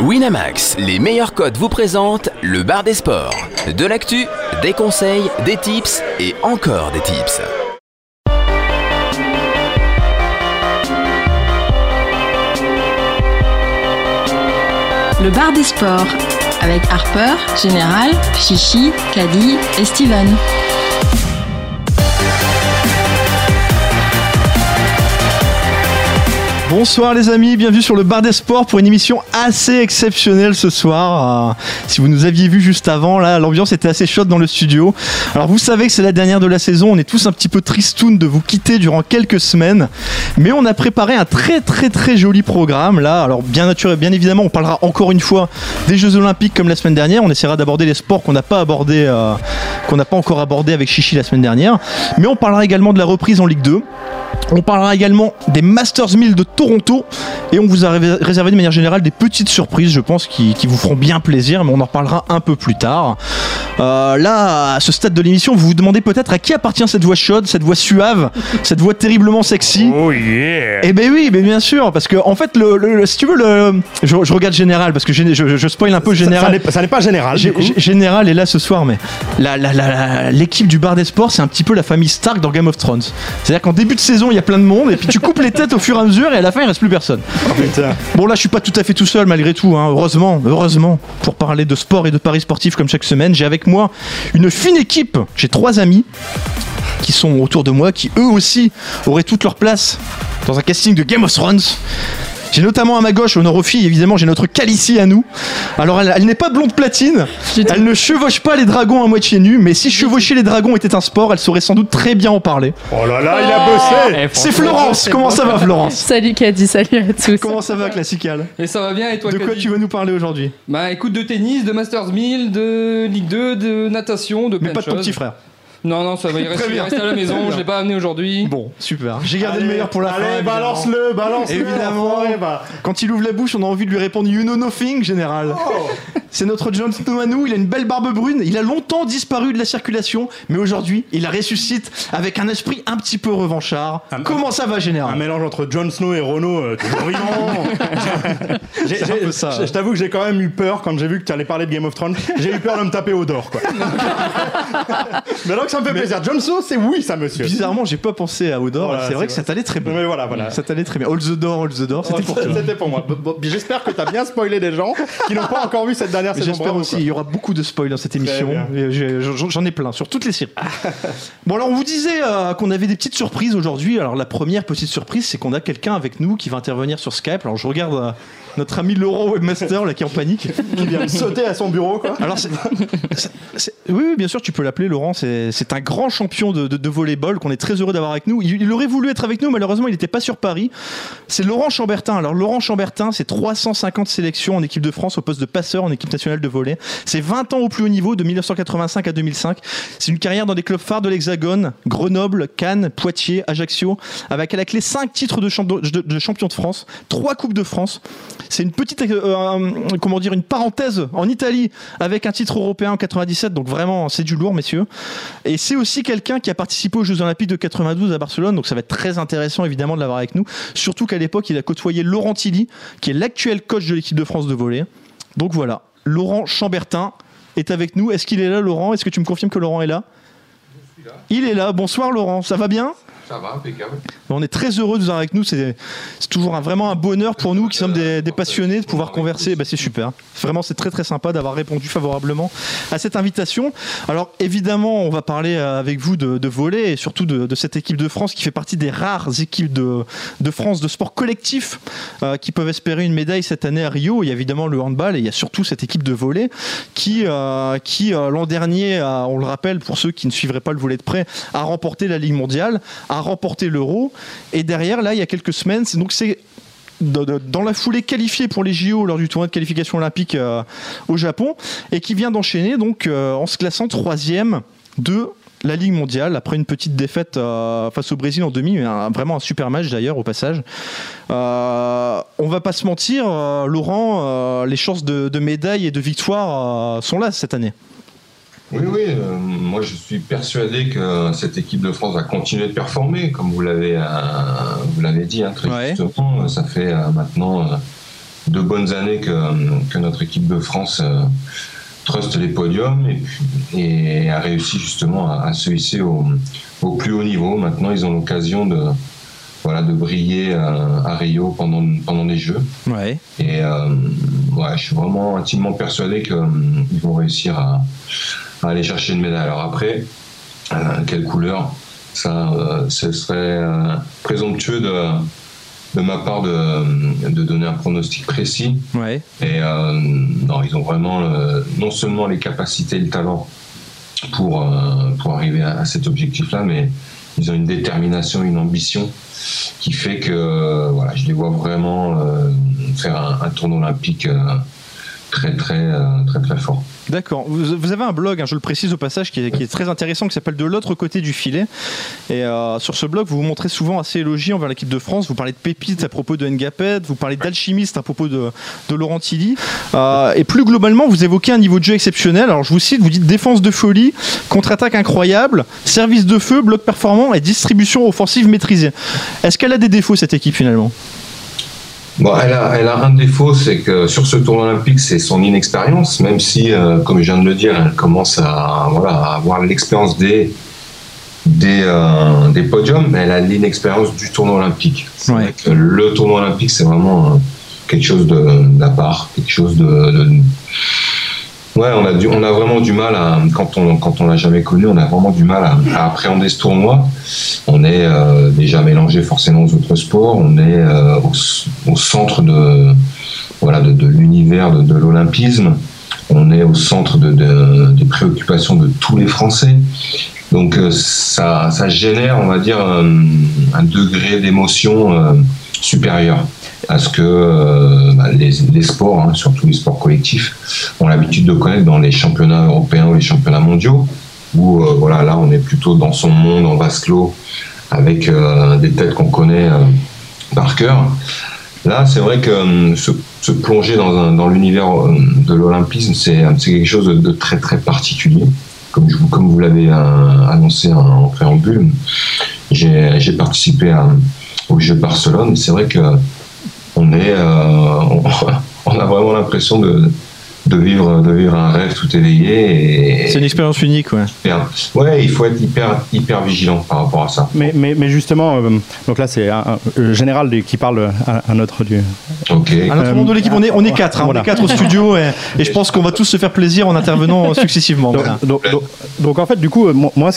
Winamax, les meilleurs cotes vous présentent le bar des sports. De l'actu, des conseils, des tips et encore des tips. Le bar des sports avec Harper, Général, Chichi, Caddy et Steven. Bonsoir les amis, bienvenue sur le Bar des Sports pour une émission assez exceptionnelle ce soir. Si vous nous aviez vu juste avant, là, l'ambiance était assez chaude dans le studio. Alors vous savez que c'est la dernière de la saison, on est tous un petit peu tristounes de vous quitter durant quelques semaines. Mais on a préparé un très joli programme là. Alors bien évidemment, on parlera encore une fois des Jeux Olympiques comme la semaine dernière. On essaiera d'aborder les sports qu'on n'a pas encore abordés avec Chichi la semaine dernière. Mais on parlera également de la reprise en Ligue 2. On parlera également des Masters 1000 de Toronto et on vous a réservé de manière générale des petites surprises, je pense, qui vous feront bien plaisir, mais on en reparlera un peu plus tard. Là, à ce stade de l'émission, vous vous demandez peut-être à qui appartient cette voix chaude, cette voix suave, cette voix terriblement sexy. Oh yeah. Eh ben oui, mais bien sûr, parce que en fait, si tu veux, je regarde Général parce que je spoil un peu Général. Ça n'est pas Général. Général est là ce soir, mais l'équipe du Bar des Sports, c'est un petit peu la famille Stark dans Game of Thrones. C'est-à-dire qu'en début de saison, il y a plein de monde et puis tu coupes les têtes au fur et à mesure et à la fin il reste plus personne. Bon là je suis pas tout à fait tout seul malgré tout hein. Heureusement pour parler de sport et de paris sportifs comme chaque semaine, j'ai avec moi une fine équipe, j'ai trois amis qui sont autour de moi qui eux aussi auraient toute leur place dans un casting de Game of Thrones. J'ai notamment à ma gauche, Honorophie, évidemment, j'ai notre Calicie à nous. Alors, elle n'est pas blonde platine, elle ne chevauche pas les dragons à moitié nus, mais si chevaucher les dragons était un sport, elle saurait sans doute très bien en parler. Oh là là, il a bossé. C'est Florence, comment ça va Florence ? Salut Caddy, salut à tous. Comment ça va Classical ? Et ça va bien, et toi Caddy ? De quoi tu veux nous parler aujourd'hui ? Bah écoute, de tennis, de Masters 1000, de Ligue 2, de natation, de plein de choses. Mais pas de ton petit frère ? Non, ça va, il reste à la maison, je l'ai pas amené aujourd'hui. Bon, super. J'ai gardé le meilleur pour la fin. Allez, balance-le. Évidemment. Quand il ouvre la bouche, on a envie de lui répondre You know nothing, Général. Oh. C'est notre Jon Snow à nous, il a une belle barbe brune, il a longtemps disparu de la circulation, mais aujourd'hui, il la ressuscite avec un esprit un petit peu revanchard. Comment ça va, Général ? Un mélange entre Jon Snow et Renault, brillant. Je t'avoue que j'ai quand même eu peur quand j'ai vu que tu allais parler de Game of Thrones. J'ai eu peur de me taper au dehors, quoi. Mais alors, ça me fait plaisir. Jon Snow, c'est oui, ça, monsieur. Bizarrement, j'ai pas pensé à Odor. Voilà, c'est vrai que ça t'allait très bien. Mais voilà. Ça t'allait très bien. All the door. C'était pour moi. Bon, j'espère que t'as bien spoilé des gens qui n'ont pas encore vu cette dernière saison. J'espère aussi. Il y aura beaucoup de spoil dans cette émission. J'en ai plein sur toutes les séries. Bon, alors on vous disait qu'on avait des petites surprises aujourd'hui. Alors la première petite surprise, c'est qu'on a quelqu'un avec nous qui va intervenir sur Skype. Alors je regarde notre ami Laurent Webmaster là qui est en panique, qui vient sauter à son bureau. Quoi. Alors oui, bien sûr, tu peux l'appeler Laurent. C'est un grand champion de volley-ball qu'on est très heureux d'avoir avec nous. Il aurait voulu être avec nous, malheureusement, il n'était pas sur Paris. C'est Laurent Chambertin. Alors, Laurent Chambertin, c'est 350 sélections en équipe de France au poste de passeur en équipe nationale de volley. C'est 20 ans au plus haut niveau, de 1985 à 2005. C'est une carrière dans des clubs phares de l'Hexagone, Grenoble, Cannes, Poitiers, Ajaccio, avec à la clé 5 titres de champion de France, 3 Coupes de France. C'est une petite, une parenthèse en Italie avec un titre européen en 97. Donc, vraiment, c'est du lourd, messieurs. Et c'est aussi quelqu'un qui a participé aux Jeux Olympiques de 92 à Barcelone, donc ça va être très intéressant évidemment de l'avoir avec nous, surtout qu'à l'époque il a côtoyé Laurent Tilly, qui est l'actuel coach de l'équipe de France de volley. Donc voilà, Laurent Chambertin est avec nous. Est-ce qu'il est là Laurent ? Est-ce que tu me confirmes que Laurent est là ? Je suis là. Il est là, bonsoir Laurent, ça va bien ? Ça va, impeccable. On est très heureux de vous avoir avec nous, c'est toujours vraiment un bonheur pour nous qui sommes des passionnés de pouvoir converser, c'est super. Vraiment c'est très sympa d'avoir répondu favorablement à cette invitation. Alors évidemment on va parler avec vous de volley et surtout de cette équipe de France qui fait partie des rares équipes de France de sport collectif qui peuvent espérer une médaille cette année à Rio. Il y a évidemment le handball et il y a surtout cette équipe de volley qui l'an dernier, on le rappelle pour ceux qui ne suivraient pas le volley de près, a remporté la Ligue mondiale, a remporté l'Euro et derrière là il y a quelques semaines c'est dans la foulée qualifiée pour les JO lors du tournoi de qualification olympique au Japon et qui vient d'enchaîner en se classant 3e de la Ligue mondiale après une petite défaite face au Brésil en demi, mais vraiment un super match d'ailleurs au passage. On va pas se mentir Laurent, les chances de médaille et de victoire sont là cette année. Oui, moi je suis persuadé que cette équipe de France va continuer de performer, comme vous l'avez dit, très justement. Ça fait maintenant deux bonnes années que notre équipe de France truste les podiums et a réussi justement à se hisser au plus haut niveau. Maintenant, ils ont l'occasion de briller à Rio pendant les Jeux. Ouais. Et je suis vraiment intimement persuadé qu'ils vont réussir à aller chercher une médaille. Alors après, quelle couleur, ça, ce serait présomptueux de ma part de donner un pronostic précis. Ouais. Et non, ils ont vraiment non seulement les capacités et le talent pour arriver à cet objectif-là, mais ils ont une détermination, une ambition qui fait que je les vois vraiment faire un tournoi olympique très, très fort. D'accord. Vous avez un blog, hein, je le précise au passage, qui est très intéressant, qui s'appelle « De l'autre côté du filet ». Et sur ce blog, vous vous montrez souvent assez élogieux envers l'équipe de France. Vous parlez de pépites à propos de Ngapet, vous parlez d'alchimiste à propos de Laurent Tilly. Et plus globalement, vous évoquez un niveau de jeu exceptionnel. Alors je vous cite, vous dites « défense de folie, contre-attaque incroyable, service de feu, bloc performant et distribution offensive maîtrisée ». Est-ce qu'elle a des défauts, cette équipe, finalement ? Bon, elle a un défaut, c'est que sur ce tournoi olympique, c'est son inexpérience, même si, comme je viens de le dire, elle commence à avoir l'expérience des podiums, mais elle a l'inexpérience du tournoi olympique. Ouais. Le tournoi olympique, c'est vraiment quelque chose d'à part, quelque chose Ouais, on a vraiment du mal quand on l'a jamais connu, on a vraiment du mal à appréhender ce tournoi. On est déjà mélangé forcément aux autres sports, on est au centre de l'univers de l'olympisme, on est au centre des préoccupations de tous les Français. Donc ça génère, on va dire, un degré d'émotion supérieur à ce que les sports, hein, surtout les sports collectifs, ont l'habitude de connaître dans les championnats européens ou les championnats mondiaux, où là on est plutôt dans son monde en vase clos avec des têtes qu'on connaît par cœur. Là, c'est vrai que se plonger dans l'univers de l'olympisme, c'est quelque chose de très très particulier. Comme vous l'avez annoncé en préambule, j'ai participé aux Jeux de Barcelone. C'est vrai que on a vraiment l'impression de vivre un rêve tout éveillé. C'est une expérience unique, ouais. Ouais, il faut être hyper vigilant par rapport à ça. Mais justement, donc là c'est le général qui parle à notre lieu. Ok. À notre membre de l'équipe, on est quatre, hein, voilà. On est quatre au studio et je pense qu'on va tous se faire plaisir en intervenant successivement. Donc en fait, du coup, moi,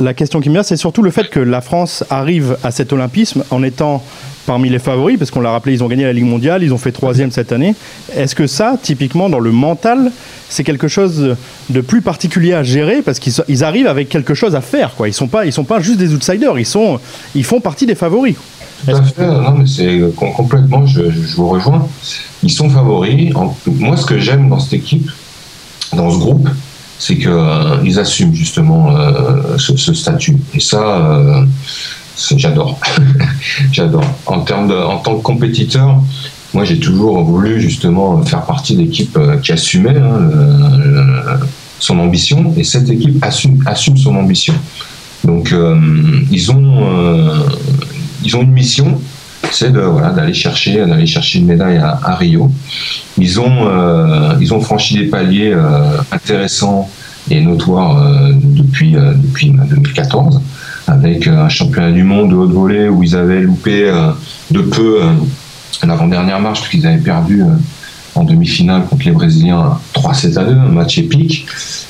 la question qui me vient, c'est surtout le fait que la France arrive à cet olympisme en étant parmi les favoris, parce qu'on l'a rappelé, ils ont gagné la Ligue mondiale, ils ont fait 3e cette année. Est-ce que ça, typiquement, dans le mental, c'est quelque chose de plus particulier à gérer, parce qu'ils arrivent avec quelque chose à faire, quoi. Ils sont pas juste des outsiders, ils font partie des favoris. Tout à fait, non, mais c'est complètement, je vous rejoins. Ils sont favoris. Moi, ce que j'aime dans cette équipe, dans ce groupe, c'est qu'ils assument justement ce statut. Et ça... J'adore. En tant que compétiteur, moi j'ai toujours voulu justement faire partie d'équipes qui assumaient son ambition, et cette équipe assume son ambition. Donc ils ont une mission, c'est d'aller chercher une médaille à Rio. Ils ont franchi des paliers intéressants et notoires depuis 2014. Avec un championnat du monde de haut de volée où ils avaient loupé de peu l'avant-dernière marche, parce qu'ils avaient perdu en demi-finale contre les Brésiliens 3-7-2, un match épique.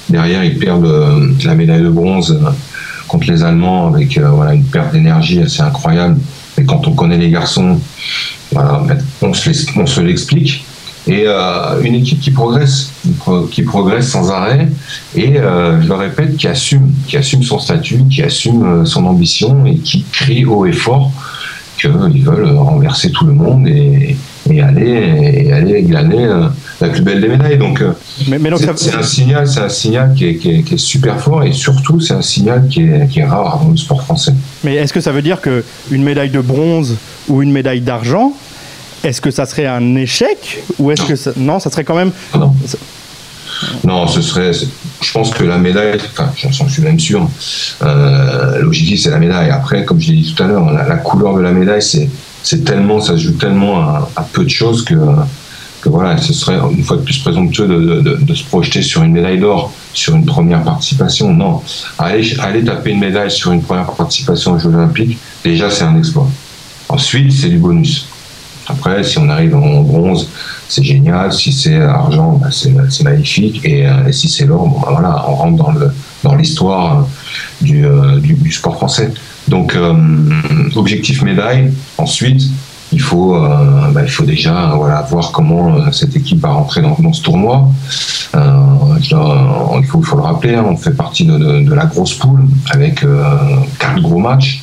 Derrière, ils perdent la médaille de bronze contre les Allemands avec une perte d'énergie assez incroyable. Mais quand on connaît les garçons, on se l'explique. Et une équipe qui progresse sans arrêt et, je le répète, qui assume son statut, qui assume son ambition et qui crie haut et fort qu'ils veulent renverser tout le monde et aller glaner la plus belle des médailles. Donc, c'est un signal qui est super fort, et surtout c'est un signal qui est rare dans le sport français. Mais est-ce que ça veut dire qu'une médaille de bronze ou une médaille d'argent, est-ce que ça serait un échec ou est-ce que ça... Non, ça serait quand même... Non, ce serait... Je pense que la médaille, j'en suis même sûr, l'objectif c'est la médaille. Après, comme je l'ai dit tout à l'heure, la couleur de la médaille, c'est c'est tellement, ça se joue tellement à peu de choses que voilà, ce serait une fois de plus présomptueux de se projeter sur une médaille d'or, sur une première participation. Non, aller taper une médaille sur une première participation aux Jeux Olympiques, déjà c'est un exploit. Ensuite, c'est du bonus. Après, si on arrive en bronze, c'est génial. Si c'est argent, bah c'est magnifique. Et si c'est l'or, bon bah voilà, on rentre dans l'histoire du sport français. Donc, objectif médaille. Ensuite, il faut déjà voilà, voir comment cette équipe va rentrer dans ce tournoi. Il faut le rappeler, hein, on fait partie de la grosse poule avec 4 gros matchs.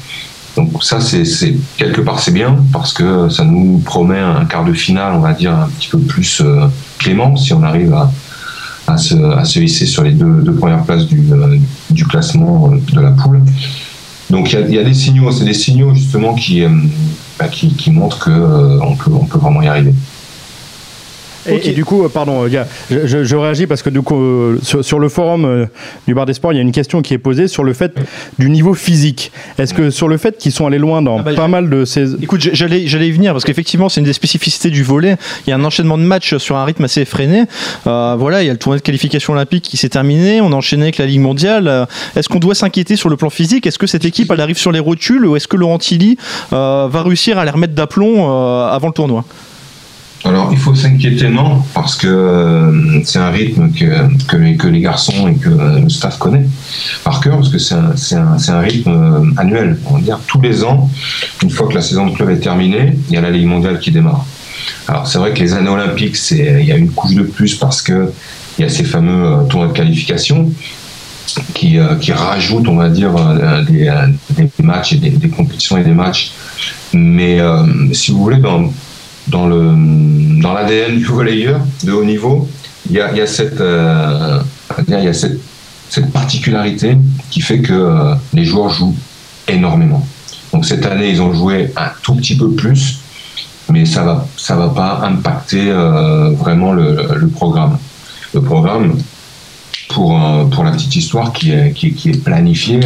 Donc ça, c'est quelque part c'est bien parce que ça nous promet un quart de finale, on va dire un petit peu plus clément si on arrive à se hisser sur les deux premières places du classement de la poule. Donc il y a des signaux, c'est des signaux justement qui montrent que on peut vraiment y arriver. Et du coup, pardon, je réagis parce que du coup, sur le forum du Bar des Sports, il y a une question qui est posée sur le fait du niveau physique. Est-ce que sur le fait qu'ils sont allés loin dans pas mal de ces... Écoute, j'allais y venir parce qu'effectivement, c'est une des spécificités du volley. Il y a un enchaînement de matchs sur un rythme assez effréné. Voilà, il y a le tournoi de qualification olympique qui s'est terminé. On a enchaîné avec la Ligue mondiale. Est-ce qu'on doit s'inquiéter sur le plan physique? Est-ce que cette équipe, elle arrive sur les rotules ou est-ce que Laurent Tilly va réussir à les remettre d'aplomb avant le tournoi? Alors, il faut s'inquiéter, non, parce que c'est un rythme que les garçons et que le staff connaît par cœur, parce que c'est un rythme annuel. On va dire tous les ans, une fois que la saison de club est terminée, il y a la Ligue mondiale qui démarre. Alors, c'est vrai que les années olympiques, il y a une couche de plus parce que il y a ces fameux tournois de qualification qui rajoutent, on va dire, des matchs et des compétitions et des matchs. Mais si vous voulez, dans l'ADN du volleyeur de haut niveau, il y a cette particularité qui fait que les joueurs jouent énormément. Donc cette année, ils ont joué un tout petit peu plus, mais ça va pas impacter vraiment le programme. Le programme, pour la petite histoire, qui est planifié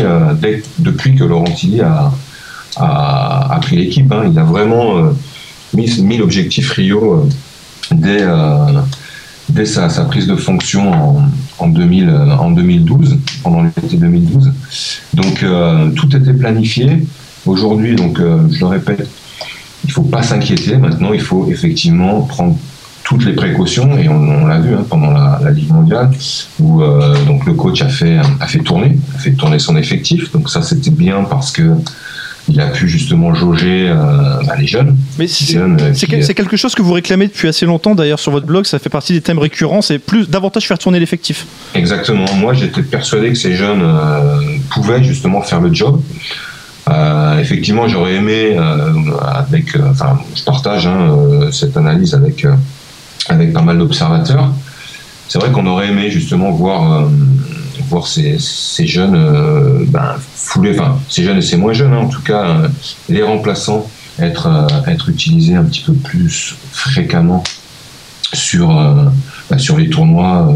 depuis que Laurent Tilly a pris l'équipe. Hein. Il a vraiment... mis l'objectif Rio dès sa prise de fonction en 2012, pendant l'été 2012. Donc tout était planifié. Aujourd'hui, donc je le répète, il ne faut pas s'inquiéter. Maintenant, il faut effectivement prendre toutes les précautions, et on l'a vu hein, pendant la Ligue mondiale, où donc le coach a fait tourner son effectif. Donc ça, c'était bien parce que il a pu justement jauger les jeunes. Mais c'est quelque chose que vous réclamez depuis assez longtemps, d'ailleurs sur votre blog, ça fait partie des thèmes récurrents, c'est davantage faire tourner l'effectif. Exactement, moi j'étais persuadé que ces jeunes pouvaient justement faire le job. Effectivement, j'aurais aimé, je partage cette analyse avec pas mal d'observateurs, c'est vrai qu'on aurait aimé justement voir ces jeunes foulés, enfin ces jeunes et ces moins jeunes hein, en tout cas les remplaçants être utilisés un petit peu plus fréquemment sur les tournois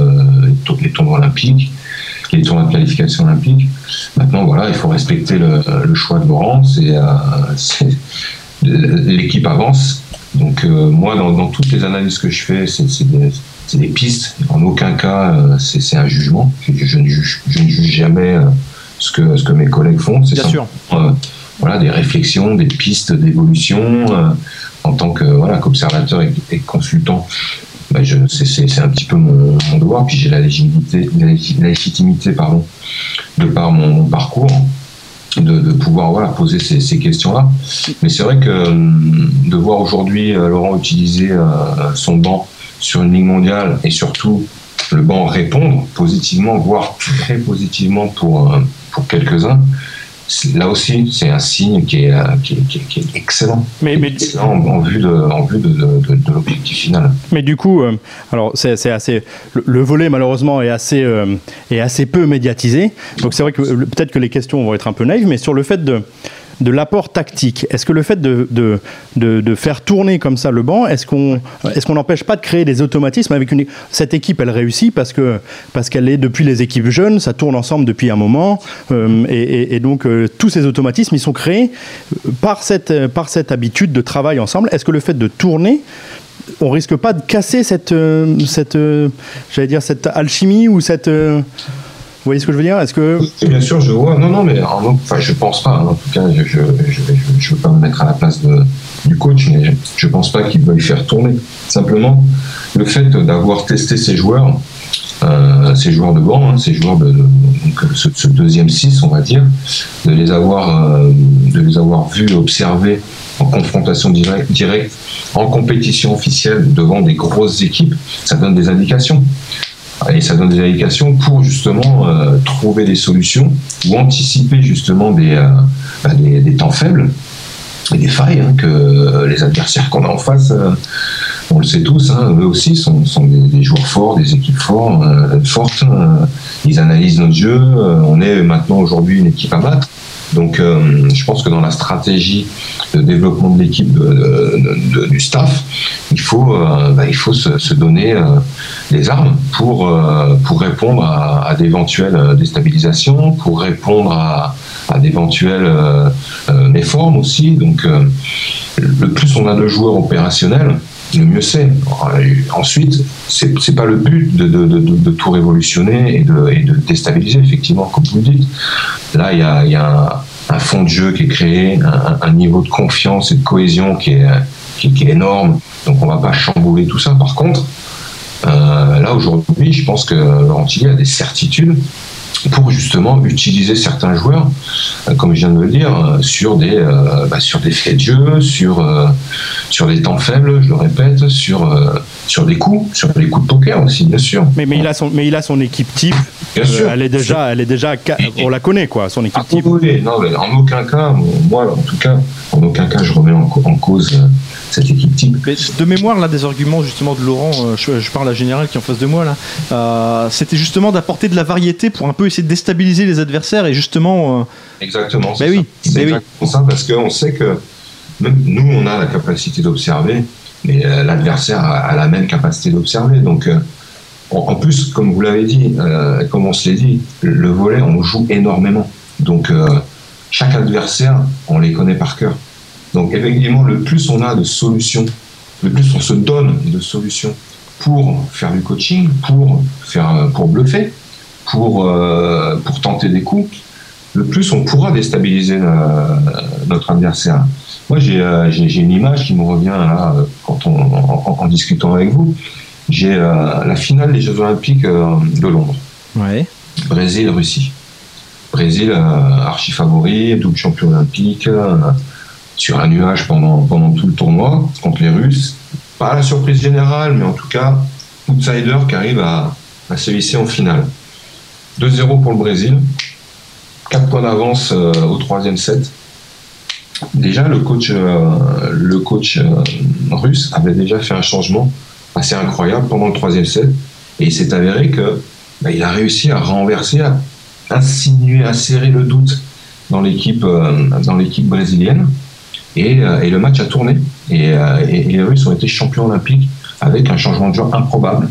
olympiques, les tournois de qualification olympique. Maintenant voilà, il faut respecter le choix de Laurent, l'équipe avance. Donc moi dans toutes les analyses que je fais, c'est des pistes, en aucun cas c'est un jugement, je ne juge jamais ce que mes collègues font, c'est bien sûr. Voilà, des réflexions, des pistes d'évolution, en tant que qu'observateur et consultant, c'est un petit peu mon devoir, puis j'ai la légitimité, de par mon parcours, de pouvoir poser ces questions-là. Mais c'est vrai que de voir aujourd'hui Laurent utiliser son banc sur une ligne mondiale, et surtout le banc répondre positivement, voire très positivement pour quelques-uns, là aussi c'est un signe qui est excellent, mais excellent en vue de l'objectif final. Mais du coup, alors c'est assez, le volley malheureusement est assez peu médiatisé, donc c'est vrai que peut-être que les questions vont être un peu naïves, mais sur le fait de de l'apport tactique. Est-ce que le fait de faire tourner comme ça le banc, est-ce qu'on n'empêche pas de créer des automatismes avec une... Cette équipe, elle réussit parce qu'elle est depuis les équipes jeunes, ça tourne ensemble depuis un moment, et donc tous ces automatismes, ils sont créés par cette habitude de travail ensemble. Est-ce que le fait de tourner, on risque pas de casser cette alchimie ou cette... Vous voyez ce que je veux dire? Est-ce que... Bien sûr, je vois. Non, mais enfin, je pense pas. En tout cas, je ne veux pas me mettre à la place du coach, mais je pense pas qu'il veuille faire tourner. Simplement, le fait d'avoir testé ces joueurs de banc, hein, ces joueurs de ce deuxième 6, on va dire, de les avoir vus, observés en confrontation directe, en compétition officielle devant des grosses équipes, ça donne des indications. Et ça donne des indications pour justement trouver des solutions ou anticiper justement des temps faibles et des failles, hein, que les adversaires qu'on a en face, on le sait tous, hein, eux aussi sont des joueurs forts, des équipes fortes. Ils analysent notre jeu. On est maintenant aujourd'hui une équipe à battre. Donc je pense que dans la stratégie de développement de l'équipe, du staff, il faut se donner les armes pour répondre à d'éventuelles déstabilisations, pour répondre à d'éventuelles méformes aussi. Donc le plus on a de joueurs opérationnels, le mieux c'est. Ensuite, c'est pas le but de tout révolutionner et de déstabiliser, effectivement, comme vous le dites. Là, il y a un fond de jeu qui est créé, un niveau de confiance et de cohésion qui est énorme. Donc on va pas chambouler tout ça. Par contre, là aujourd'hui, je pense que Antilles a des certitudes pour justement utiliser certains joueurs, comme je viens de le dire, sur des faits de jeu, sur des temps faibles, je le répète, sur des coups de poker aussi, bien sûr. Mais il a son équipe type. Bien sûr. Elle est déjà, on la connaît, quoi, son équipe type. Non, mais en aucun cas, moi, en tout cas, je remets en cause cette équipe type. Mais de mémoire, là, des arguments justement de Laurent, je parle à Général qui est en face de moi là, c'était justement d'apporter de la variété pour un peu essayer de déstabiliser les adversaires et justement. Exactement. C'est ça. C'est exactement ça, parce qu'on sait que nous, on a la capacité d'observer, mais l'adversaire a la même capacité d'observer. Donc, en plus, comme vous l'avez dit, comme on se l'est dit, le volley, on joue énormément. Donc, chaque adversaire, on les connaît par cœur. Donc, effectivement, le plus on a de solutions, le plus on se donne de solutions pour faire du coaching, pour bluffer, pour tenter des coups, le plus on pourra déstabiliser notre adversaire. Moi, j'ai une image qui me revient là, en discutant avec vous. J'ai la finale des Jeux Olympiques de Londres. Ouais. Brésil-Russie. Brésil, archi-favori, double champion olympique, sur un nuage pendant tout le tournoi, contre les Russes. Pas la surprise générale, mais en tout cas, outsider qui arrive à se hisser en finale. 2-0 pour le Brésil, 4 points d'avance au troisième set. Déjà, le coach russe avait déjà fait un changement assez incroyable pendant le troisième set, et il s'est avéré que il a réussi à renverser, à insinuer, à serrer le doute dans l'équipe brésilienne, et le match a tourné, et les Russes ont été champions olympiques avec un changement de jeu improbable.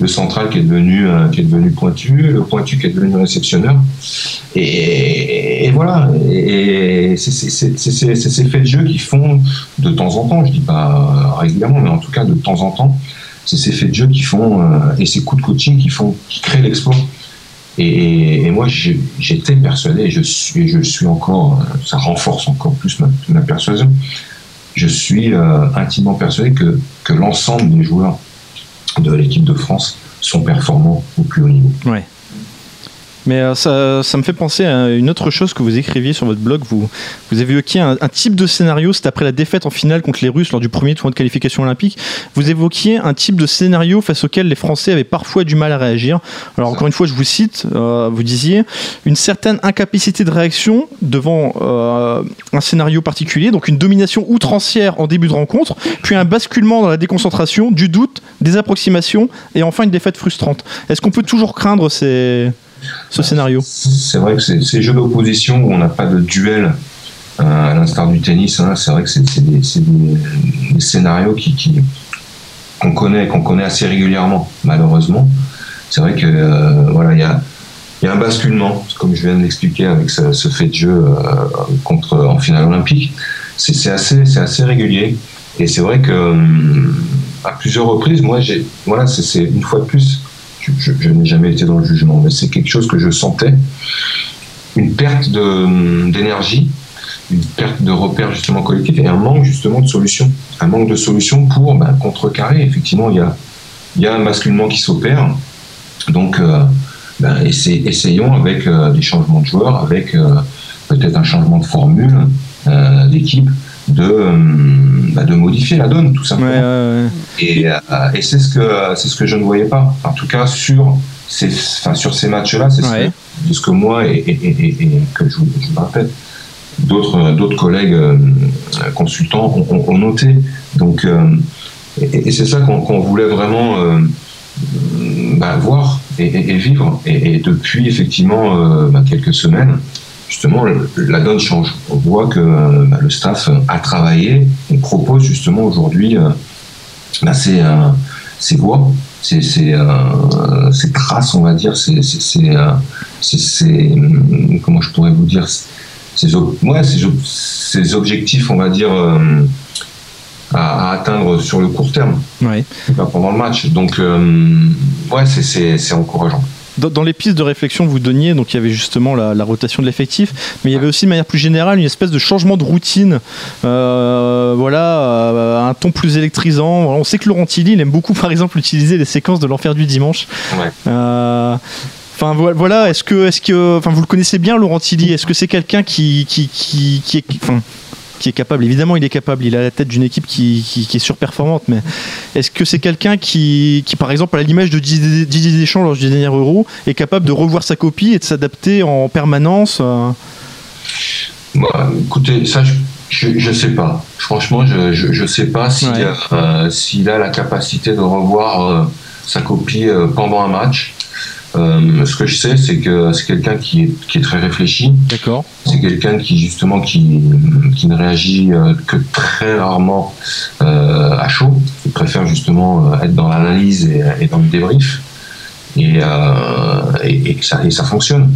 Le central qui est devenu pointu, le pointu qui est devenu réceptionneur. Et voilà, et c'est ces faits de jeu qui font de temps en temps, je dis pas régulièrement, mais en tout cas de temps en temps, c'est ces faits de jeu qui font, et ces coups de coaching qui créent l'exploit. Et moi, j'étais persuadé, et je suis encore, ça renforce encore plus ma persuasion, je suis intimement persuadé que l'ensemble des joueurs de l'équipe de France sont performants au plus haut niveau. Ouais. Mais ça me fait penser à une autre chose que vous écriviez sur votre blog. Vous évoquiez un type de scénario, c'est après la défaite en finale contre les Russes lors du premier tournoi de qualification olympique. Vous évoquiez un type de scénario face auquel les Français avaient parfois du mal à réagir. Alors encore une fois, je vous cite, vous disiez une certaine incapacité de réaction devant un scénario particulier, donc une domination outrancière en début de rencontre, puis un basculement dans la déconcentration, du doute, des approximations et enfin une défaite frustrante. Est-ce qu'on peut toujours craindre ce scénario? C'est vrai que ces jeux d'opposition où on n'a pas de duel à l'instar du tennis, hein, c'est vrai que c'est des scénarios qu'on connaît assez régulièrement, malheureusement. C'est vrai que voilà, il y a un basculement, comme je viens de l'expliquer avec ce fait de jeu en finale olympique. C'est assez régulier, et c'est vrai que à plusieurs reprises, moi, c'est une fois de plus, je n'ai jamais été dans le jugement, mais c'est quelque chose que je sentais, une perte d'énergie, une perte de repères justement collectifs, et un manque justement de solutions, pour contrecarrer. Effectivement, il y a un basculement qui s'opère, donc essayons avec des changements de joueurs, avec peut-être un changement de formule d'équipe, de modifier la donne, tout simplement. Et c'est ce que je ne voyais pas, en tout cas sur ces matchs-là. C'est ce que moi et que je me rappelle, d'autres collègues consultants ont noté. Donc et c'est ça qu'on voulait vraiment voir et vivre. Et depuis effectivement quelques semaines, justement, la donne change. On voit que le staff a travaillé. On propose justement aujourd'hui ces voies, ces traces, on va dire, comment je pourrais vous dire, ces objectifs, on va dire, à atteindre sur le court terme, pendant le match. Donc, c'est encourageant. Dans les pistes de réflexion que vous donniez, donc il y avait justement la rotation de l'effectif, mais il y avait aussi de manière plus générale une espèce de changement de routine, un ton plus électrisant. On sait que Laurent Tilly, il aime beaucoup par exemple utiliser les séquences de l'enfer du dimanche. Est-ce que vous le connaissez bien, Laurent Tilly? Est-ce que c'est quelqu'un qui est capable? Évidemment, il est capable, il a la tête d'une équipe qui est surperformante, mais est-ce que c'est quelqu'un qui par exemple, à l'image de Didier Deschamps lors du dernier Euro, est capable de revoir sa copie et de s'adapter en permanence? Écoutez, ça, je ne sais pas. Franchement, je ne sais pas s'il a la capacité de revoir sa copie pendant un match. Ce que je sais, c'est que c'est quelqu'un qui est très réfléchi. D'accord. C'est quelqu'un qui ne réagit que très rarement à chaud. Il préfère justement être dans l'analyse et dans le débrief, et ça fonctionne.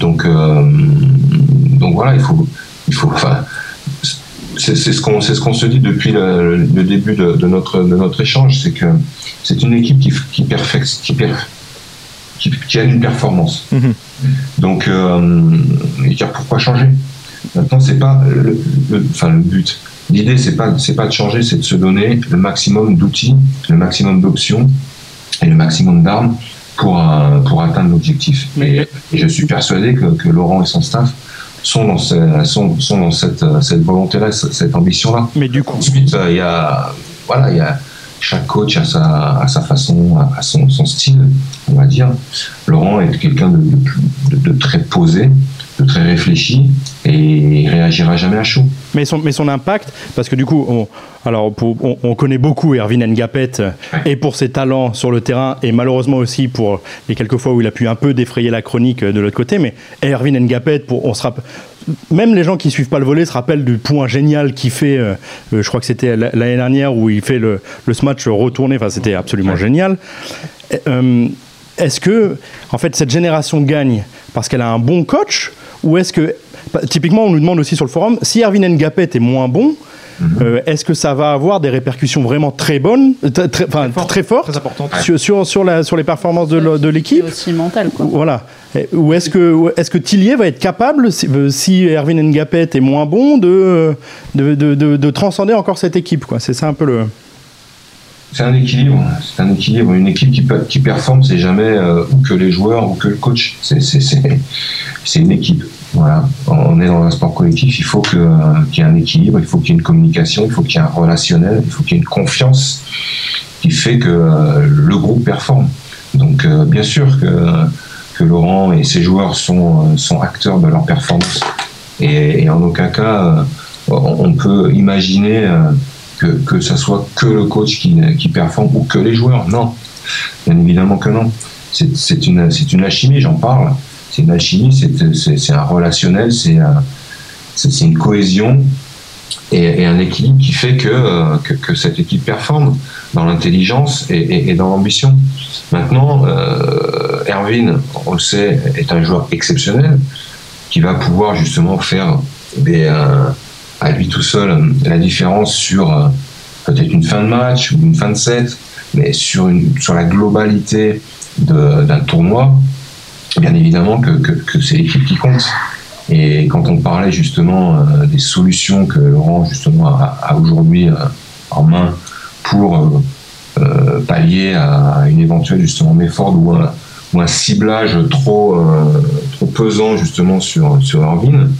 Donc voilà, il faut. Enfin, c'est ce qu'on se dit depuis le début de notre échange, c'est que c'est une équipe qui a une performance. Donc, pourquoi changer? Maintenant, c'est pas le but. L'idée, c'est pas de changer, c'est de se donner le maximum d'outils, le maximum d'options et le maximum d'armes pour atteindre l'objectif. Et je suis persuadé que Laurent et son staff sont dans cette volonté-là, cette ambition-là. Mais du coup, ensuite, chaque coach a sa façon, a son style, on va dire. Laurent est quelqu'un de très posé, de très réfléchi, et il réagira jamais à chaud. Mais son impact, parce que du coup, on connaît beaucoup Ervin Ngapet, et pour ses talents sur le terrain, et malheureusement aussi pour les quelques fois où il a pu un peu défrayer la chronique de l'autre côté, mais Ervin Ngapet, même les gens qui ne suivent pas le volley se rappellent du point génial qu'il fait, je crois que c'était l'année dernière, où il fait le smash retourné, c'était absolument génial. Est-ce que, en fait, cette génération gagne parce qu'elle a un bon coach, ou est-ce que, typiquement, on nous demande aussi sur le forum, si Ervin Ngapet est moins bon, est-ce que ça va avoir des répercussions vraiment très bonnes, très fortes, sur les performances de l'équipe, et aussi mentale, quoi. Voilà. Ou est-ce que Tillier va être capable, si Ervin Ngapet est moins bon, de transcender encore cette équipe, quoi. C'est ça un peu le. C'est un équilibre. Une équipe qui performe, c'est jamais ou que les joueurs ou que le coach. C'est une équipe. Voilà. On est dans un sport collectif, il faut qu'il y ait un équilibre, il faut qu'il y ait une communication, il faut qu'il y ait un relationnel, il faut qu'il y ait une confiance qui fait que le groupe performe. Donc bien sûr que Laurent et ses joueurs sont acteurs de leur performance. Et en aucun cas, on peut imaginer que ça soit que le coach qui performe ou que les joueurs. Non, bien évidemment que non. C'est une alchimie, j'en parle. C'est une alchimie, c'est un relationnel, c'est une cohésion et un équilibre qui fait que cette équipe performe dans l'intelligence et dans l'ambition. Maintenant, Erwin, on le sait, est un joueur exceptionnel qui va pouvoir justement faire à lui tout seul la différence sur peut-être une fin de match ou une fin de set, mais sur la globalité d'un tournoi, bien évidemment que c'est l'équipe qui compte. Et quand on parlait justement des solutions que Laurent justement a aujourd'hui en main pour pallier à une éventuelle justement méforde ou un ciblage trop pesant justement sur Erwin,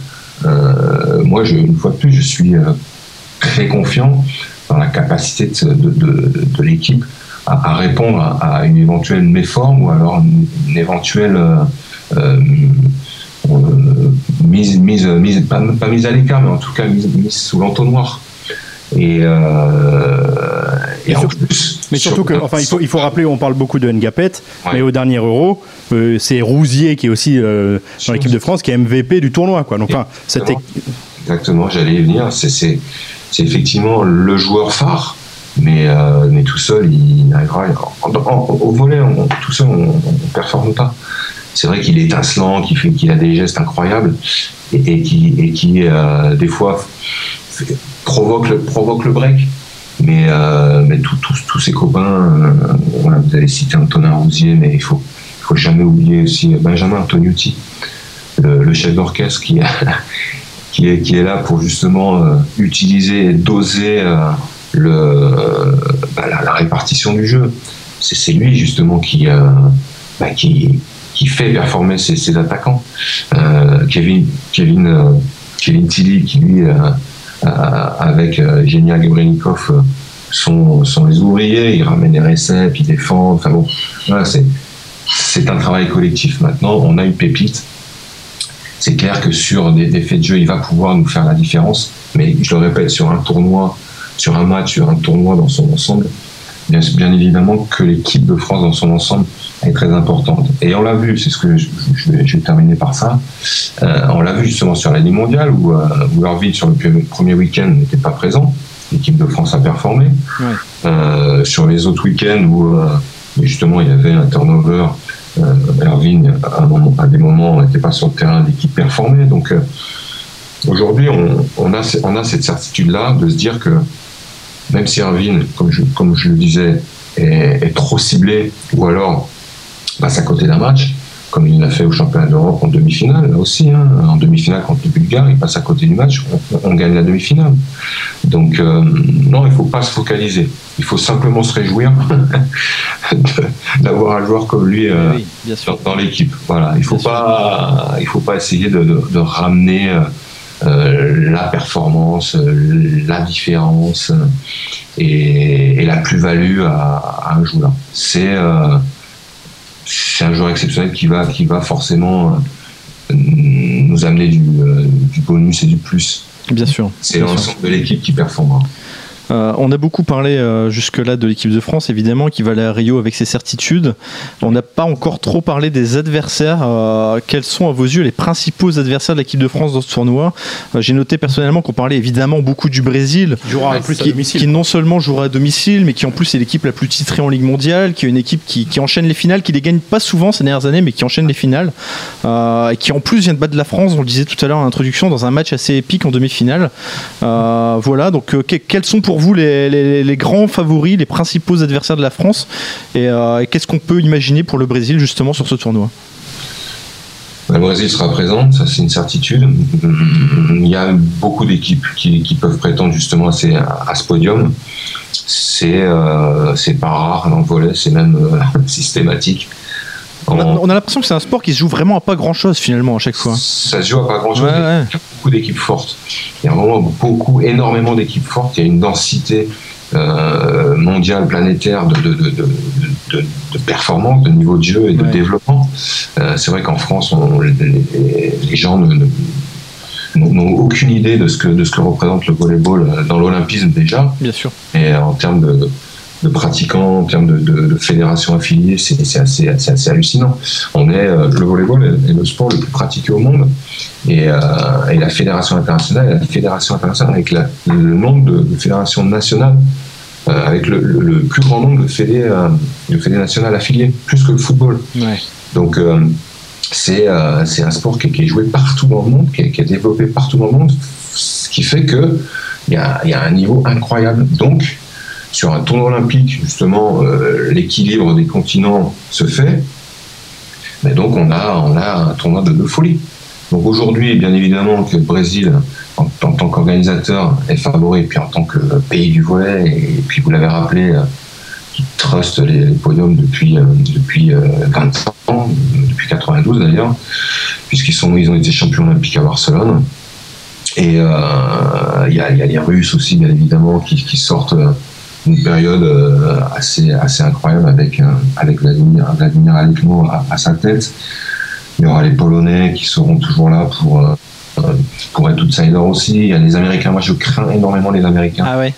moi une fois de plus je suis très confiant dans la capacité de l'équipe à répondre à une éventuelle méforme ou alors une éventuelle mise, pas mise à l'écart, mais en tout cas mise sous l'entonnoir. Mais surtout, il faut rappeler, on parle beaucoup de Ngapet, ouais, mais au dernier Euro, c'est Rousier qui est aussi dans l'équipe de France, qui est MVP du tournoi, quoi. Donc, exactement, j'allais y venir. C'est effectivement le joueur phare, mais tout seul, il n'arrivera au volet. Tout seul, on ne performe pas. C'est vrai qu'il est étincelant, qu'il a des gestes incroyables et qui des fois provoque le break. Mais tous ses copains, voilà, vous avez cité Antonin Rousier, mais il faut jamais oublier aussi Benjamin Antogniotti, le chef d'orchestre qui est là pour justement utiliser et doser la répartition du jeu. C'est lui justement qui fait performer ses attaquants. Kevin Tilly, qui lui, avec Genia Gabrienikov, sont les ouvriers, ils ramènent les récepts, ils défendent. Enfin bon, voilà, c'est un travail collectif. Maintenant, on a une pépite. C'est clair que sur des faits de jeu, il va pouvoir nous faire la différence. Mais je le répète, sur un tournoi dans son ensemble, bien évidemment que l'équipe de France dans son ensemble est très importante. Et on l'a vu, c'est ce que je vais terminer par ça, on l'a vu justement sur l'année mondiale où Erwin sur le premier week-end n'était pas présent, l'équipe de France a performé, ouais. Sur les autres week-ends où justement il y avait un turnover, Erwin à des moments n'était pas sur le terrain, l'équipe performait. Donc aujourd'hui on a cette certitude-là de se dire que même si Erwin, comme je le disais, est trop ciblé, ou alors passe à côté d'un match, comme il l'a fait au championnat d'Europe en demi-finale, là aussi, hein, en demi-finale contre les Bulgares, il passe à côté du match, on gagne la demi-finale. Donc non, il ne faut pas se focaliser, il faut simplement se réjouir d'avoir un joueur comme lui dans l'équipe. Voilà, il ne faut pas essayer de ramener la performance, la différence et la plus-value à un joueur. C'est un joueur exceptionnel qui va forcément nous amener du bonus et du plus. Bien sûr. C'est l'ensemble de l'équipe qui performera. On a beaucoup parlé jusque-là de l'équipe de France, évidemment, qui va aller à Rio avec ses certitudes. On n'a pas encore trop parlé des adversaires. Quels sont à vos yeux les principaux adversaires de l'équipe de France dans ce tournoi ? J'ai noté personnellement qu'on parlait évidemment beaucoup du Brésil, qui non seulement jouera à domicile, mais qui en plus est l'équipe la plus titrée en Ligue mondiale, qui est une équipe qui enchaîne les finales, qui les gagne pas souvent ces dernières années, mais qui enchaîne les finales, et qui en plus vient de battre la France, on le disait tout à l'heure en introduction, dans un match assez épique en demi-finale. Voilà, donc quels sont pour vous les grands favoris, les principaux adversaires de la France, et qu'est-ce qu'on peut imaginer pour le Brésil justement sur ce tournoi ? Le Brésil sera présent, ça c'est une certitude. Il y a beaucoup d'équipes qui peuvent prétendre justement à ce podium. C'est pas rare dans le volley, c'est même systématique. On a l'impression que c'est un sport qui se joue vraiment à pas grand-chose finalement à chaque fois. Ça se joue à pas grand-chose. Ouais, ouais. Il y a beaucoup d'équipes fortes. Il y a vraiment énormément d'équipes fortes. Il y a une densité mondiale, planétaire de performance, de niveau de jeu et de développement. C'est vrai qu'en France, les gens n'ont aucune idée de ce que représente le volleyball dans l'olympisme déjà. Bien sûr. Et en termes de de pratiquants, en termes de fédérations affiliées, c'est assez hallucinant. On est, le volleyball est le sport le plus pratiqué au monde, et la fédération internationale, avec le nombre de fédérations nationales, avec le plus grand nombre de fédés nationales affiliées, plus que le football. Ouais. Donc c'est un sport qui est joué partout dans le monde, qui est développé partout dans le monde, ce qui fait que il y a un niveau incroyable. Donc sur un tournoi olympique, justement, l'équilibre des continents se fait, mais donc on a un tournoi de folie. Donc aujourd'hui, bien évidemment, que le Brésil, en tant qu'organisateur, est favori, et puis en tant que pays du volley, et puis vous l'avez rappelé, qui truste les podiums depuis 20 ans, depuis 92 d'ailleurs, puisqu'ils ont été champions olympiques à Barcelone. Et il y a les Russes aussi, bien évidemment, qui sortent une période assez incroyable avec Vladimir Alekmo à sa tête. Il y aura les Polonais qui seront toujours là pour être outsiders aussi. Il y a les Américains. Moi, je crains énormément les Américains. Ah ouais.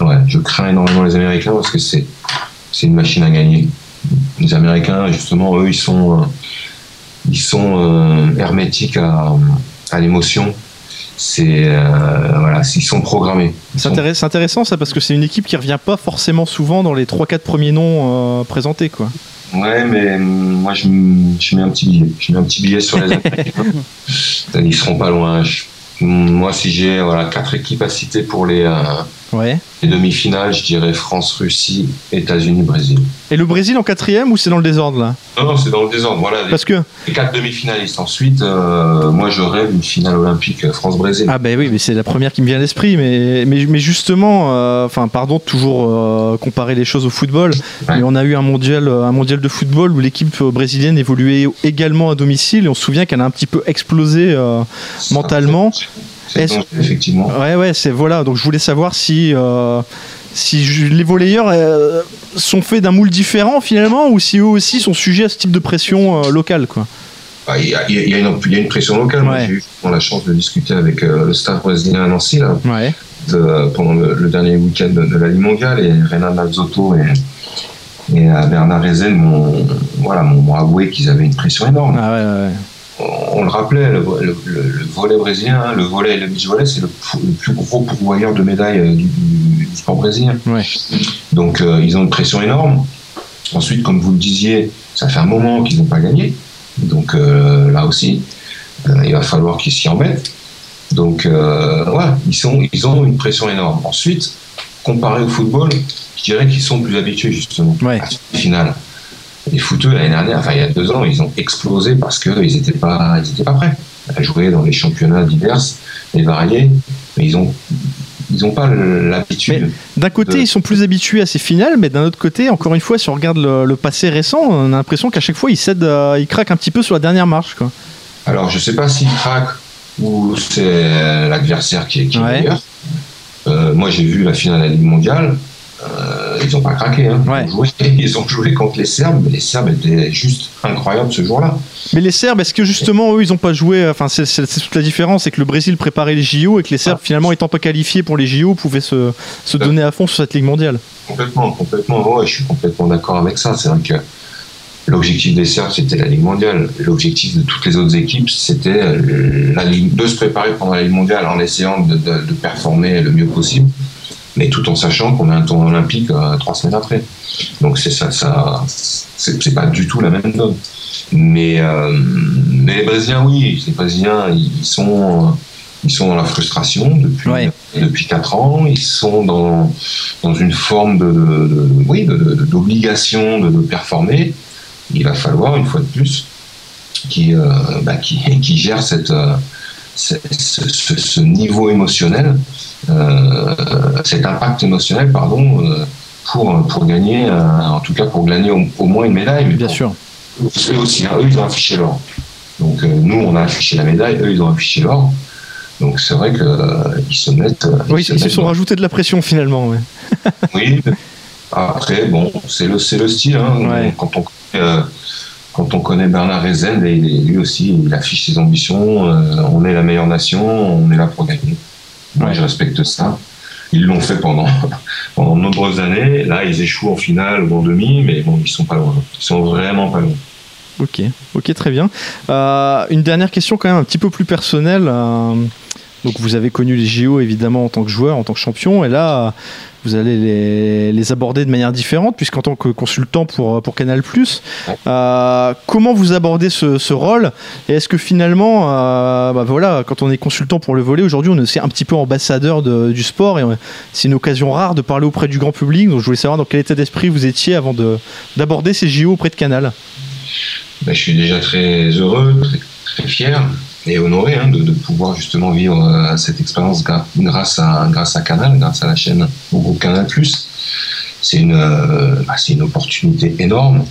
Ouais, je crains énormément les Américains parce que c'est une machine à gagner. Les Américains, justement, eux, ils sont hermétiques à l'émotion. Voilà, ils sont programmés. C'est intéressant ça, parce que c'est une équipe qui revient pas forcément souvent dans les 3-4 premiers noms présentés, quoi. Ouais, mais moi je mets un petit billet. Je mets un petit billet sur les Américains. Ils seront pas loin. Moi, si j'ai 4 équipes à citer pour les demi-finales, je dirais France, Russie, États-Unis, Brésil. Et le Brésil en 4e, ou c'est dans le désordre là? Non, c'est dans le désordre. Voilà. Parce que les 4 demi-finalistes. Ensuite, moi, je rêve d'une finale olympique France-Brésil. Ah ben oui, mais c'est la première qui me vient à l'esprit. Mais justement, pardon, toujours comparer les choses au football. Ouais. Mais on a eu un mondial de football où l'équipe brésilienne évoluait également à domicile, et on se souvient qu'elle a un petit peu explosé mentalement. Effectivement. Ouais, c'est voilà. Donc je voulais savoir si les volleyeurs sont faits d'un moule différent finalement, ou si eux aussi sont sujets à ce type de pression locale, quoi. Bah, il y a une pression locale. Ouais. Moi, j'ai eu la chance de discuter avec le staff brésilien à Nancy là, ouais, pendant le dernier week-end de la Ligue mondiale, et Renan Mazzotto et Bernard Rezen m'ont avoué qu'ils avaient une pression énorme. Ah ouais. On le rappelait, le volley brésilien, le volley et le beach volley, c'est le plus gros pourvoyeur de médailles du sport brésilien. Ouais. Donc ils ont une pression énorme. Ensuite, comme vous le disiez, ça fait un moment qu'ils n'ont pas gagné. Donc là aussi, il va falloir qu'ils s'y embêtent. Donc ils ont une pression énorme. Ensuite, comparé au football, je dirais qu'ils sont plus habitués justement, ouais, à la finale. Les footeux, l'année dernière, il y a 2 ans, ils ont explosé parce qu'ils n'étaient pas prêts à jouer dans les championnats divers et variés. Mais ils n'ont pas l'habitude. Mais d'un côté, ils sont plus habitués à ces finales, mais d'un autre côté, encore une fois, si on regarde le passé récent, on a l'impression qu'à chaque fois, ils craquent un petit peu sur la dernière marche, quoi. Alors, je ne sais pas s'ils craquent ou c'est l'adversaire qui est meilleur. Moi, j'ai vu la finale de la Ligue mondiale. Ils n'ont pas craqué, hein. Ouais. Ils ont joué contre les Serbes, mais les Serbes étaient juste incroyables ce jour-là. Mais les Serbes, est-ce que justement eux, ils n'ont pas joué, enfin, c'est toute la différence, c'est que le Brésil préparait les JO et que les Serbes, finalement, étant pas qualifiés pour les JO, pouvaient se donner à fond sur cette Ligue mondiale. Complètement, ouais, je suis complètement d'accord avec ça. C'est vrai que l'objectif des Serbes, c'était la Ligue mondiale. L'objectif de toutes les autres équipes, c'était de se préparer pendant la Ligue mondiale en essayant de performer le mieux possible, mais tout en sachant qu'on a un tournoi olympique 3 semaines après. Donc c'est pas du tout la même donne. Mais les Brésiliens, oui, les Brésiliens, ils sont dans la frustration depuis 4 ans. Ils sont dans une forme d'obligation de performer. Il va falloir, une fois de plus, qui gère ce niveau émotionnel, cet impact émotionnel, pardon, pour gagner, en tout cas pour gagner au moins une médaille. Mais bien sûr. Eux aussi, eux, ils ont affiché l'or. Donc nous, on a affiché la médaille, eux, ils ont affiché l'or. Donc c'est vrai qu'ils se mettent. Oui, ils se sont rajoutés de la pression finalement. Ouais. Oui. Après, bon, c'est le style. Hein. Ouais. Quand on connaît Bernard Rezen, lui aussi, il affiche ses ambitions. On est la meilleure nation, on est là pour gagner. Moi, je respecte ça. Ils l'ont fait pendant de nombreuses années. Là, ils échouent en finale ou en demi, mais bon, ils sont pas loin. Ils sont vraiment pas loin. Ok, très bien. Une dernière question quand même un petit peu plus personnelle. Donc vous avez connu les JO évidemment en tant que joueur, en tant que champion, et là vous allez les aborder de manière différente puisqu'en tant que consultant pour Canal+, comment vous abordez ce rôle, et est-ce que finalement quand on est consultant pour le volley aujourd'hui, on est aussi un petit peu ambassadeur du sport, et c'est une occasion rare de parler auprès du grand public, donc je voulais savoir dans quel état d'esprit vous étiez avant d'aborder ces JO auprès de Canal. Je suis déjà très heureux, très fier et honoré de pouvoir justement vivre cette expérience grâce à Canal, grâce à la chaîne, au groupe Canal+. C'est une opportunité énorme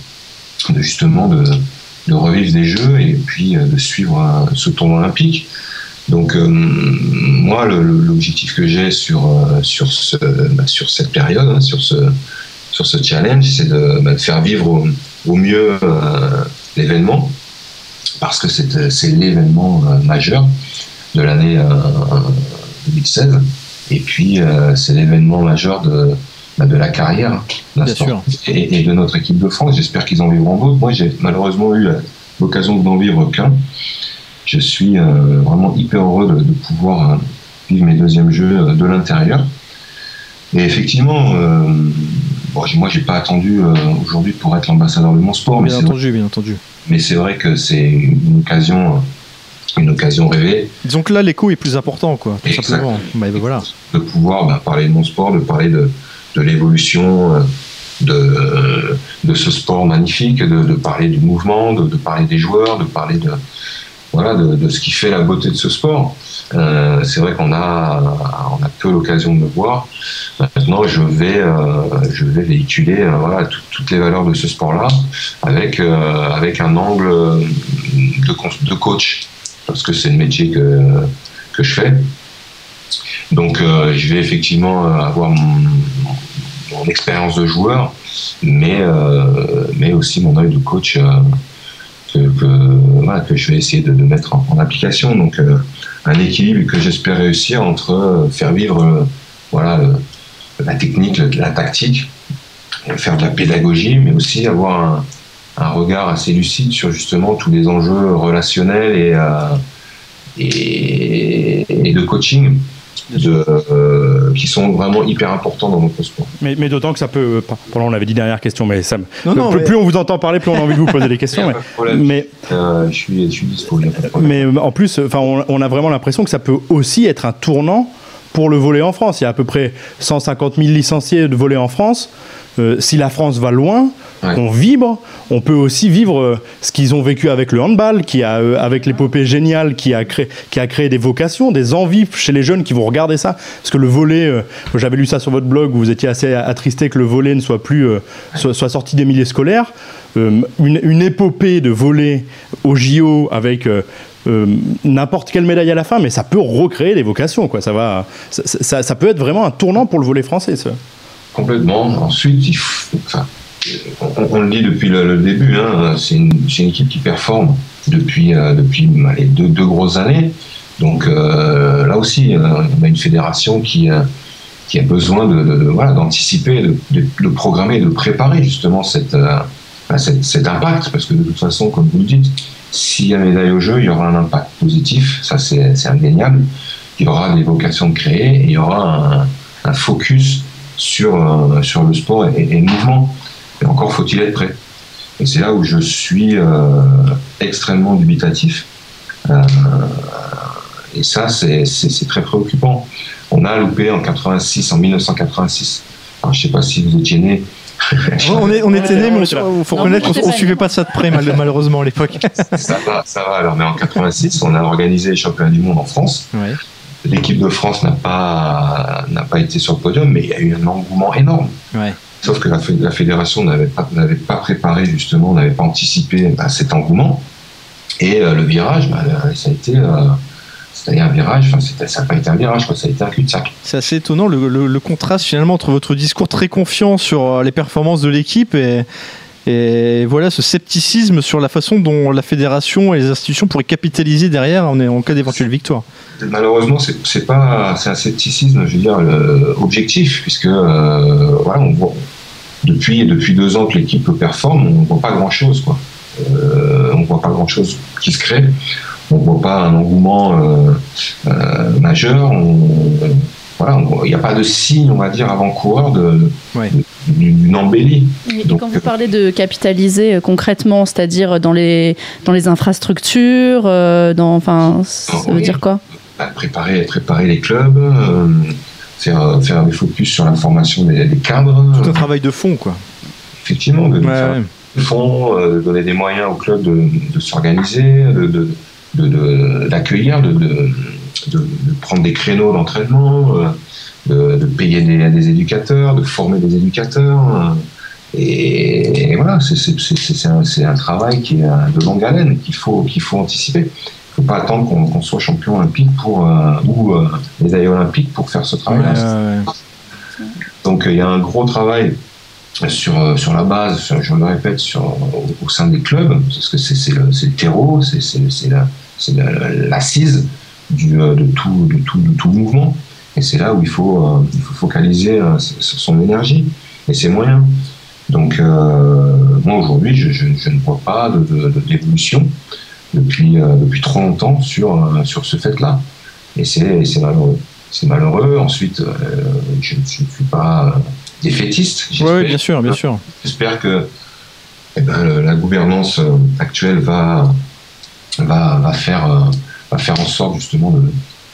de revivre des jeux et puis de suivre ce tournoi olympique. Donc moi, l'objectif que j'ai sur cette période, sur ce challenge, c'est de faire vivre au mieux l'événement, parce que c'est l'événement majeur de l'année 2016, et puis c'est l'événement majeur de la carrière et de notre équipe de France. J'espère qu'ils en vivront d'autres. Moi, j'ai malheureusement eu l'occasion de n'en vivre qu'un. Je suis vraiment hyper heureux de pouvoir vivre mes deuxièmes jeux de l'intérieur. Et effectivement, moi, j'ai pas attendu aujourd'hui pour être l'ambassadeur de mon sport. Bien entendu. Mais c'est vrai que c'est une occasion rêvée. Disons que là, l'écho est plus important, quoi. Tout simplement. De pouvoir parler de mon sport, de parler de l'évolution de ce sport magnifique, de parler du mouvement, de parler des joueurs, de parler de ce qui fait la beauté de ce sport. C'est vrai qu'on a peu l'occasion de le voir. Maintenant, je vais véhiculer toutes les valeurs de ce sport-là avec un angle de coach, parce que c'est le métier que je fais. Donc, je vais effectivement avoir mon expérience de joueur, mais aussi mon œil de coach que je vais essayer de mettre en application. Donc un équilibre que j'espère réussir entre faire vivre la technique, la tactique, faire de la pédagogie, mais aussi avoir un regard assez lucide sur justement tous les enjeux relationnels et de coaching qui sont vraiment hyper importants dans notre sport. Mais d'autant que ça peut... Pardon, on avait dit dernière question, mais Sam... Plus on vous entend parler, plus on a envie de vous poser des questions. Je suis dispo. Mais en plus, on a vraiment l'impression que ça peut aussi être un tournant pour le volley en France. Il y a à peu près 150 000 licenciés de volley en France. Si la France va loin, on vibre. On peut aussi vivre ce qu'ils ont vécu avec le handball, avec l'épopée géniale qui a créé des vocations, des envies chez les jeunes qui vont regarder ça. Parce que le volley, j'avais lu ça sur votre blog, où vous étiez assez attristé que le volley ne soit plus soit sorti des milieux scolaires. Une épopée de volley au JO avec... n'importe quelle médaille à la fin, mais ça peut recréer des vocations, quoi. Ça peut être vraiment un tournant pour le volley français, ça. Complètement. Ensuite, on le dit depuis le début, c'est une équipe qui performe depuis les deux grosses années. Donc là aussi, on a une fédération qui a besoin d'anticiper, de programmer, de préparer justement cet impact, parce que de toute façon, comme vous le dites, s'il y a médaille au jeu, il y aura un impact positif, ça c'est indéniable. Il y aura des vocations de créer, et il y aura un focus sur le sport et le mouvement. Et encore faut-il être prêt. Et c'est là où je suis extrêmement dubitatif. Et ça, c'est très préoccupant. On a loupé en 1986. Alors, je ne sais pas si vous étiez né. On était nés, mais il faut reconnaître qu'on ne suivait pas ça de près, malheureusement, à l'époque. Ça va alors, mais en 86, on a organisé les championnats du monde en France. Ouais. L'équipe de France n'a pas été sur le podium, mais il y a eu un engouement énorme. Ouais. Sauf que la fédération n'avait pas préparé, justement, n'avait pas anticipé cet engouement. Et le virage, ça a été... C'était un virage, ça n'a pas été un virage, ça a été un cul-de-sac. C'est assez étonnant le contraste finalement entre votre discours très confiant sur les performances de l'équipe et, Et voilà ce scepticisme sur la façon dont la fédération et les institutions pourraient capitaliser derrière en cas d'éventuelle victoire. Malheureusement, c'est un scepticisme, je veux dire, objectif, puisque voilà, on voit, depuis 2 ans que l'équipe performe, on ne voit pas grand-chose, quoi. On ne voit pas grand-chose qui se crée, on ne voit pas un engouement majeur, voilà, il n'y a pas de signe, on va dire, avant-coureur d'une embellie. Et donc, quand vous parlez de capitaliser concrètement, c'est-à-dire dans les infrastructures, ça veut dire quoi ? Préparer les clubs, faire des focus sur la formation des cadres. Tout un travail de fond, quoi. Effectivement, de donner des moyens au club de s'organiser, d'accueillir, de prendre des créneaux d'entraînement, de payer des éducateurs, de former des éducateurs. Et voilà, c'est un travail qui est de longue haleine, qu'il faut anticiper. Il ne faut pas attendre qu'on soit champion olympique ou médaille olympique pour faire ce travail-là. Ouais. Donc il y a un gros travail sur la base, je le répète, au sein des clubs, parce que c'est le terreau, c'est l'assise de tout mouvement, et c'est là où il faut focaliser son énergie et ses moyens. Donc moi aujourd'hui je ne vois pas d'évolution depuis trop longtemps sur ce fait-là, et c'est malheureux. C'est malheureux. Ensuite, je ne suis pas défaitiste. Oui, bien sûr, bien sûr. J'espère que la gouvernance actuelle va faire en sorte justement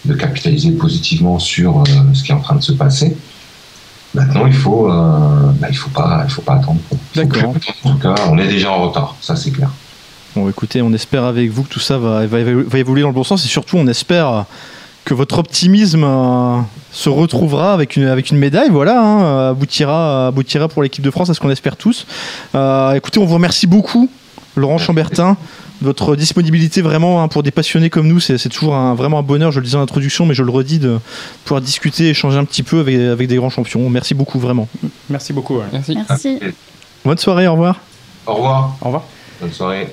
de capitaliser positivement sur ce qui est en train de se passer. Maintenant, il faut pas attendre. D'accord. En tout cas, on est déjà en retard, ça c'est clair. Bon, écoutez, on espère avec vous que tout ça va évoluer dans le bon sens, et surtout, on espère que votre optimisme se retrouvera avec une médaille, voilà, hein, aboutira pour l'équipe de France, c'est ce qu'on espère tous. Écoutez, on vous remercie beaucoup, Laurent Chambertin, de votre disponibilité vraiment, hein, pour des passionnés comme nous. C'est toujours vraiment un bonheur, je le disais en introduction, mais je le redis, de pouvoir discuter, échanger un petit peu avec des grands champions. Merci beaucoup, vraiment. Merci beaucoup. Ouais. Merci. Bonne soirée, au revoir. Au revoir. Au revoir. Bonne soirée.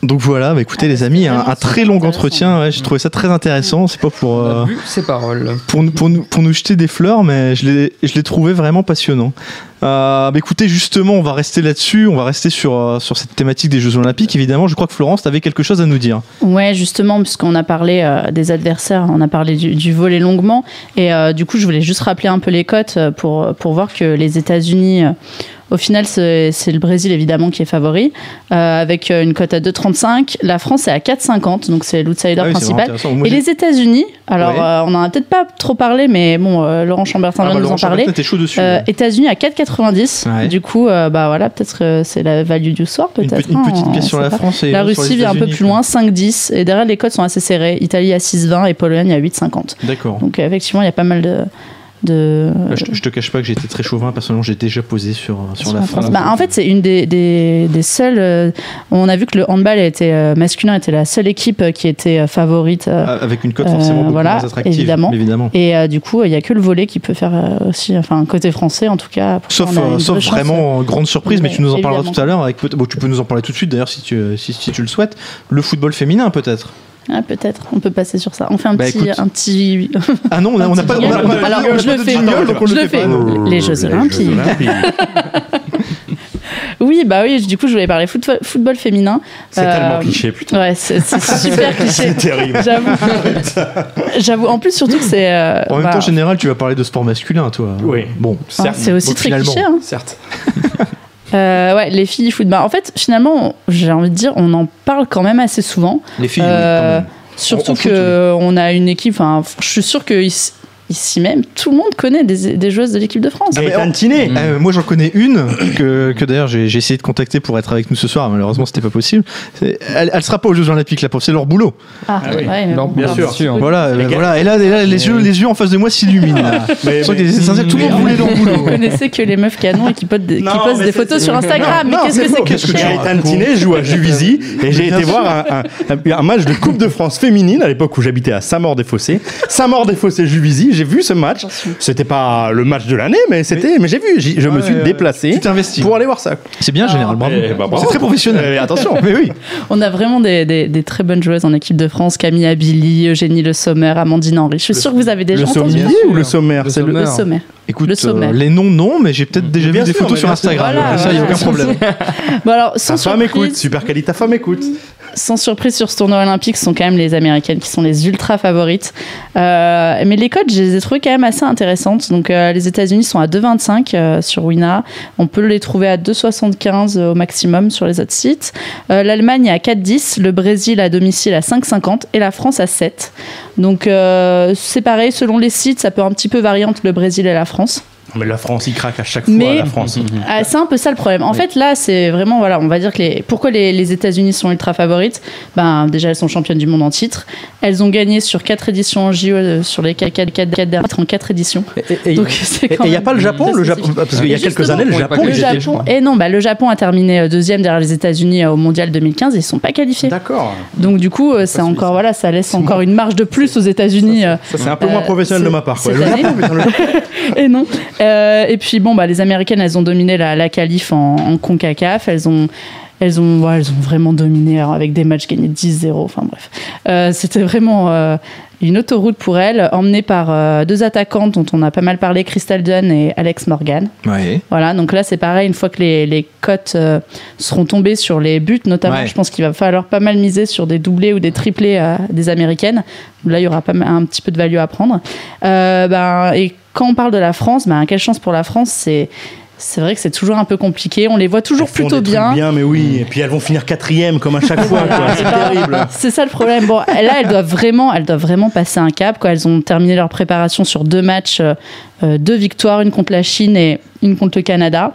Donc voilà, bah écoutez les amis, un très long entretien, ouais, j'ai trouvé ça très intéressant, c'est pas pour ces paroles pour nous jeter des fleurs, mais je l'ai trouvé vraiment passionnant. Bah écoutez, justement, on va rester là-dessus, on va rester sur cette thématique des Jeux Olympiques, évidemment. Je crois que Florence, t'avais quelque chose à nous dire. Ouais, justement, puisqu'on a parlé des adversaires, on a parlé du volley longuement, et du coup, je voulais juste rappeler un peu les cotes pour voir que les États-Unis, au final, c'est le Brésil évidemment qui est favori, avec une cote à 2,35. La France est à 4,50, donc c'est l'outsider principal. Et les États-Unis, alors ouais, on n'en a peut-être pas trop parlé, mais bon, Laurent Chambertin vient de nous en parler. États-Unis à 4,40. 90, ouais. Du coup, bah voilà, peut-être que c'est la value du soir, peut-être. Une petite pièce sur la France. Et la Russie vient un peu plus loin, 5-10, et derrière les cotes sont assez serrées. Italie à 6-20 et Pologne à 8-50. D'accord. Donc effectivement, il y a pas mal de... Là, je te cache pas que j'étais très chauvin, personnellement, j'ai déjà posé sur la France. Bah, en fait, c'est une des seules. On a vu que le handball masculin était la seule équipe qui était favorite. Avec une cote forcément beaucoup moins attractive. Évidemment. Et du coup, il n'y a que le volley qui peut faire aussi, enfin, côté français en tout cas. Sauf vraiment grande surprise, mais tu nous en parleras tout à l'heure. Bon, tu peux nous en parler tout de suite d'ailleurs si tu le souhaites. Le football féminin peut-être. Ah, peut-être, on peut passer sur ça. On fait un petit... Ah non, on n'a pas... Alors, je le fais. Les Jeux Olympiques. Oui, bah oui, du coup, je voulais parler football féminin. C'est tellement cliché, putain. Ouais, c'est super cliché. C'est terrible. J'avoue. En plus, surtout que c'est... en même temps, en général, tu vas parler de sport masculin, toi. Oui. Bon, certes. C'est aussi très cliché, hein. Certes. Ouais, les filles foot. Bah, en fait, finalement, j'ai envie de dire, on en parle quand même assez souvent. Les filles, oui, quand même. Surtout qu'on a une équipe. Enfin, je suis sûr que ici même, tout le monde connaît des joueuses de l'équipe de France. Ah, moi, j'en connais une que d'ailleurs j'ai essayé de contacter pour être avec nous ce soir. Malheureusement, c'était pas possible. Elle sera pas aux Jeux Olympiques, la pauvre. C'est leur boulot. Ah, oui. Ouais, non, bon, bien sûr. Voilà. Et là, les yeux en face de moi s'illuminent. Mais tout le monde voulait leur boulot. Vous connaissez que les meufs canons et qui postent des photos sur Instagram. Mais qu'est-ce que c'est que Gaëtan Tiné joue à Juvisy, et j'ai été voir un match de Coupe de France féminine à l'époque où j'habitais à Saint-Maur-des-Fossés, Juvisy. j'ai vu ce match. C'était pas le match de l'année, mais c'était. Mais j'ai vu. Je me suis déplacé pour aller voir ça. C'est bien, généralement. Bah, c'est très professionnel. Attention. Mais oui. On a vraiment des très bonnes joueuses en équipe de France. Camille Abili, Eugénie Le Sommer, Amandine Henry. Je suis sûre que vous avez déjà entendu. Le Sommer ou le Sommer? Écoute, les noms, non, mais j'ai peut-être déjà vu des photos sur Instagram. Voilà, ça, il n'y a aucun problème. Bon, alors, sans surprise, femme écoute, super qualité, ta femme écoute. Sans surprise, sur ce tournoi olympique, ce sont quand même les Américaines qui sont les ultra favorites. Mais les cotes, je les ai trouvées quand même assez intéressantes. Donc, les États-Unis sont à 2,25 sur Wina. On peut les trouver à 2,75 au maximum sur les autres sites. L'Allemagne à 4,10, le Brésil à domicile à 5,50 et la France à 7. Donc, c'est pareil, selon les sites, ça peut un petit peu varier entre le Brésil et la France. Mais la France, il craque à chaque fois. Mais, la France. C'est un peu ça le problème. En fait, là, c'est vraiment, voilà, on va dire que pourquoi les États-Unis sont ultra favorites. Ben, déjà, elles sont championnes du monde en titre. Elles ont gagné sur 4 éditions en JO, sur les 4 dernières en 4 éditions. Et il n'y a pas le Japon, parce qu'il y a quelques années, le Japon. Et non, bah, le Japon a terminé deuxième derrière les États-Unis au Mondial 2015. Ils ne sont pas qualifiés. D'accord. Donc, du coup, c'est encore, voilà, ça laisse encore une marge de plus aux États-Unis. Ça, c'est un peu moins professionnel de ma part. Et non. Et puis bon, bah, les Américaines, elles ont dominé la qualif en CONCACAF. Elles ont vraiment dominé avec des matchs gagnés 10-0. Enfin bref, c'était vraiment une autoroute pour elles, emmenées par deux attaquantes dont on a pas mal parlé, Crystal Dunn et Alex Morgan. Ouais. Voilà, donc là c'est pareil, une fois que les cotes seront tombées sur les buts, notamment, je pense qu'il va falloir pas mal miser sur des doublés ou des triplés des Américaines. Là, il y aura pas mal, un petit peu de value à prendre. Et quand on parle de la France, quelle chance pour la France, c'est vrai que c'est toujours un peu compliqué. On les voit toujours plutôt bien. Mais oui. Et puis elles vont finir 4e comme à chaque fois. Quoi. C'est terrible. C'est ça le problème. Bon, là, elles doivent vraiment passer un cap. Quoi. Elles ont terminé leur préparation sur 2 matchs, 2 victoires, une contre la Chine et une contre le Canada.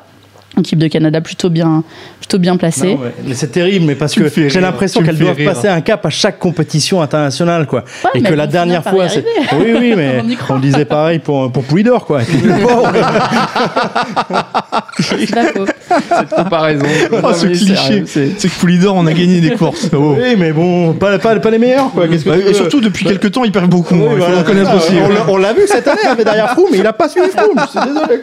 L'équipe de Canada plutôt bien placée. Non, mais c'est terrible, mais parce que j'ai l'impression qu'elles doivent passer un cap à chaque compétition internationale, quoi. Ouais, et que la dernière fois, c'est... Oui, mais on disait pareil pour Poulidor, quoi. C'est pas faux. Cette comparaison. Ce cliché. C'est que Poulidor, on a gagné des courses. Oh. Oui, mais bon, pas les meilleurs, quoi. Et surtout, depuis quelques temps, il perd beaucoup. Oui, voilà, on connaît aussi. On l'a vu cette année, avec derrière Froome, mais il n'a pas suivi Froome. Je suis désolé.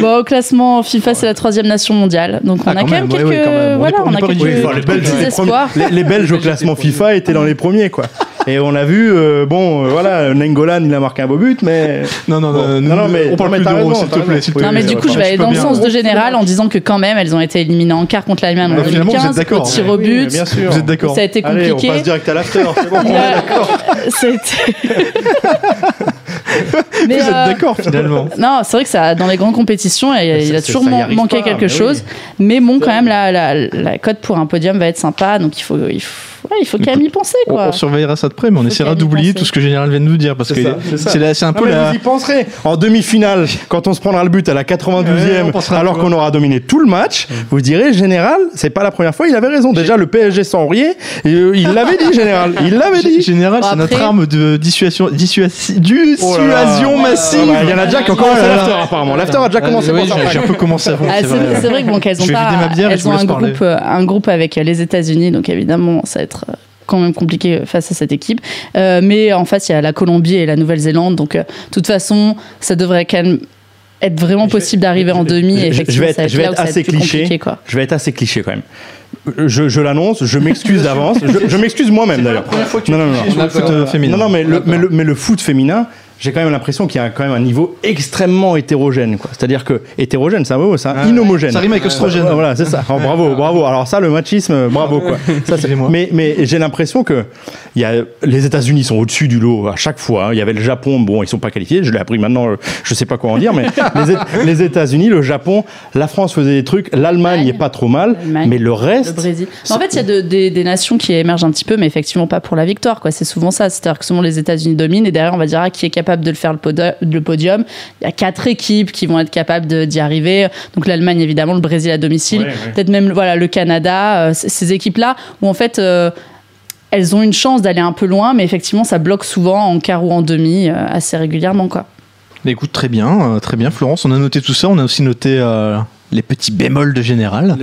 Bon, au classement FIFA, c'est la 3e nation mondiale. Donc on a quand même quelques petits espoirs. Les Belges au classement FIFA étaient dans les premiers, quoi. Et on a vu, Nengolan, il a marqué un beau but, mais... Non, mais on parle plus d'euros, s'il te plaît. Non, mais du coup, je vais aller dans le sens de Général en disant que quand même, elles ont été éliminées en quart contre l'Allemagne en 2015, au tir au but. Vous êtes d'accord. Ça a été compliqué. Allez, on passe direct à l'after, c'est bon, on est d'accord. Mais vous êtes d'accord finalement. Non, c'est vrai que ça, dans les grandes compétitions, il a toujours manqué quelque chose. Mais bon, quand même, la cote pour un podium va être sympa, donc il faut quand même y penser, quoi. On surveillera ça de près, mais on essaiera d'oublier tout ce que Général vient de nous dire, parce c'est un peu Vous y penserez en demi-finale quand on se prendra le but à la 92e, alors qu'on aura dominé tout le match. Vous direz, Général, c'est pas la première fois, il avait raison. Déjà, le PSG sans Aurier, il l'avait dit, Général. Il l'avait dit. Général, c'est notre arme de dissuasion massive. Il y en a déjà qui ont commencé l'after, apparemment. L'after a déjà commencé. J'ai un peu commencé avant. C'est vrai que elles ont un groupe avec les États-Unis, donc évidemment, ça va être quand même compliqué face à cette équipe, mais en face il y a la Colombie et la Nouvelle-Zélande, donc de toute façon ça devrait quand même être vraiment possible d'arriver en demi. Je vais être assez cliché quand même. Je l'annonce, je m'excuse d'avance, je m'excuse moi-même d'ailleurs. Mais le foot féminin, j'ai quand même l'impression qu'il y a quand même un niveau extrêmement hétérogène, quoi. C'est-à-dire que hétérogène, c'est un mot, c'est inhomogène. Ça rime avec oestrogène. Voilà, c'est ça. Oh, bravo. Alors ça, le machisme, bravo, quoi. Ça, c'est... Mais j'ai l'impression que les États-Unis sont au-dessus du lot à chaque fois. Il y avait le Japon, bon, ils sont pas qualifiés. Je l'ai appris maintenant, je sais pas quoi en dire, mais les États-Unis, le Japon, la France faisait des trucs, l'Allemagne est pas trop mal, mais le reste. Le Brésil. En fait, il y a des nations qui émergent un petit peu, mais effectivement pas pour la victoire, quoi. C'est souvent ça. C'est-à-dire que souvent les États-Unis dominent et derrière on va dire qui est capable de le faire le podium. Il y a 4 équipes qui vont être capables d'y arriver. Donc l'Allemagne évidemment, le Brésil à domicile, peut-être même le Canada, ces équipes-là où en fait elles ont une chance d'aller un peu loin, mais effectivement ça bloque souvent en quart ou en demi assez régulièrement, quoi. Mais écoute, très bien Florence, on a noté tout ça, on a aussi noté les petits bémols de Général.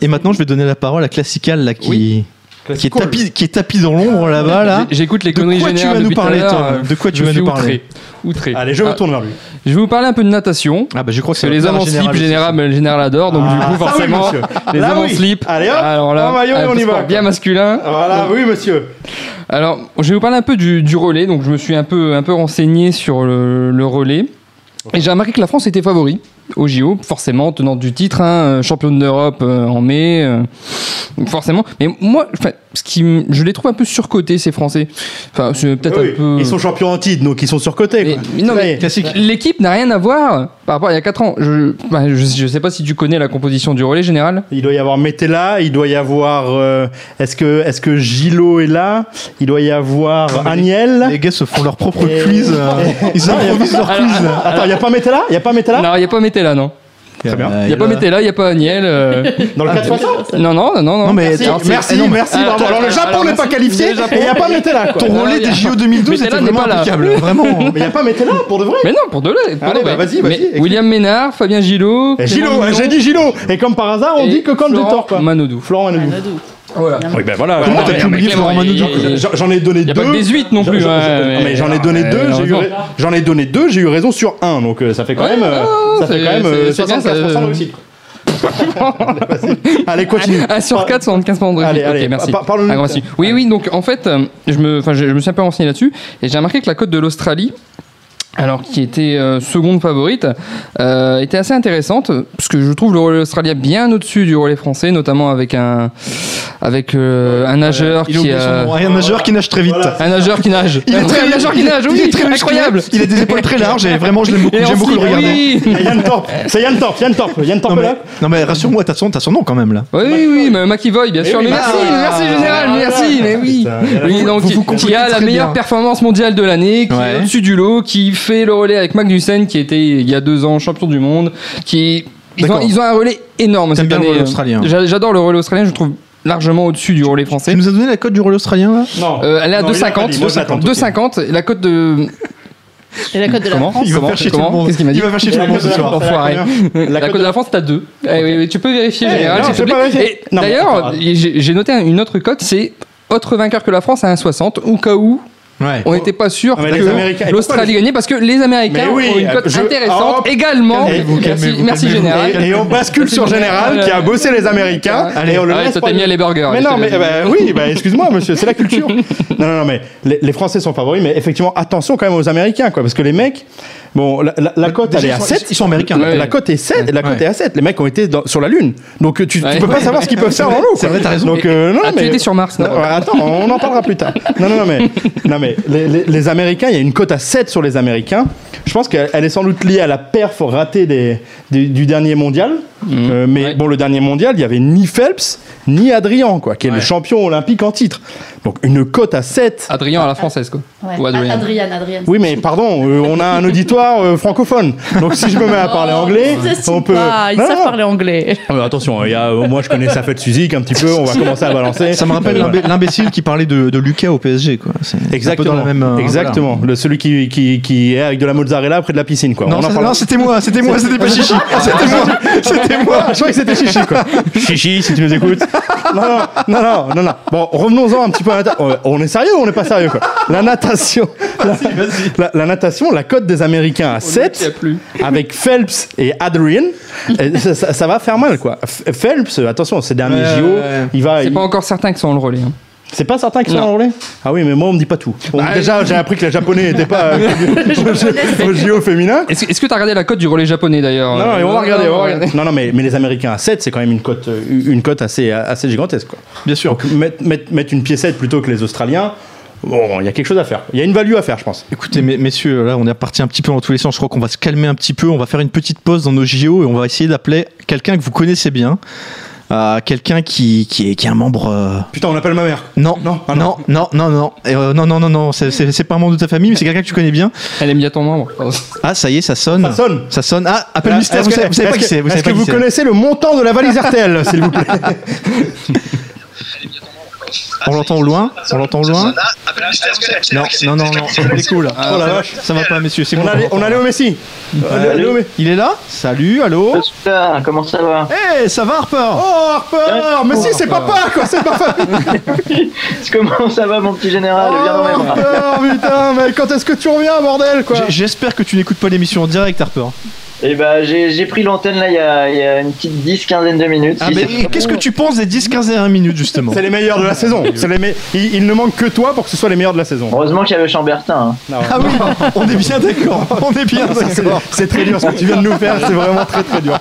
Et maintenant je vais donner la parole à Classical là, qui... Oui. Qui est tapis dans l'ombre là-bas, là. J'écoute les conneries générales depuis tout à l'heure. De quoi tu vas nous parler, Tom ? Allez, je me tourne vers lui. Je vais vous parler un peu de natation. Ah bah je crois que les hommes en slip, général adore, donc du coup forcément les hommes en slip. Allez hop, alors là, en maillot, on y va. Bien masculin. Voilà, oui monsieur. Alors, je vais vous parler un peu du relais. Donc je me suis un peu renseigné sur le relais. Et j'ai remarqué que la France était favori au JO, forcément, tenant du titre, hein, championne d'Europe en mai, forcément. Mais moi, je les trouve un peu surcotés, ces Français. Enfin, c'est peut-être un peu... Ils sont champions en titre, donc ils sont surcotés. Mais l'équipe n'a rien à voir par rapport à il y a 4 ans. Je sais pas si tu connais la composition du relais général. Il doit y avoir Metella, il doit y avoir... Est-ce que Gillot est là ? Il doit y avoir Agnel. Les gars se font leur propre quiz. Ils improvisent leur quiz. Attends, il n'y a pas Metella ? Non, il n'y a pas Metella. Là, non. Très bien. Il n'y a pas Metella, il n'y a pas Agnel. Dans le 4x100 Non. Merci. Alors, le Japon n'est pas qualifié et il n'y a pas Metella. Ton relais des JO 2012 était vraiment impeccable. Vraiment. Mais il n'y a pas Metella pour de vrai. Mais non, pour de vrai. Allez, vas-y. William Ménard, Fabien Gillot. J'ai dit Gillot. Et comme par hasard, on dit que quand j'ai tort. Florent Manodou. Voilà. Oui, ben voilà. Comment t'as pu oublier Florent Manodou ? J'en ai donné 2. Il n'y a pas que des 8 non plus. J'en ai donné 2, j'ai eu raison sur 1. Donc ça fait quand même 75% de titre. Allez, continue. 1 sur 4, 75% de réussite. Allez, merci. Parle-nous. Oui, donc en fait, je me suis un peu renseigné là-dessus et j'ai remarqué que la cote de l'Australie, alors qui était seconde favorite, était assez intéressante, parce que je trouve le relais australien bien au-dessus du relais français, notamment avec un nageur qui nage très vite. Voilà, un nageur qui nage. Il est très incroyable. Il a des épaules très larges et vraiment j'aime beaucoup le regarder. C'est Yann Torp là. Non mais rassure-moi, t'as son nom quand même là. Oui, mais McEvoy bien sûr. Merci général, merci. Mais oui, donc il a la meilleure performance mondiale de l'année, qui est au-dessus du lot, qui fait le relais avec Magnussen, qui était il y a 2 ans champion du monde, qui ils ont un relais énorme. J'aime bien le relais australien. J'adore le relais australien, je trouve largement au-dessus du relais français. Tu nous as donné la cote du relais australien là ? Non. Elle est à 2,50. La cote de... Et la cote de la France, il va faire chier tout le monde. Qu'est-ce qu'il m'a dit ? Il va faire chier tout le monde ce soir. Enfoiré. La cote de la France, t'as 2. Tu peux vérifier, général. D'ailleurs, j'ai noté une autre cote, c'est autre vainqueur que la France à 1,60, au cas où. Ouais. On n'était pas sûr que l'Australie gagnait, parce que les Américains ont une cote intéressante également. Merci Général. Et on bascule sur Général qui a bossé les Américains. Allez, ça t'a mis à les burgers. Mais non, mais excuse-moi monsieur, c'est la culture. Non, mais les Français sont favoris, mais effectivement attention quand même aux Américains, quoi, parce que les mecs, bon, la cote elle est à 7, ils sont américains. La cote est 7, la cote est à 7. Les mecs ont été sur la Lune, donc tu peux pas savoir ce qu'ils peuvent faire en l'eau. C'est vrai, t'as raison. Donc non, mais tu étais sur Mars. Attends, on en parlera plus tard. Non mais. Les Américains, il y a une cote à 7 sur les Américains. Je pense qu'elle est sans doute liée à la perf ratée du dernier mondial. Bon, le dernier mondial, il n'y avait ni Phelps, ni Adrian, quoi, qui est le champion olympique en titre. Donc, une cote à 7. Adrian à la française, quoi. Ouais. Ou Adrian. Oui, mais pardon, on a un auditoire francophone. Donc, si je me mets à parler anglais, on peut... Ils savent parler anglais. Attention, moi, je connais sa fête Suzyk un petit peu, on va commencer à balancer. Ça me rappelle l'imbécile qui parlait de Lucas au PSG, quoi. Exactement. Exactement. Voilà. Celui qui est avec de la mozzarella près de la piscine, quoi. Non, c'était moi, c'était pas Chichi. C'était moi. Je crois que c'était Chichi, quoi. Chichi, si tu nous écoutes. Non. Bon, revenons-en un petit peu à la natation. On est sérieux ou on n'est pas sérieux, quoi ? La natation. Vas-y. La natation, la cote des Américains à 7, avec Phelps et Adrian, ça va faire mal, quoi. Phelps, attention, ces derniers JO, il va... C'est pas encore certain que sont le relais, hein. C'est pas certain qu'ils sont en relais ? Ah oui, mais moi on me dit pas tout. Déjà, j'ai appris que les Japonais n'étaient pas au JO féminin. Est-ce que t'as regardé la cote du relais japonais d'ailleurs ? Non, on va regarder. Non, mais les Américains à 7, c'est quand même une cote assez gigantesque, quoi. Bien sûr. Donc, mettre une piécette plutôt que les Australiens. Bon, il y a quelque chose à faire. Il y a une value à faire, je pense. Écoutez, messieurs, là, on est parti un petit peu dans tous les sens. Je crois qu'on va se calmer un petit peu. On va faire une petite pause dans nos JO et on va essayer d'appeler quelqu'un que vous connaissez bien. Quelqu'un qui est un membre. Putain, on appelle ma mère. Non. Non. C'est pas un membre de ta famille, mais c'est quelqu'un que tu connais bien. Elle aime bien ton membre. Ah, ça y est, ça sonne. Ah, appel mystère. Est-ce que vous connaissez le montant de la valise RTL, s'il vous plaît? On l'entend au loin? On l'entend au loin? Non, non, non, non. C'est cool. Là. Oh la vache. Ça va pas, messieurs. C'est bon. On a Léo Messi. Il est là? Salut, allô? Comment ça va? Eh, ça va, Harper? Oh, Harper! Mais si, c'est papa, quoi. C'est papa. Comment ça va, mon petit général? Viens dans mes bras. Harper, putain, mais quand est-ce que tu reviens, bordel, quoi? J'espère que tu n'écoutes pas l'émission en direct, Harper. Et bah, j'ai pris l'antenne là il y a une petite 10-15 de minutes. Ah, si mais qu'est-ce que tu penses des 10-15 minutes justement? C'est les meilleurs de la saison. Il ne manque que toi pour que ce soit les meilleurs de la saison. Heureusement qu'il y avait Chambertin. Hein. Ah, ouais. Ah oui, on est bien d'accord. C'est très dur ce que tu viens de nous faire, c'est vraiment très très dur.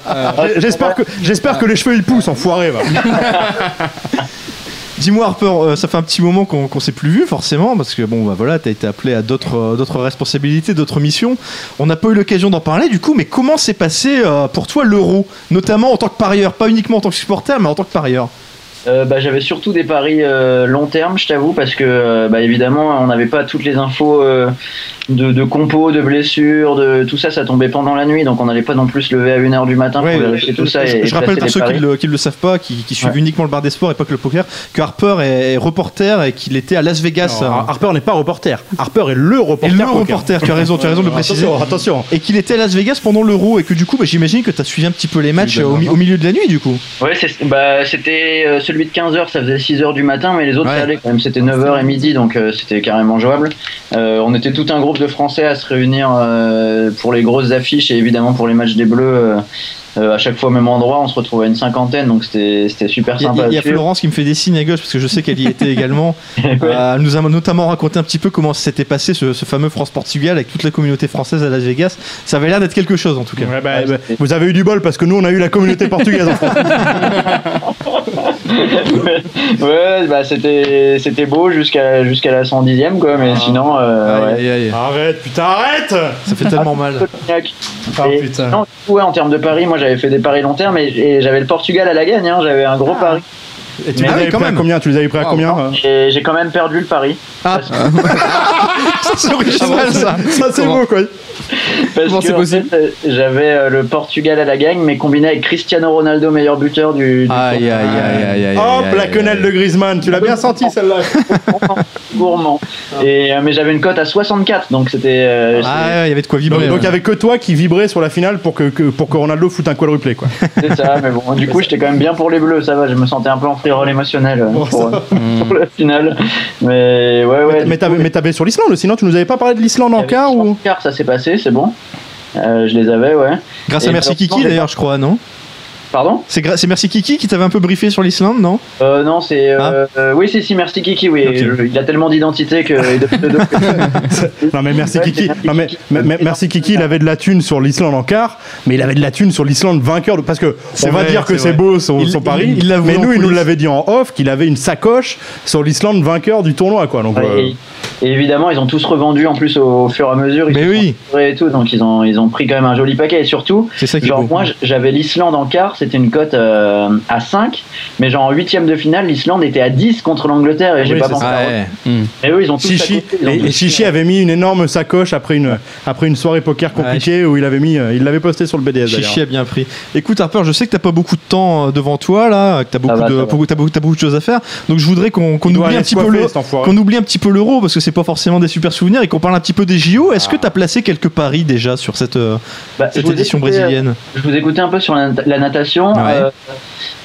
J'espère que les cheveux ils poussent, enfoiré. Va. Dis-moi Harper, ça fait un petit moment qu'on s'est plus vu forcément parce que bon bah voilà, t'as été appelé à d'autres responsabilités, d'autres missions. On n'a pas eu l'occasion d'en parler du coup, mais comment s'est passé pour toi l'Euro, notamment en tant que parieur, pas uniquement en tant que supporter, mais en tant que parieur? J'avais surtout des paris long terme, je t'avoue, parce que évidemment on n'avait pas toutes les infos de compos, de blessures, de tout ça tombait pendant la nuit, donc on n'allait pas non plus se lever à 1h du matin pour vérifier tout ça. Je rappelle pour ceux qui ne le savent pas, qui suivent uniquement le bar des sports et pas que le poker, que Harper est reporter et qu'il était à Las Vegas. Non, Harper n'est pas reporter, Harper est le reporter. Et le reporter, tu as raison de le préciser. Attention. Et qu'il était à Las Vegas pendant l'Euro et que du coup j'imagine que tu as suivi un petit peu les matchs au milieu de la nuit du coup. Ouais, c'était celui de 15h, ça faisait 6h du matin, mais les autres ça allait quand même, c'était 9h et midi, donc c'était carrément jouable. On était tout un groupe de Français à se réunir pour les grosses affiches et évidemment pour les matchs des Bleus. À chaque fois au même endroit, on se retrouvait à une cinquantaine, donc c'était super sympa. Il y a Florence qui me fait des signes à gauche parce que je sais qu'elle y était également. Elle nous a notamment raconté un petit peu comment s'était passé ce fameux France-Portugal avec toute la communauté française à Las Vegas. Ça avait l'air d'être quelque chose en tout cas. Ouais, vous avez eu du bol parce que nous on a eu la communauté portugaise en France. C'était beau jusqu'à la 110e quoi, mais sinon arrête putain, arrête, ça fait tellement mal. Putain. Ouais, en termes de paris, moi j'avais fait des paris long terme et j'avais le Portugal à la gagne, hein, j'avais un gros pari. Et tu les avais pris à combien? J'ai quand même perdu le pari. Ah. Ça c'est original ça. Ça c'est beau quoi. Parce que en fait, j'avais le Portugal à la gagne mais combiné avec Cristiano Ronaldo meilleur buteur du tournoi. Aïe. Hop la quenelle de Griezmann, tu l'as bien senti celle-là. Gourmand. Et mais j'avais une cote à 64 donc c'était il y avait de quoi vibrer. Donc il y avait que toi qui vibrais sur la finale pour que Ronaldo foute un quadruplé quoi. C'est ça, mais bon du coup j'étais quand même bien pour les bleus, ça va, je me sentais un peu en rôle émotionnel pour la finale. Mais t'avais sur l'Islande, sinon tu nous avais pas parlé de l'Islande en quart ou... Quart, ça s'est passé, c'est bon. Je les avais, ouais. Grâce à Merci Kiki d'ailleurs, je crois, non? Pardon? C'est Merci Kiki qui t'avait un peu briefé sur l'Islande, non? Non, c'est... Oui, c'est Merci Kiki, oui. Okay. Il a tellement d'identité que... Non, mais Merci Kiki, il avait de la thune sur l'Islande en quart, mais il avait de la thune sur l'Islande vainqueur. Parce que on va dire que c'est beau son pari, mais nous, il nous l'avait dit en off qu'il avait une sacoche sur l'Islande vainqueur du tournoi, quoi. Donc, et évidemment, ils ont tous revendu en plus au fur et à mesure. Et tout, donc ils ont pris quand même un joli paquet. Et surtout, moi, j'avais l'Islande en quart, c'était une cote à 5, mais genre en 8e de finale, l'Islande était à 10 contre l'Angleterre et j'ai pas pensé Mais eux, ils ont tous Chichi, et Chichi avait mis une énorme sacoche après une soirée poker compliquée où il l'avait posté sur le BDS. Chichi a bien pris. Écoute Harper, je sais que t'as pas beaucoup de temps devant toi là, que t'as beaucoup de choses à faire, donc je voudrais qu'on oublie un petit peu l'Euro parce que c'est pas forcément des super souvenirs et qu'on parle un petit peu des JO. Est-ce que t'as placé quelques paris déjà sur cette édition brésilienne? Je vous écoutais un peu sur la natation.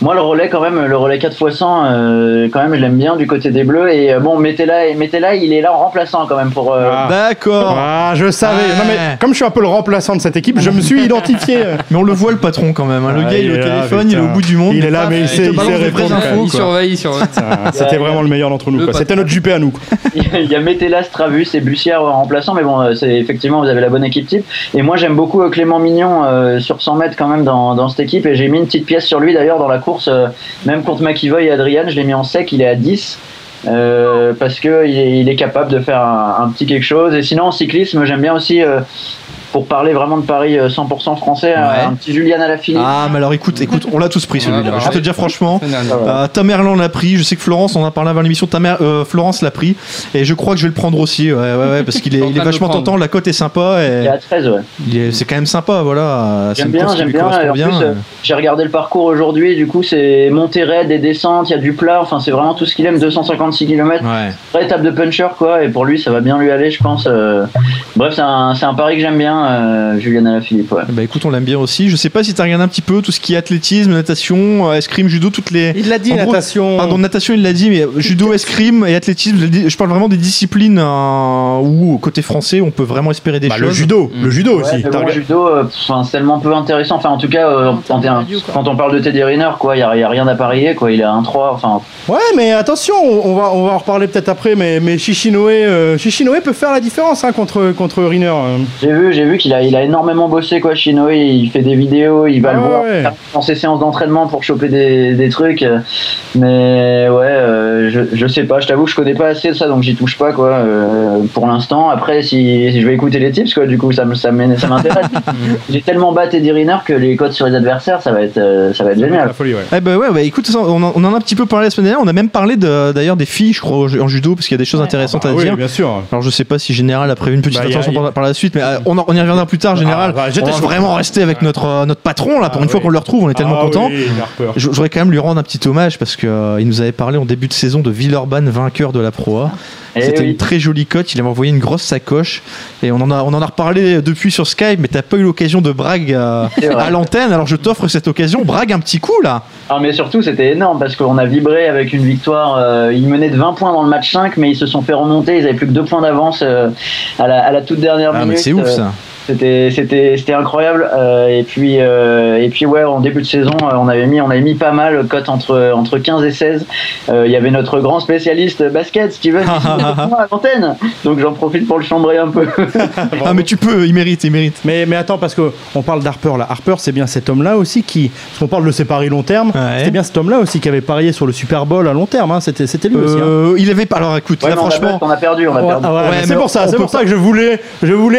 Moi le relais 4x100 quand même je l'aime bien du côté des bleus et bon Metella il est là en remplaçant quand même pour d'accord. Je savais non, mais comme je suis un peu le remplaçant de cette équipe je me suis identifié mais on le voit le patron quand même le gars il est au téléphone, il est au bout du monde, il est là mais il sait répondre, il surveille. C'était vraiment le meilleur d'entre nous quoi. C'était notre Juppé à nous quoi. Il y a Metella, Stravus et Bussière en remplaçant mais bon c'est effectivement vous avez la bonne équipe type et moi j'aime beaucoup Clément Mignon sur 100 mètres quand même dans cette équipe et j'ai mis une petite pièce sur lui d'ailleurs dans la course même contre McEvoy et Adrian je l'ai mis en sec, il est à 10 parce que il est capable de faire un petit quelque chose et sinon en cyclisme j'aime bien aussi pour parler vraiment de Paris 100% français, un petit Julian à la Philippe. Ah, mais alors écoute, on l'a tous pris celui-là. Je vais te dire franchement, Tamerlan l'a pris. Je sais que Florence, on en a parlé avant l'émission, Florence l'a pris. Et je crois que je vais le prendre aussi. Ouais, parce qu'il est vachement tentant. La cote est sympa. Et il est à 13, ouais. C'est quand même sympa, voilà. J'aime bien. En plus, j'ai regardé le parcours aujourd'hui. Du coup, c'est montée raide, des descentes, il y a du plat. Enfin, c'est vraiment tout ce qu'il aime. 256 km. Vraie étape de puncher, quoi. Et pour lui, ça va bien lui aller, je pense. Bref, c'est un pari que j'aime bien, Julien Alaphilippe. Ouais. Bah écoute, on l'aime bien aussi. Je sais pas si t'as regardé un petit peu tout ce qui est athlétisme, natation, escrime, judo, toutes les. Il l'a dit, en natation. Gros, pardon, natation, il l'a dit, mais judo, escrime et athlétisme, je parle vraiment des disciplines où, côté français, on peut vraiment espérer des choses. Le judo aussi. Le judo, c'est tellement peu intéressant. Enfin, en tout cas, quand on parle de Teddy Riner, quoi, il n'y a rien à parier, quoi. Il est à 1-3. Enfin. Ouais, mais attention, on va en reparler peut-être après, mais Chichinoé peut faire la différence, hein, contre Riner. J'ai vu qu'il a énormément bossé, quoi. Chichinoé, il fait des vidéos, il va le voir dans ses séances d'entraînement pour choper des trucs. Mais ouais, je sais pas, je t'avoue, je connais pas assez de ça, donc j'y touche pas, quoi, pour l'instant. Après, si je vais écouter les tips, quoi, du coup ça m'intéresse. J'ai tellement battu Teddy Riner que les codes sur les adversaires, ça va être génial. La folie, ouais. Eh ben ouais, écoute, on en a un petit peu parlé la semaine dernière. On a même parlé d'ailleurs des filles, je crois, en judo, parce qu'il y a des choses intéressantes à dire. Oui, bien sûr. Alors je sais pas si Général a prévu une petite attention par la suite, mais on y reviendra plus tard. Général, j'étais vraiment resté avec notre patron là, pour une fois qu'on le retrouve, on est tellement content. Je voudrais quand même lui rendre un petit hommage parce que il nous avait parlé en début de saison de Villeurbanne vainqueur de la Pro A. C'était une très jolie cote. Il avait envoyé une grosse sacoche et on en a reparlé depuis sur Skype, mais t'as pas eu l'occasion de brague à l'antenne. Alors je t'offre cette occasion, brague un petit coup là. Ah mais surtout c'était énorme parce qu'on a vibré avec une victoire. Ils menaient de 20 points dans le match 5, mais ils se sont fait remonter. Ils avaient plus que 2 points d'avance à la toute dernière minute. Ah mais c'est ouf ça. C'était incroyable. Et puis ouais, en début de saison, on avait mis pas mal cote entre 15 et 16. Il y avait notre grand spécialiste basket Steven à l'antenne. Donc j'en profite pour le chambrer un peu. Ah mais tu peux, il mérite. Mais attends, parce que on parle d'Harper là. Harper, c'est bien cet homme-là aussi qui, parce qu'on parle de ses paris long terme, c'était bien cet homme-là aussi qui avait parié sur le Super Bowl à long terme. Hein. C'était lui aussi. Hein. Il avait pas. Alors écoute, là franchement, on a perdu. Ouais, c'est pour ça que je voulais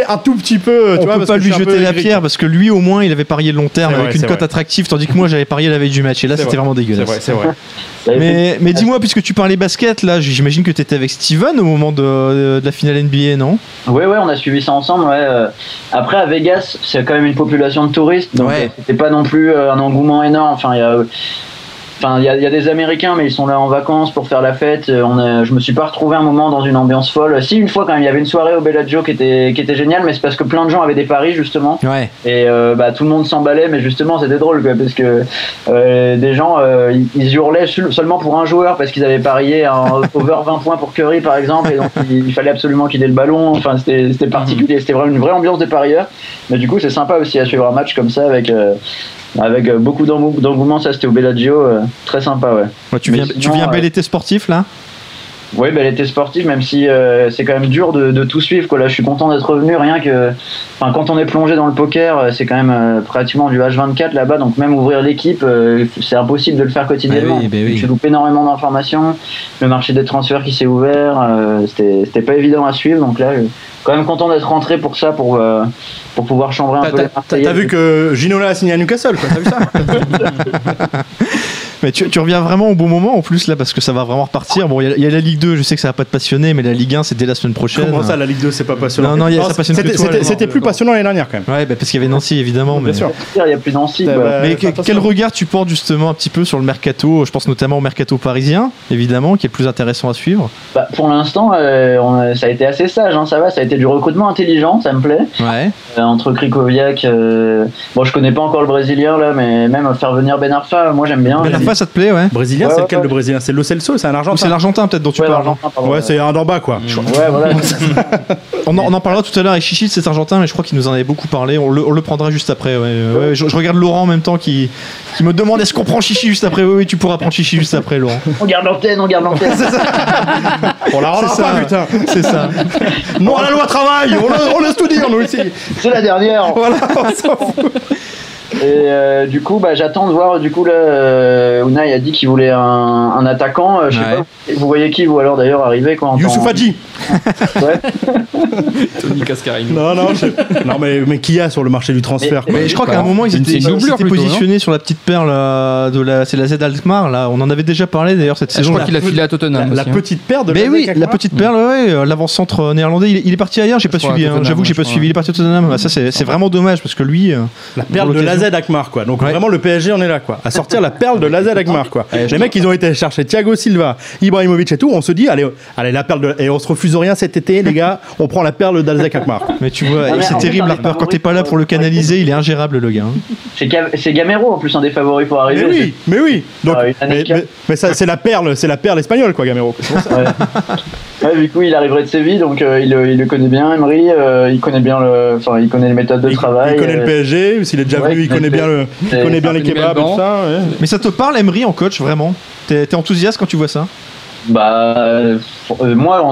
un tout petit peu. On peut pas lui jeter la pierre parce que lui au moins il avait parié long terme avec une cote attractive, tandis que moi j'avais parié la veille du match et là c'était vraiment dégueulasse. C'est vrai. mais dis-moi, puisque tu parlais basket là, j'imagine que tu étais avec Steven au moment de la finale NBA, non ? Ouais, on a suivi ça ensemble. Ouais. Après à Vegas, c'est quand même une population de touristes, donc c'était pas non plus un engouement énorme. Enfin, il y a des Américains, mais ils sont là en vacances pour faire la fête. Je me suis pas retrouvé un moment dans une ambiance folle. Si, une fois quand même, il y avait une soirée au Bellagio qui était géniale, mais c'est parce que plein de gens avaient des paris justement. Ouais. Et tout le monde s'emballait, mais justement c'était drôle quoi, parce que des gens ils hurlaient seulement pour un joueur parce qu'ils avaient parié un over 20 points pour Curry par exemple, et donc il fallait absolument qu'il ait le ballon. Enfin, c'était particulier, c'était vraiment une vraie ambiance des parieurs. Mais du coup, c'est sympa aussi à suivre un match comme ça avec beaucoup d'engouement. Ça c'était au Bellagio, très sympa ouais. Tu viens bel été sportif là. Oui, bel été sportif, même si c'est quand même dur de tout suivre quoi. Là je suis content d'être revenu, rien que quand on est plongé dans le poker, c'est quand même pratiquement du H24 là-bas, donc même ouvrir l'équipe c'est impossible de le faire quotidiennement. Oui. Je loupe énormément d'informations, le marché des transferts qui s'est ouvert, c'était pas évident à suivre, donc là quand même content d'être rentré pour ça, pour pouvoir chambrer un peu les Marseillais. T'as vu que Ginola a signé à Newcastle, quoi, t'as vu ça? Mais tu reviens vraiment au bon moment en plus là, parce que ça va vraiment repartir. Bon, il y a la Ligue 2, je sais que ça va pas te passionner, mais la Ligue 1 c'est dès la semaine prochaine. Comment ça, la Ligue 2 c'est pas passionnant? Non, ça passionne plus. C'était plus passionnant l'année dernière quand même. Ouais, parce qu'il y avait Nancy évidemment. Bien sûr. Il y a plus Nancy. Mais quel regard tu portes justement un petit peu sur le mercato? Je pense notamment au mercato parisien évidemment, qui est le plus intéressant à suivre. Pour l'instant, ça a été assez sage, hein, ça va. Ça a été du recrutement intelligent, ça me plaît. Ouais. Entre Krikoviak, je connais pas encore le Brésilien là, mais même faire venir Ben Arfa, moi j'aime bien. Ça te plaît, ouais. Brésilien, c'est lequel le Brésilien? C'est Lo Celso, c'est un Argentin. C'est l'Argentin peut-être dont tu parles. Ouais, c'est un d'en bas quoi. Ouais, voilà. on en parlera tout à l'heure avec Chichi de cet Argentin, mais je crois qu'il nous en avait beaucoup parlé. On le prendra juste après. Ouais. Je regarde Laurent en même temps qui me demande est-ce qu'on prend Chichi juste après. Oui, tu pourras prendre Chichi juste après, Laurent. On garde l'antenne. C'est ça. On la rendra pas, putain. C'est ça. Non à la loi travail. On laisse tout dire nous ici. C'est la dernière. Voilà. On s'en fout. Et du coup, j'attends de voir. Du coup, là, Unai a dit qu'il voulait un attaquant. Je sais pas, vous voyez qui, vous alors d'ailleurs, arriver. Youssouf Hadji. Ouais. Tony Cascarino. Non mais qui a sur le marché du transfert quoi. Mais je crois qu'à un moment ils étaient positionnés sur la petite perle de la c'est la Z Alkmaar là, on en avait déjà parlé d'ailleurs cette saison. Je crois qu'il a filé à Tottenham. La petite perle de la Z Alkmaar. Mais oui, la petite perle, ouais, l'avant-centre néerlandais, il est parti ailleurs, j'ai pas suivi. J'avoue que j'ai pas suivi, il est parti à Tottenham. Ça c'est vraiment dommage parce que lui la perle de la Z Alkmaar quoi. Donc vraiment le PSG on est là quoi, à sortir la perle de la Z Alkmaar quoi. Les mecs ils ont été chercher Thiago Silva, Ibrahimovic et tout, on se dit allez la perle et on se refuse rien cet été les gars, on prend la perle d'Alzac Akmar. Mais tu vois, c'est terrible Harper, quand t'es pas là pour le canaliser, il est ingérable le gars. C'est Gamero en plus un des favoris pour arriver. Mais oui. Donc, mais ça, c'est la perle espagnole quoi Gamero. Ouais, du coup il arriverait de Séville donc il le connaît bien Emery, il connaît les méthodes de travail. Il connaît le PSG, s'il est déjà venu, il connaît bien les kebabs et tout ça. Mais ça te parle Emery en coach vraiment? T'es enthousiaste quand tu vois ça? Moi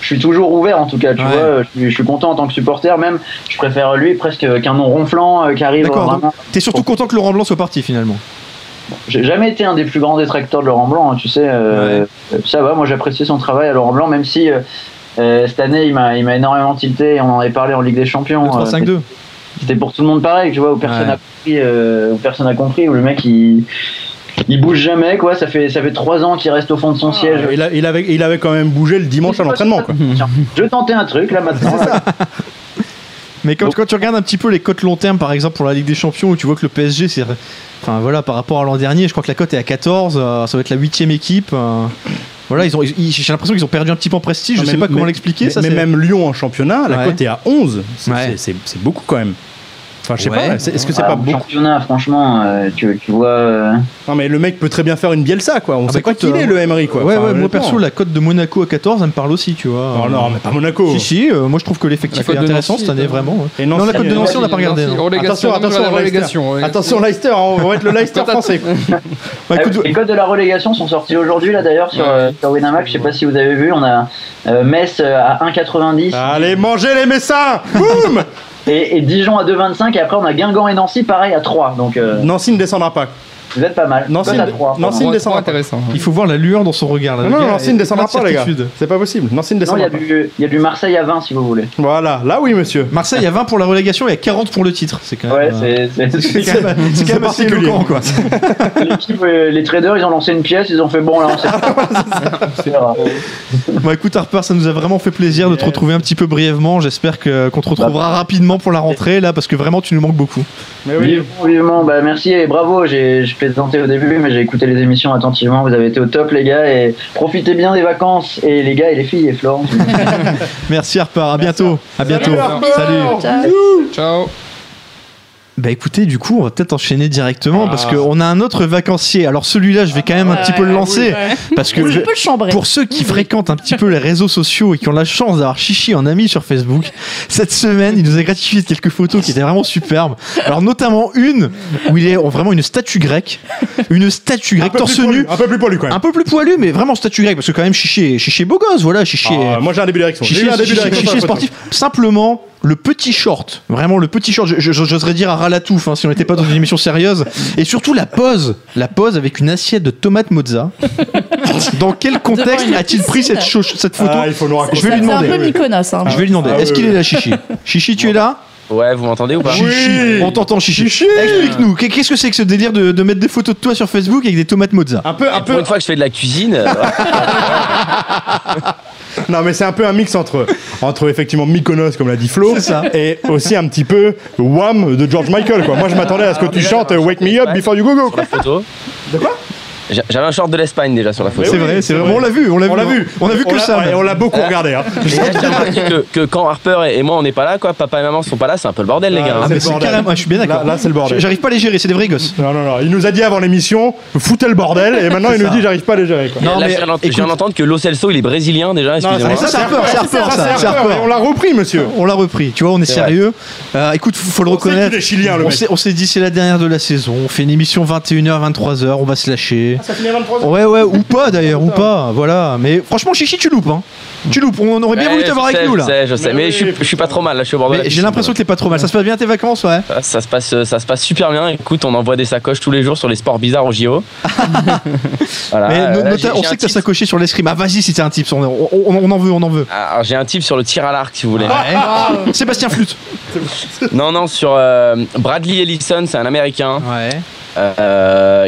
je suis toujours ouvert en tout cas tu vois, je suis content en tant que supporter, même je préfère lui presque qu'un nom ronflant qui arrive. D'accord, vraiment... T'es surtout content que Laurent Blanc soit parti finalement? J'ai jamais été un des plus grands détracteurs de Laurent Blanc hein, tu sais ça va, moi j'apprécie son travail à Laurent Blanc même si cette année il m'a énormément tilté, on en avait parlé en Ligue des Champions 3-5-2 c'était pour tout le monde pareil tu vois, où personne n'a compris, où le mec il bouge jamais quoi, ça fait 3 ans qu'il reste au fond de son siège. Il avait quand même bougé le dimanche à l'entraînement quoi. Tiens, je tentais un truc là maintenant. Mais quand tu regardes un petit peu les cotes long terme par exemple pour la Ligue des Champions où tu vois que le PSG c'est enfin voilà par rapport à l'an dernier, je crois que la cote est à 14, ça va être la 8e équipe. Voilà, j'ai l'impression qu'ils ont perdu un petit peu en prestige, je sais pas comment l'expliquer ça. Mais même Lyon en championnat, la cote est à 11, c'est beaucoup quand même. Enfin, je sais pas, est-ce que c'est pas beaucoup? Championnat, franchement, tu vois. Non, mais le mec peut très bien faire une Bielsa, quoi. On sait quoi qu'il est, le Emery, quoi. Ouais, moi perso, la cote de Monaco à 14, elle me parle aussi, tu vois. Non, mais pas Monaco. Si, moi je trouve que l'effectif est intéressant cette année, vraiment. Et non, la cote de Nancy, on n'a pas regardé. Attention, Leicester, on va être le Leicester français. Les cotes de la relégation sont sorties aujourd'hui, là, d'ailleurs, sur Winamax. Je sais pas si vous avez vu, on a Metz à 1,90. Allez, mangez les Messins! Boum! Et Dijon à 2,25 et après on a Guingamp et Nancy pareil à 3 donc Nancy ne descendra pas. Vous êtes pas mal. Nancy ne descendra pas. Il faut voir la lueur dans son regard là. Non, Nancy ne descendra pas les gars. C'est pas possible. Nancy ne descendra pas. Il y a du Marseille à 20 si vous voulez. Voilà, là oui monsieur. Marseille à 20 pour la relégation et à 40 pour le titre. C'est quand même c'est quand même assez éloquent quoi. Les traders ils ont lancé une pièce, ils ont fait bon là on sait. Bon écoute Harper, ça nous a vraiment fait plaisir de te retrouver un petit peu brièvement. J'espère qu'on te retrouvera rapidement pour la rentrée là parce que vraiment tu nous manques beaucoup. Mais oui, vivement, merci et bravo. Je plaisantais au début, mais j'ai écouté les émissions attentivement. Vous avez été au top, les gars, et profitez bien des vacances. Et les gars, et les filles, et Florence. Merci Harper, à bientôt. À bientôt. Salut. Ciao. Bah écoutez, du coup, on va peut-être enchaîner directement parce qu'on a un autre vacancier. Alors celui-là, je vais quand même un petit peu le lancer parce que pour ceux qui fréquentent un petit peu les réseaux sociaux et qui ont la chance d'avoir Chichi en ami sur Facebook, cette semaine, il nous a gratifié quelques photos qui étaient vraiment superbes. Alors notamment une où il est vraiment une statue grecque torse nu, un peu plus poilu quand même. Un peu plus poilu mais vraiment statue grecque parce que quand même Chichi est beau gosse, voilà, Chichi. Moi j'ai un début d'érection. Chichi sportif, simplement le petit short, vraiment le petit short, j'oserais dire à ras la touffe, si on n'était pas dans une émission sérieuse, et surtout la pose avec une assiette de tomates mozza. Dans quel contexte a-t-il pris cette photo? Je vais lui demander. C'est un peu Mykonos. Je vais lui demander, est-ce qu'il est là Chichi? Chichi, tu es là? Ouais, vous m'entendez ou pas? Chichi, on t'entend Chichi. Explique-nous, qu'est-ce que c'est que ce délire de mettre des photos de toi sur Facebook avec des tomates mozza? Un peu. Pour une fois que je fais de la cuisine. Non mais c'est un peu un mix entre effectivement Mykonos comme l'a dit Flo et aussi un petit peu Wham de George Michael quoi. Moi je m'attendais à ce que tu chantes Wake Me Up Before You Go Go. Sur la photo. De quoi? J'avais un short de l'Espagne déjà sur la photo. C'est vrai. On l'a vu. On a vu que ça. Et on l'a beaucoup regardé. Hein. que quand Harper et moi on n'est pas là, quoi, papa et maman sont pas là, c'est un peu le bordel, les gars. Je suis bien d'accord. Là, c'est le bordel. J'arrive pas à les gérer, c'est des vrais gosses. Non. Il nous a dit avant l'émission, foutez le bordel, et maintenant il nous dit, j'arrive pas à les gérer. Quoi. Non, là, mais je viens d'entendre que Lo Celso il est brésilien déjà. Excusez-moi. Ça, c'est Harper. On l'a repris, monsieur. On l'a repris. Tu vois, on est sérieux. Écoute, faut le reconnaître. On s'est dit, c'est la dernière de la saison. On fait une émission 21h, 23h, on va se lâcher. Ah, ça finit à 23h. Ouais, ou pas d'ailleurs, ou pas, voilà. Mais franchement, Chichi, tu loupes, hein. Tu loupes, on aurait bien voulu t'avoir avec nous là. Je sais, mais je suis pas trop mal, là, je suis au bord de la piscine. J'ai l'impression que t'es pas trop mal. Ça se passe bien tes vacances, ouais. Ça se passe super bien. Écoute, on envoie des sacoches tous les jours sur les sports bizarres au JO. Voilà. Mais on sait que t'as sacoché sur l'escrime. Ah, vas-y, si t'as un tips, on en veut. Alors, j'ai un tip sur le tir à l'arc, si vous voulez. Sébastien Flûte. Non, sur Bradley Ellison, c'est un Américain. Ouais.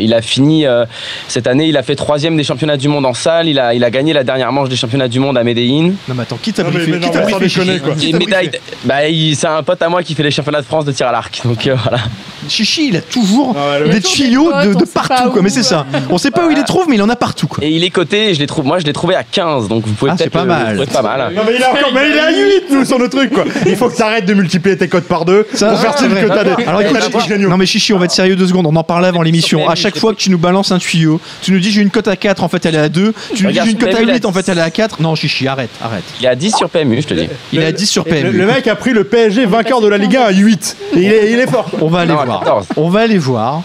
Il a fini cette année, il a fait 3e des championnats du monde en salle. Il a gagné la dernière manche des championnats du monde à Medellin. Non mais attends, qui t'a briefé? C'est un pote à moi qui fait les championnats de France de tir à l'arc. Donc voilà. Chichi, il a toujours des tuyaux de partout quoi. Mais c'est ça. On sait pas où il les trouve, mais il en a partout quoi. Et il est coté. Je l'ai trouvé à 15. Donc vous pouvez peut-être pas mal. Non mais il est à 8 nous sur le truc quoi. Il faut que t'arrêtes de multiplier tes cotes par 2 pour faire que t'as des. Alors non mais Chichi, on va être sérieux 2 secondes. On en parle avant l'émission. À chaque fois que tu nous balances un tuyau, tu nous dis j'ai une cote à 4, en fait elle est à 2. Tu nous dis j'ai une cote à 8, en fait elle est à 4. Non, Chichi, arrête. Il est à 10 sur PMU, je te dis. Il est à 10 sur PMU. Le mec a pris le PSG vainqueur de la Ligue 1 à 8. Il est fort. On va aller voir.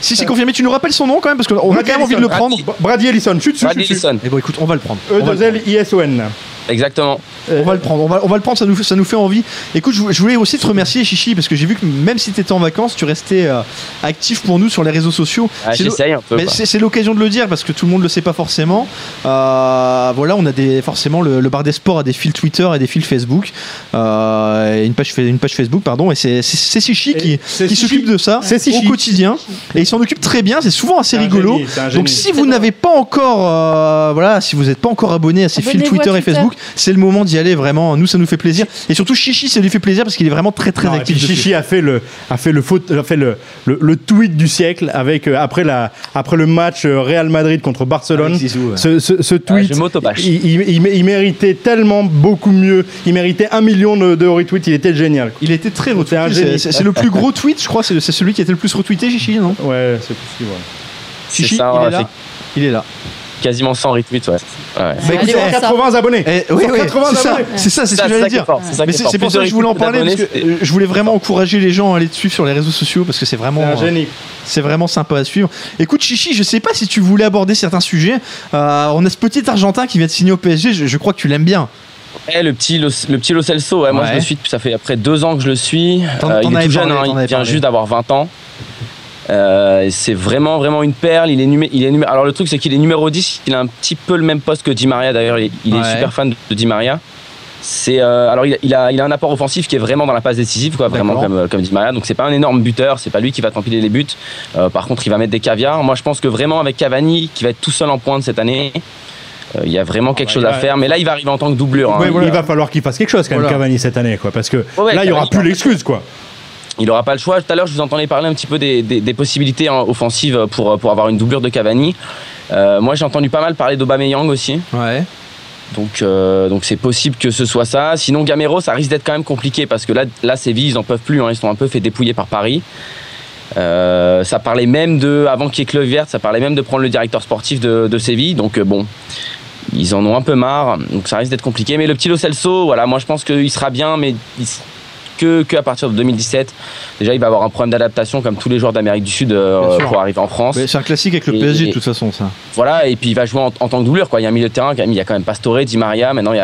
Si c'est confirmé, tu nous rappelles son nom quand même parce qu'on a quand même envie de le prendre. Bradley Ellison. Bradley Ellison. Et bon, écoute, on va le prendre. E2L-I-S-O-N. Exactement. On va le prendre, ça nous fait envie. Écoute, je voulais aussi te remercier Chichi parce que j'ai vu que même si tu étais en vacances, tu restais actif pour nous sur les réseaux sociaux. Ah, j'essaye un peu. Mais c'est l'occasion de le dire parce que tout le monde le sait pas forcément. Voilà, on a forcément le bar des sports a des fils Twitter et des fils Facebook. Une page Facebook pardon, et c'est Chichi qui s'occupe de ça au quotidien et il s'en occupe très bien, c'est souvent assez rigolo. Donc si vous n'avez pas encore si vous n'êtes pas encore abonné à ces fils Twitter et Facebook, c'est le moment d'y aller vraiment. Nous, ça nous fait plaisir. Et surtout, Chichi, ça lui fait plaisir parce qu'il est vraiment très très actif. Chichi a fait le tweet du siècle avec après le match Real Madrid contre Barcelone. Zizou, ouais. Ce tweet, il méritait tellement beaucoup mieux. Il méritait 1 million de retweets. Il était génial. Il était très retweeté. C'est le plus gros tweet, je crois. C'est celui qui était le plus retweeté, Chichi, non? Ouais, c'est possible. Ouais. Chichi, il est là. Quasiment 100 retweets, ouais. Écoutez, 180 abonnés. C'est ça, c'est ce que j'allais dire. C'est pour ça que je voulais en parler, parce que je voulais vraiment encourager les gens à aller te suivre sur les réseaux sociaux, parce que c'est vraiment un génie. C'est vraiment sympa à suivre. Écoute Chichi, je sais pas si tu voulais aborder certains sujets. On a ce petit Argentin qui vient de signer au PSG, je crois que tu l'aimes bien. Ouais, le petit Lo Celso, moi je le suis, ça fait après 2 ans que je le suis. Il est tout jeune, il vient juste d'avoir 20 ans. C'est vraiment une perle. Alors le truc c'est qu'il est numéro 10, il a un petit peu le même poste que Di Maria d'ailleurs, il est super fan de Di Maria. Il a un apport offensif qui est vraiment dans la passe décisive quoi, vraiment comme Di Maria. Donc c'est pas un énorme buteur, c'est pas lui qui va t'empiler les buts. Par contre, il va mettre des caviars. Moi je pense que vraiment avec Cavani qui va être tout seul en pointe cette année, il y a vraiment quelque chose à faire, mais là il va arriver en tant que doublure. Il va falloir qu'il fasse quelque chose quand même Cavani cette année quoi, parce que là il y aura plus l'excuse quoi. Il n'aura pas le choix. Tout à l'heure, je vous entendais parler un petit peu des possibilités offensives pour avoir une doublure de Cavani. Moi, j'ai entendu pas mal parler d'Aubameyang aussi. Ouais. Donc c'est possible que ce soit ça. Sinon, Gamero, ça risque d'être quand même compliqué parce que là Séville, ils n'en peuvent plus. Ils sont un peu fait dépouiller par Paris. Ça parlait même avant qu'il y ait Club Verte, ça parlait même de prendre le directeur sportif de Séville. Donc bon, ils en ont un peu marre. Donc ça risque d'être compliqué. Mais le petit Lo Celso, voilà, moi je pense qu'il sera bien, mais qu'à partir de 2017, déjà il va avoir un problème d'adaptation comme tous les joueurs d'Amérique du Sud pour arriver en France. Mais c'est un classique avec le PSG de toute façon ça. Voilà, et puis il va jouer en tant que doublure quoi. Il y a un milieu de terrain, il y a quand même Pastore, Di Maria, maintenant il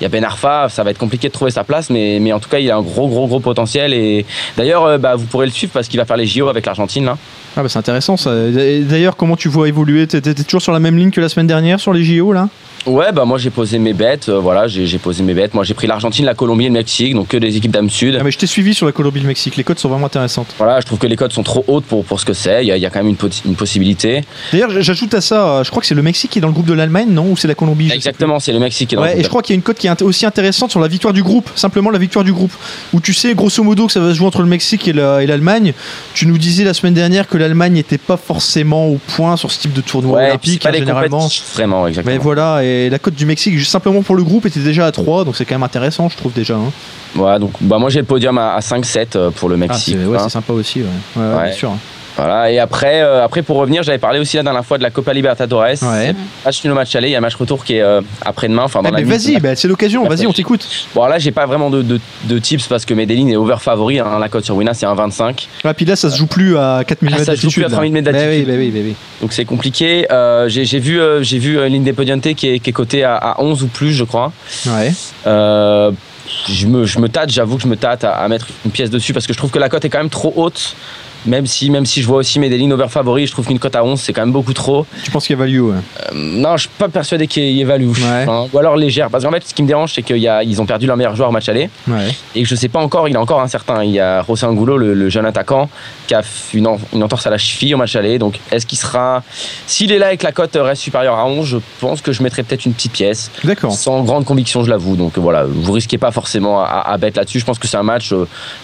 y a Ben Arfa, ça va être compliqué de trouver sa place, mais en tout cas il a un gros potentiel. Et d'ailleurs vous pourrez le suivre parce qu'il va faire les JO avec l'Argentine là. Ah bah c'est intéressant ça. Et d'ailleurs comment tu vois évoluer? T'es toujours sur la même ligne que la semaine dernière sur les JO là? Ouais, bah moi j'ai posé mes bêtes, j'ai posé mes bêtes. Moi j'ai pris l'Argentine, la Colombie et le Mexique, donc que des équipes d'Am Sud. Ah mais je t'ai suivi sur la Colombie et le Mexique, les cotes sont vraiment intéressantes. Voilà, je trouve que les cotes sont trop hautes pour ce que c'est, il y a quand même une possibilité. D'ailleurs j'ajoute à ça, je crois que c'est le Mexique qui est dans le groupe de l'Allemagne, non? Ou c'est la Colombie? Exactement, c'est le Mexique qui est dans le groupe. Et je crois qu'il y a une cote qui est aussi intéressante sur la victoire du groupe, simplement la victoire du groupe, où tu sais grosso modo que ça va se jouer entre le Mexique et l'Allemagne. Tu nous disais la semaine dernière que l'Allemagne n'était pas forcément au point sur ce type de tournoi olympique généralement. Vraiment, exactement. Mais voilà, et la cote du Mexique juste simplement pour le groupe était déjà à 3, donc c'est quand même intéressant je trouve déjà hein. Ouais, donc moi j'ai le podium à 5-7 pour le Mexique. C'est sympa aussi ouais. Ouais, ouais. Bien sûr. Voilà, et après, pour revenir, j'avais parlé aussi la dernière fois de la Copa Libertadores. Ouais. Match nul au match aller, il y a un match retour qui est après-demain. Enfin, vas-y, c'est l'occasion, vas-y, on t'écoute. Bon, là, j'ai pas vraiment de tips parce que Medellin est over favori. Hein, la cote sur Wina, c'est 1,25. Ouais, puis là, ça se joue plus à 4000 mètres d'altitude. Ça se joue plus à 3000 mètres d'altitude. Oui. Donc c'est compliqué. J'ai vu l'Independiente qui est cotée à 11 ou plus, je crois. Ouais. J'avoue que je me tâte à mettre une pièce dessus parce que je trouve que la cote est quand même trop haute. Même si je vois aussi Medellin over favori, je trouve qu'une cote à 11 c'est quand même beaucoup trop. Tu penses qu'il y a value? Ouais. Non, je suis pas persuadé qu'il y a value. Ouais. Enfin, ou alors légère. Parce qu'en fait, ce qui me dérange, c'est qu'ils ont perdu leur meilleur joueur au match aller. Ouais. Et que je sais pas encore, il est encore incertain. Il y a José Angulo, le jeune attaquant, qui a une entorse à la cheville au match aller. Donc, est-ce qu'il sera. S'il est là et que la cote reste supérieure à 11, je pense que je mettrai peut-être une petite pièce. D'accord. Sans grande conviction, je l'avoue. Donc voilà, vous risquez pas forcément à bet là-dessus. Je pense que c'est un match.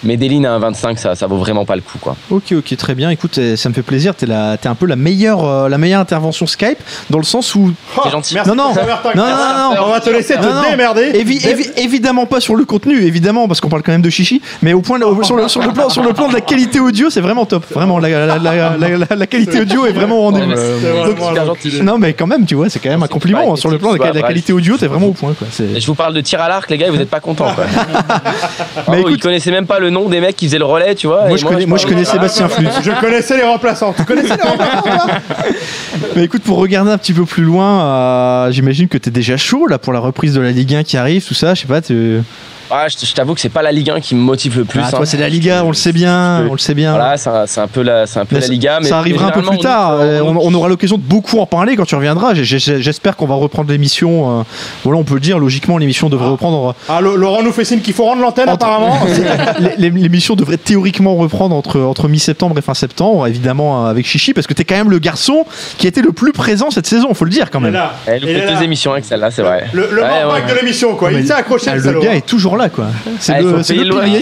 Medellin à 1,25, ça vaut vraiment pas le coup, quoi. Ok, très bien. Écoute, ça me fait plaisir. T'es un peu la meilleure intervention Skype dans le sens où. Oh, c'est gentil. Non. On va te laisser te démerder. Évidemment pas sur le contenu, évidemment, parce qu'on parle quand même de chichi. Mais au point sur le plan de la qualité audio, c'est vraiment top. Vraiment, la qualité audio est vraiment au rendez-vous. Non, mais quand même, tu vois, c'est quand même un compliment sur le plan de la qualité audio. T'es vraiment au point, quoi. Je vous parle de tir à l'arc, les gars, vous n'êtes pas contents, quoi. Mais écoute, connaissez même pas le nom des mecs qui faisaient le relais, tu vois. Moi, je connaissais. Je connaissais les remplaçants. Tu connaissais les remplaçants? Mais écoute, pour regarder un petit peu plus loin, j'imagine que t'es déjà chaud là pour la reprise de la Ligue 1 qui arrive, tout ça. Je sais pas. Je t'avoue que c'est pas la Ligue 1 qui me motive le plus. Toi, c'est la Liga, on le sait bien. Voilà, c'est un peu la Liga. Mais ça arrivera un peu plus tard. On aura l'occasion de beaucoup en parler quand tu reviendras. J'espère qu'on va reprendre l'émission. Voilà, on peut le dire. Logiquement, l'émission devrait reprendre. Laurent nous fait signe qu'il faut rendre l'antenne apparemment. L'émission devrait théoriquement reprendre entre mi-septembre et fin septembre, évidemment avec Chichi, parce que t'es quand même le garçon qui a été le plus présent cette saison. Faut le dire quand même. Elle nous fait deux émissions avec celle-là, c'est vrai. Le manque de l'émission, quoi. Il s'est accroché. Le gars est toujours là, quoi. C'est le pilier.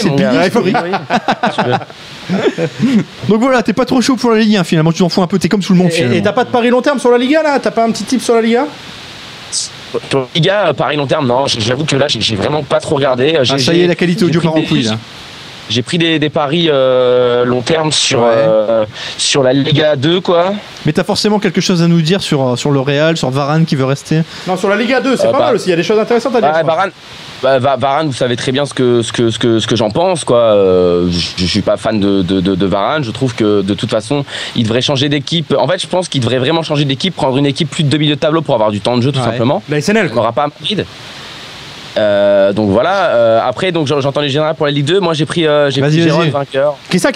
Donc voilà, t'es pas trop chaud pour la Ligue 1 finalement, tu t'en fous un peu, t'es comme tout le monde finalement. Et t'as pas de pari long terme sur la Liga là? T'as pas un petit tip sur la Liga? Pour la Liga, pari long terme, non, j'avoue que là j'ai vraiment pas trop regardé. Ça y est, la qualité audio part en couille là. J'ai pris des paris long terme sur la Liga 2, quoi. Mais t'as forcément quelque chose à nous dire sur le Real, sur Varane qui veut rester? Non, sur la Liga 2, c'est pas mal aussi, il y a des choses intéressantes à dire. Varane, vous savez très bien ce que j'en pense, quoi. Je suis pas fan de Varane, je trouve que de toute façon, il devrait changer d'équipe. En fait, je pense qu'il devrait vraiment changer d'équipe, prendre une équipe plus de milieu de tableau pour avoir du temps de jeu, tout simplement. La SNL, quoi. On n'aura pas à Madrid. Donc voilà, après donc j'entends les générales pour la Ligue 2. Moi j'ai pris Girone vainqueur. Qui ça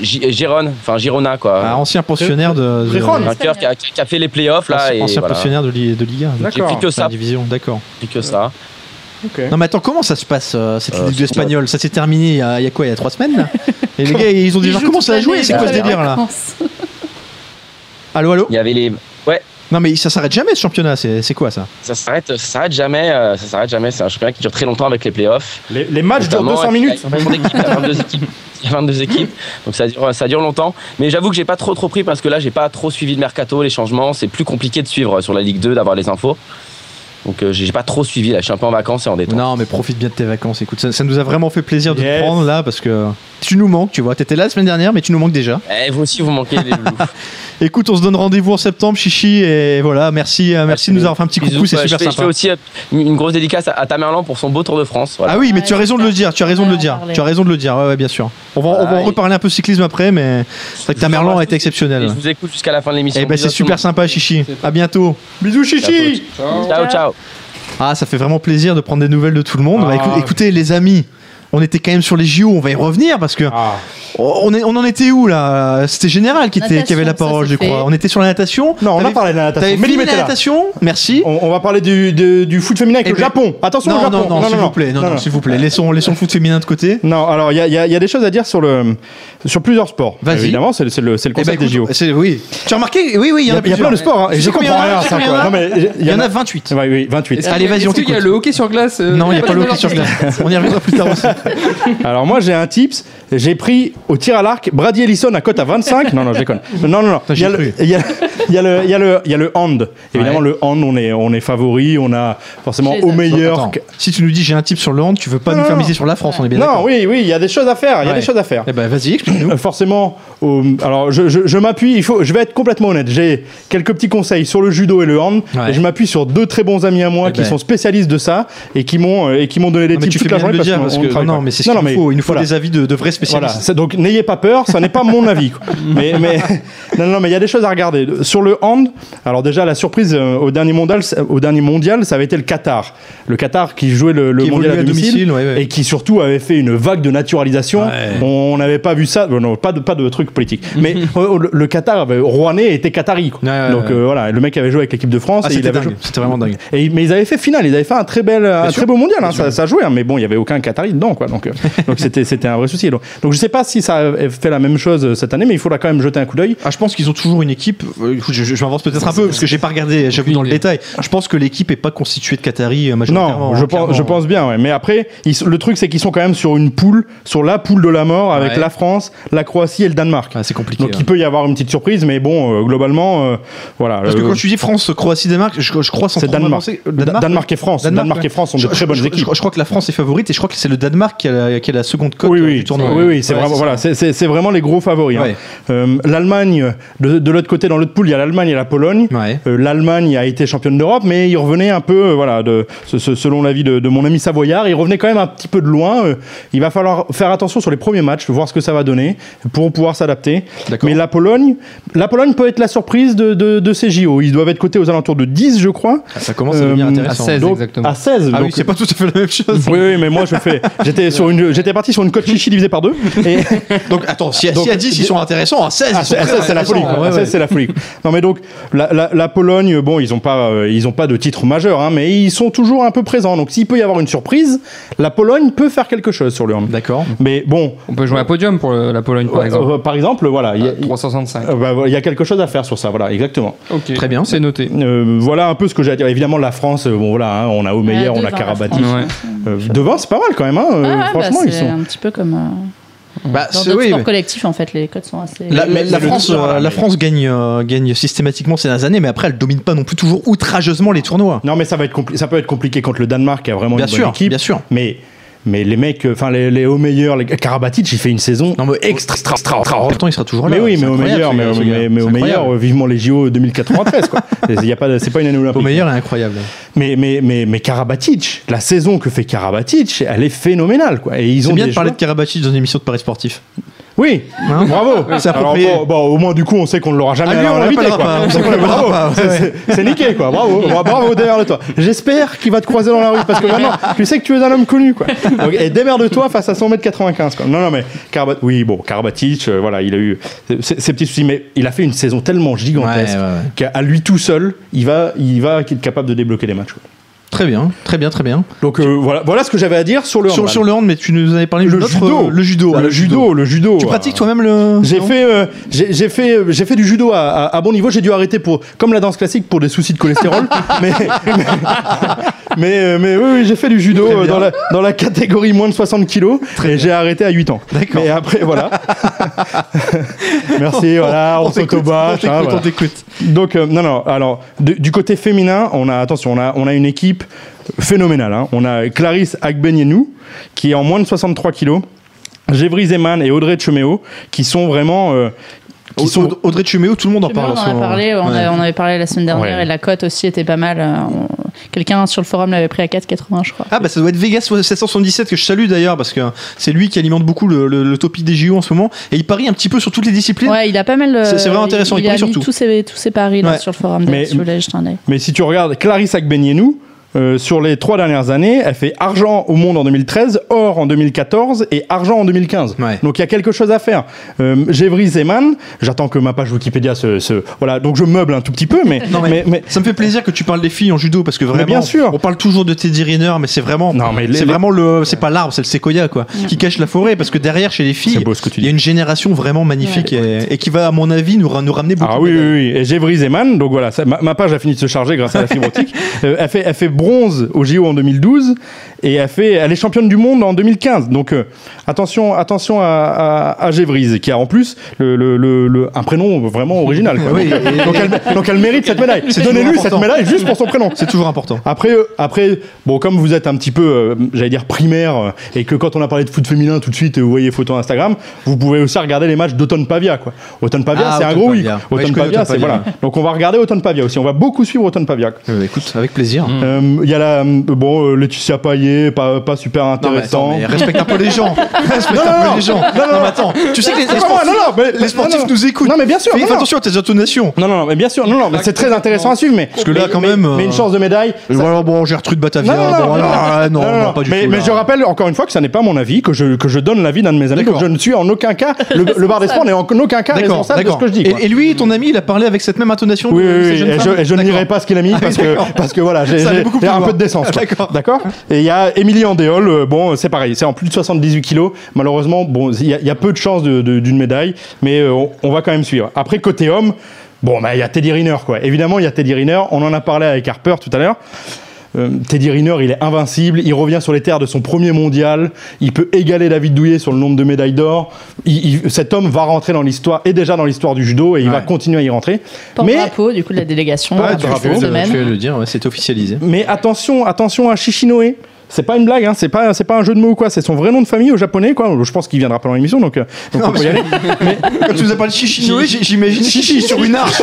Girone, enfin Girona, quoi. Ah, ancien pensionnaire de vainqueur qui a fait les playoffs là. Ancien pensionnaire de Ligue 1. D'accord. J'ai pris que ça. Division, d'accord. J'ai pris que ça. Okay. Non mais attends, comment ça se passe cette Ligue 2 espagnole? Ça s'est terminé il y a 3 semaines là. Et les gars ils ont déjà commencé à jouer, c'est quoi ce délire là? Allô. Il y avait les... Ouais. Non mais ça s'arrête jamais ce championnat, c'est quoi ça? Ça s'arrête jamais, c'est un championnat qui dure très longtemps avec les playoffs. Les matchs durent 200 minutes. Il y a 22 équipes, donc ça dure longtemps. Mais j'avoue que j'ai pas trop pris parce que là j'ai pas trop suivi le mercato, les changements, c'est plus compliqué de suivre sur la Ligue 2, d'avoir les infos. Donc j'ai pas trop suivi là, je suis un peu en vacances et en détente. Non mais profite bien de tes vacances, écoute, ça nous a vraiment fait plaisir de te prendre là parce que tu nous manques, tu vois, t'étais là la semaine dernière mais tu nous manques déjà. Et vous aussi vous manquez les loulous. Écoute, on se donne rendez-vous en septembre, Chichi, et voilà, merci de nous avoir fait un petit coucou, c'est super sympa. Je fais aussi une grosse dédicace à Tamerlan pour son beau Tour de France. Voilà. Ah oui, mais tu as raison de le dire, ouais, bien sûr. On va en reparler un peu cyclisme après, mais c'est vrai que Tamerlan a été exceptionnel. Je vous écoute jusqu'à la fin de l'émission. Et c'est super sympa, Chichi, à bientôt. Bisous, Chichi. Ciao. Ah, ça fait vraiment plaisir de prendre des nouvelles de tout le monde. Écoutez, les amis, on était quand même sur les JO, on va y revenir parce que on en était où là? C'était Général qui avait la parole, je crois. On était sur la natation. Non, on a parlé de la natation. Merci. On va parler du foot féminin avec le Japon. Attention au Japon. Non, s'il vous plaît. Laissons le foot féminin de côté. Non, alors il y a des choses à dire sur plusieurs sports. Vas-y. Évidemment, c'est le concept des JO. Oui. Tu as remarqué? Oui, il y a plein de sports. Je comprends rien. Il y en a 28. Allez, vas-y, on t'écoute. Est-ce qu'il y a le hockey sur glace? Non, il n'y a pas le hockey sur glace. On y reviendra plus tard aussi. Alors moi j'ai un tips, j'ai pris au tir à l'arc Brady Ellison à cote à 25. Non non, je déconne. Non non non. Il y a le hand. Évidemment le hand, on est favori, on a forcément au meilleur. Attends, si tu nous dis j'ai un tips sur le hand, tu veux pas nous faire miser sur la France, on est bien d'accord. Non oui oui, il y a des choses à faire, il y a des choses à faire. Eh ben vas-y, explique-nous. Forcément alors je m'appuie, je vais être complètement honnête, j'ai quelques petits conseils sur le judo et le hand et je m'appuie sur deux très bons amis à moi qui sont spécialistes de ça et qui m'ont donné des tips toute la journée parce que non mais c'est ce qu'il faut, il nous faut des avis de vrais spécialistes. Voilà. Donc n'ayez pas peur, ça n'est pas mon avis. Mais non mais il y a des choses à regarder sur le hand. Alors déjà la surprise au dernier mondial, ça avait été le Qatar qui jouait le mondial à domicile et qui surtout avait fait une vague de naturalisation. On n'avait pas vu ça, non, pas de truc politique. Mais le Qatar Rouennais était qatari. Donc voilà, le mec avait joué avec l'équipe de France et il avait joué. C'était vraiment dingue. Mais ils avaient fait finale, ils avaient fait un très beau mondial, ça jouait, mais bon, il n'y avait aucun Qatari dedans, quoi. Donc c'était un vrai souci. Donc je ne sais pas si ça a fait la même chose cette année, mais il faudra quand même jeter un coup d'œil. Ah, je pense qu'ils ont toujours une équipe, je m'avance peut-être un peu, parce que je n'ai pas regardé, j'avoue, dans le détail. Je pense que l'équipe n'est pas constituée de Qataris majoritairement. Non, je pense bien, ouais. Mais après, le truc, c'est qu'ils sont quand même sur une poule, sur la poule de la mort, avec la France, la Croatie et le Danemark. Ah, c'est compliqué. Donc il peut y avoir une petite surprise, mais bon, globalement, voilà. Parce que quand tu dis France, Croatie, Danemark, je crois sans Danemark et France. Danemark et France sont de très bonnes équipes. Je crois que la France est favorite et je crois que c'est le Danemark qui a la seconde cote du tournoi. Oui, c'est vraiment, voilà, c'est vraiment les gros favoris. Ouais. L'Allemagne, de l'autre côté, dans l'autre poule, il y a l'Allemagne et la Pologne. Ouais. L'Allemagne a été championne d'Europe, mais il revenait un peu, selon l'avis de mon ami Savoyard, il revenait quand même un petit peu de loin. Il va falloir faire attention sur les premiers matchs, voir ce que ça va donner pour pouvoir s'adapter. D'accord. Mais la Pologne peut être la surprise de ces JO. Ils doivent être cotés aux alentours de 10, je crois. Ah, ça commence à devenir intéressant. À 16, donc, exactement. À 16. Ah donc, oui, c'est pas tout à fait la même chose. Oui, mais moi j'étais parti sur une cote chichi divisée par 2. Et donc attends, si à 10 ils sont intéressants, à 16 c'est la folie. Ouais, 16 c'est la folie. Non mais donc la Pologne, bon, ils ont pas de titre majeur, hein, mais ils sont toujours un peu présents. Donc s'il peut y avoir une surprise, la Pologne peut faire quelque chose sur le hand. D'accord. Mais bon, on peut jouer un podium pour la Pologne par exemple. Par exemple, voilà, il y a 365. Il y a quelque chose à faire sur ça, voilà, exactement. Okay. Très bien, c'est noté. Voilà un peu ce que j'ai à dire. Évidemment la France, bon voilà, hein, on a Omeyer, on a Karabatic. Devant, c'est pas mal quand même, hein. Franchement, ils sont un petit peu comme dans d'autres sports collectifs, en fait, les codes sont assez... La France gagne systématiquement ces dernières années, mais après, elle ne domine pas non plus toujours outrageusement les tournois. Non, mais ça, ça peut être compliqué contre le Danemark, qui a vraiment bonne équipe. Bien sûr, mais les mecs, enfin les Omeyer, les Karabatic, il fait une saison extra. Pourtant, il sera toujours là. Mais oui, mais Omeyer, vivement les JO 2093 quoi. C'est pas une année olympique. Omeyer est incroyable. Mais Karabatic, la saison que fait Karabatic, elle est phénoménale quoi. Et c'est bien de parler de Karabatic dans une émission de Paris Sportif. Oui, hein, bravo. C'est approprié. Alors, au moins du coup, on sait qu'on ne l'aura jamais. Ah, lui, on l'invitera pas. C'est niqué, quoi. Bravo derrière le toit. J'espère qu'il va te croiser dans la rue parce que maintenant, tu sais que tu es un homme connu, quoi. Donc, et démerde-toi face à 100m95, quoi. Non, mais Karabatic, voilà, il a eu ses petits soucis, mais il a fait une saison tellement gigantesque qu'à lui tout seul, il va être capable de débloquer des matchs, quoi. Très bien. Donc voilà ce que j'avais à dire sur le hand. Sur le hand, mais tu nous avais parlé de le judo. Tu pratiques toi-même le... J'ai fait du judo à bon niveau. J'ai dû arrêter comme la danse classique pour des soucis de cholestérol. mais oui, j'ai fait du judo dans la catégorie moins de 60 kilos. Et j'ai arrêté à 8 ans. D'accord. Et après voilà. Merci. On s'auto-bâche. On t'écoute. Donc non. Alors du côté féminin, on a une équipe phénoménal, hein. On a Clarisse Agbenienou qui est en moins de 63 kilos, Gévry Zeman et Audrey Tchemeo qui sont vraiment... Audrey Tchemeo, tout le monde en parle. On avait parlé la semaine dernière et la cote aussi était pas mal. Quelqu'un sur le forum l'avait pris à 4,80 je crois. Ah bah ça doit être Vegas 777 que je salue d'ailleurs parce que c'est lui qui alimente beaucoup le topic des JO en ce moment et il parie un petit peu sur toutes les disciplines. Ouais, il a pas mal. C'est vraiment intéressant. Il parie sur tout. Tous ses paris là, sur le forum. Mais si tu regardes Clarisse Agbenienou, sur les 3 dernières années, elle fait argent au monde en 2013, or en 2014 et argent en 2015. Ouais. Donc il y a quelque chose à faire. Gévry Zeman, j'attends que ma page Wikipédia voilà, donc je meuble un tout petit peu, mais ça me fait plaisir que tu parles des filles en judo parce que vraiment, bien sûr. On parle toujours de Teddy Riner, mais c'est vraiment, c'est pas l'arbre, c'est le séquoia quoi, qui cache la forêt parce que derrière chez les filles, il y a une génération vraiment magnifique et qui va à mon avis nous ramener beaucoup. Ah oui. Et Gévry Zeman, donc voilà, ma page a fini de se charger grâce à la fibre optique. Elle fait bronze au JO en 2012 et elle est championne du monde en 2015. Donc attention à Gevryz, qui a en plus un prénom vraiment original. Quoi. Oui, donc elle mérite cette médaille. Donnez-lui cette médaille juste pour son prénom. C'est toujours important. Après, bon, comme vous êtes un petit peu, j'allais dire, primaire, et que quand on a parlé de foot féminin tout de suite, vous voyez photo Instagram, vous pouvez aussi regarder les matchs d'Auton Pavia. Auton Pavia, c'est un gros oui. Auton Pavia, c'est voilà. Donc on va regarder Auton Pavia aussi. On va beaucoup suivre Auton Pavia. Écoute, avec plaisir. Il y a Laetitia Payet, pas super intéressant. Mais respecte un peu les gens. Non, mais attends. Tu sais que les sportifs nous écoutent. Non, mais bien sûr. Fais attention à tes intonations. Non, mais bien sûr. Non, mais c'est très intéressant à suivre. Parce que là, quand même. Mais une chance de médaille. Voilà, bon, Gertrude Batavia. Non, pas du tout. Mais je rappelle encore une fois que ça n'est pas mon avis, que je donne l'avis d'un de mes amis. Je ne suis en aucun cas. Le bar des sports n'est en aucun cas responsable de ce que je dis. Et lui, ton ami, il a parlé avec cette même intonation. Oui, et je ne lirai pas ce qu'il a mis parce que voilà, j'ai un peu de décence. D'accord. Et il y a Émilie Andéol, bon, c'est pareil, c'est en plus de 78 kilos. Malheureusement, bon, il y a peu de chances d'une médaille, mais on va quand même suivre. Après, côté homme, bon, bah, il y a Teddy Riner, quoi. Évidemment, il y a Teddy Riner. On en a parlé avec Harper tout à l'heure. Teddy Riner, il est invincible, il revient sur les terres de son premier mondial, il peut égaler David Douillet sur le nombre de médailles d'or. Cet homme va rentrer dans l'histoire, et déjà dans l'histoire du judo, et il va continuer à y rentrer. Porte-drapeau du coup de la délégation, tu veux le dire, ouais, c'est officialisé. Mais attention à Shishinoe. C'est pas une blague, hein. C'est pas un jeu de mots ou quoi. C'est son vrai nom de famille au japonais, quoi. Je pense qu'il viendra pas dans l'émission, donc on peut y aller. Mais quand tu nous as parlé de Shishinoe, j'imagine Chichi sur une arche.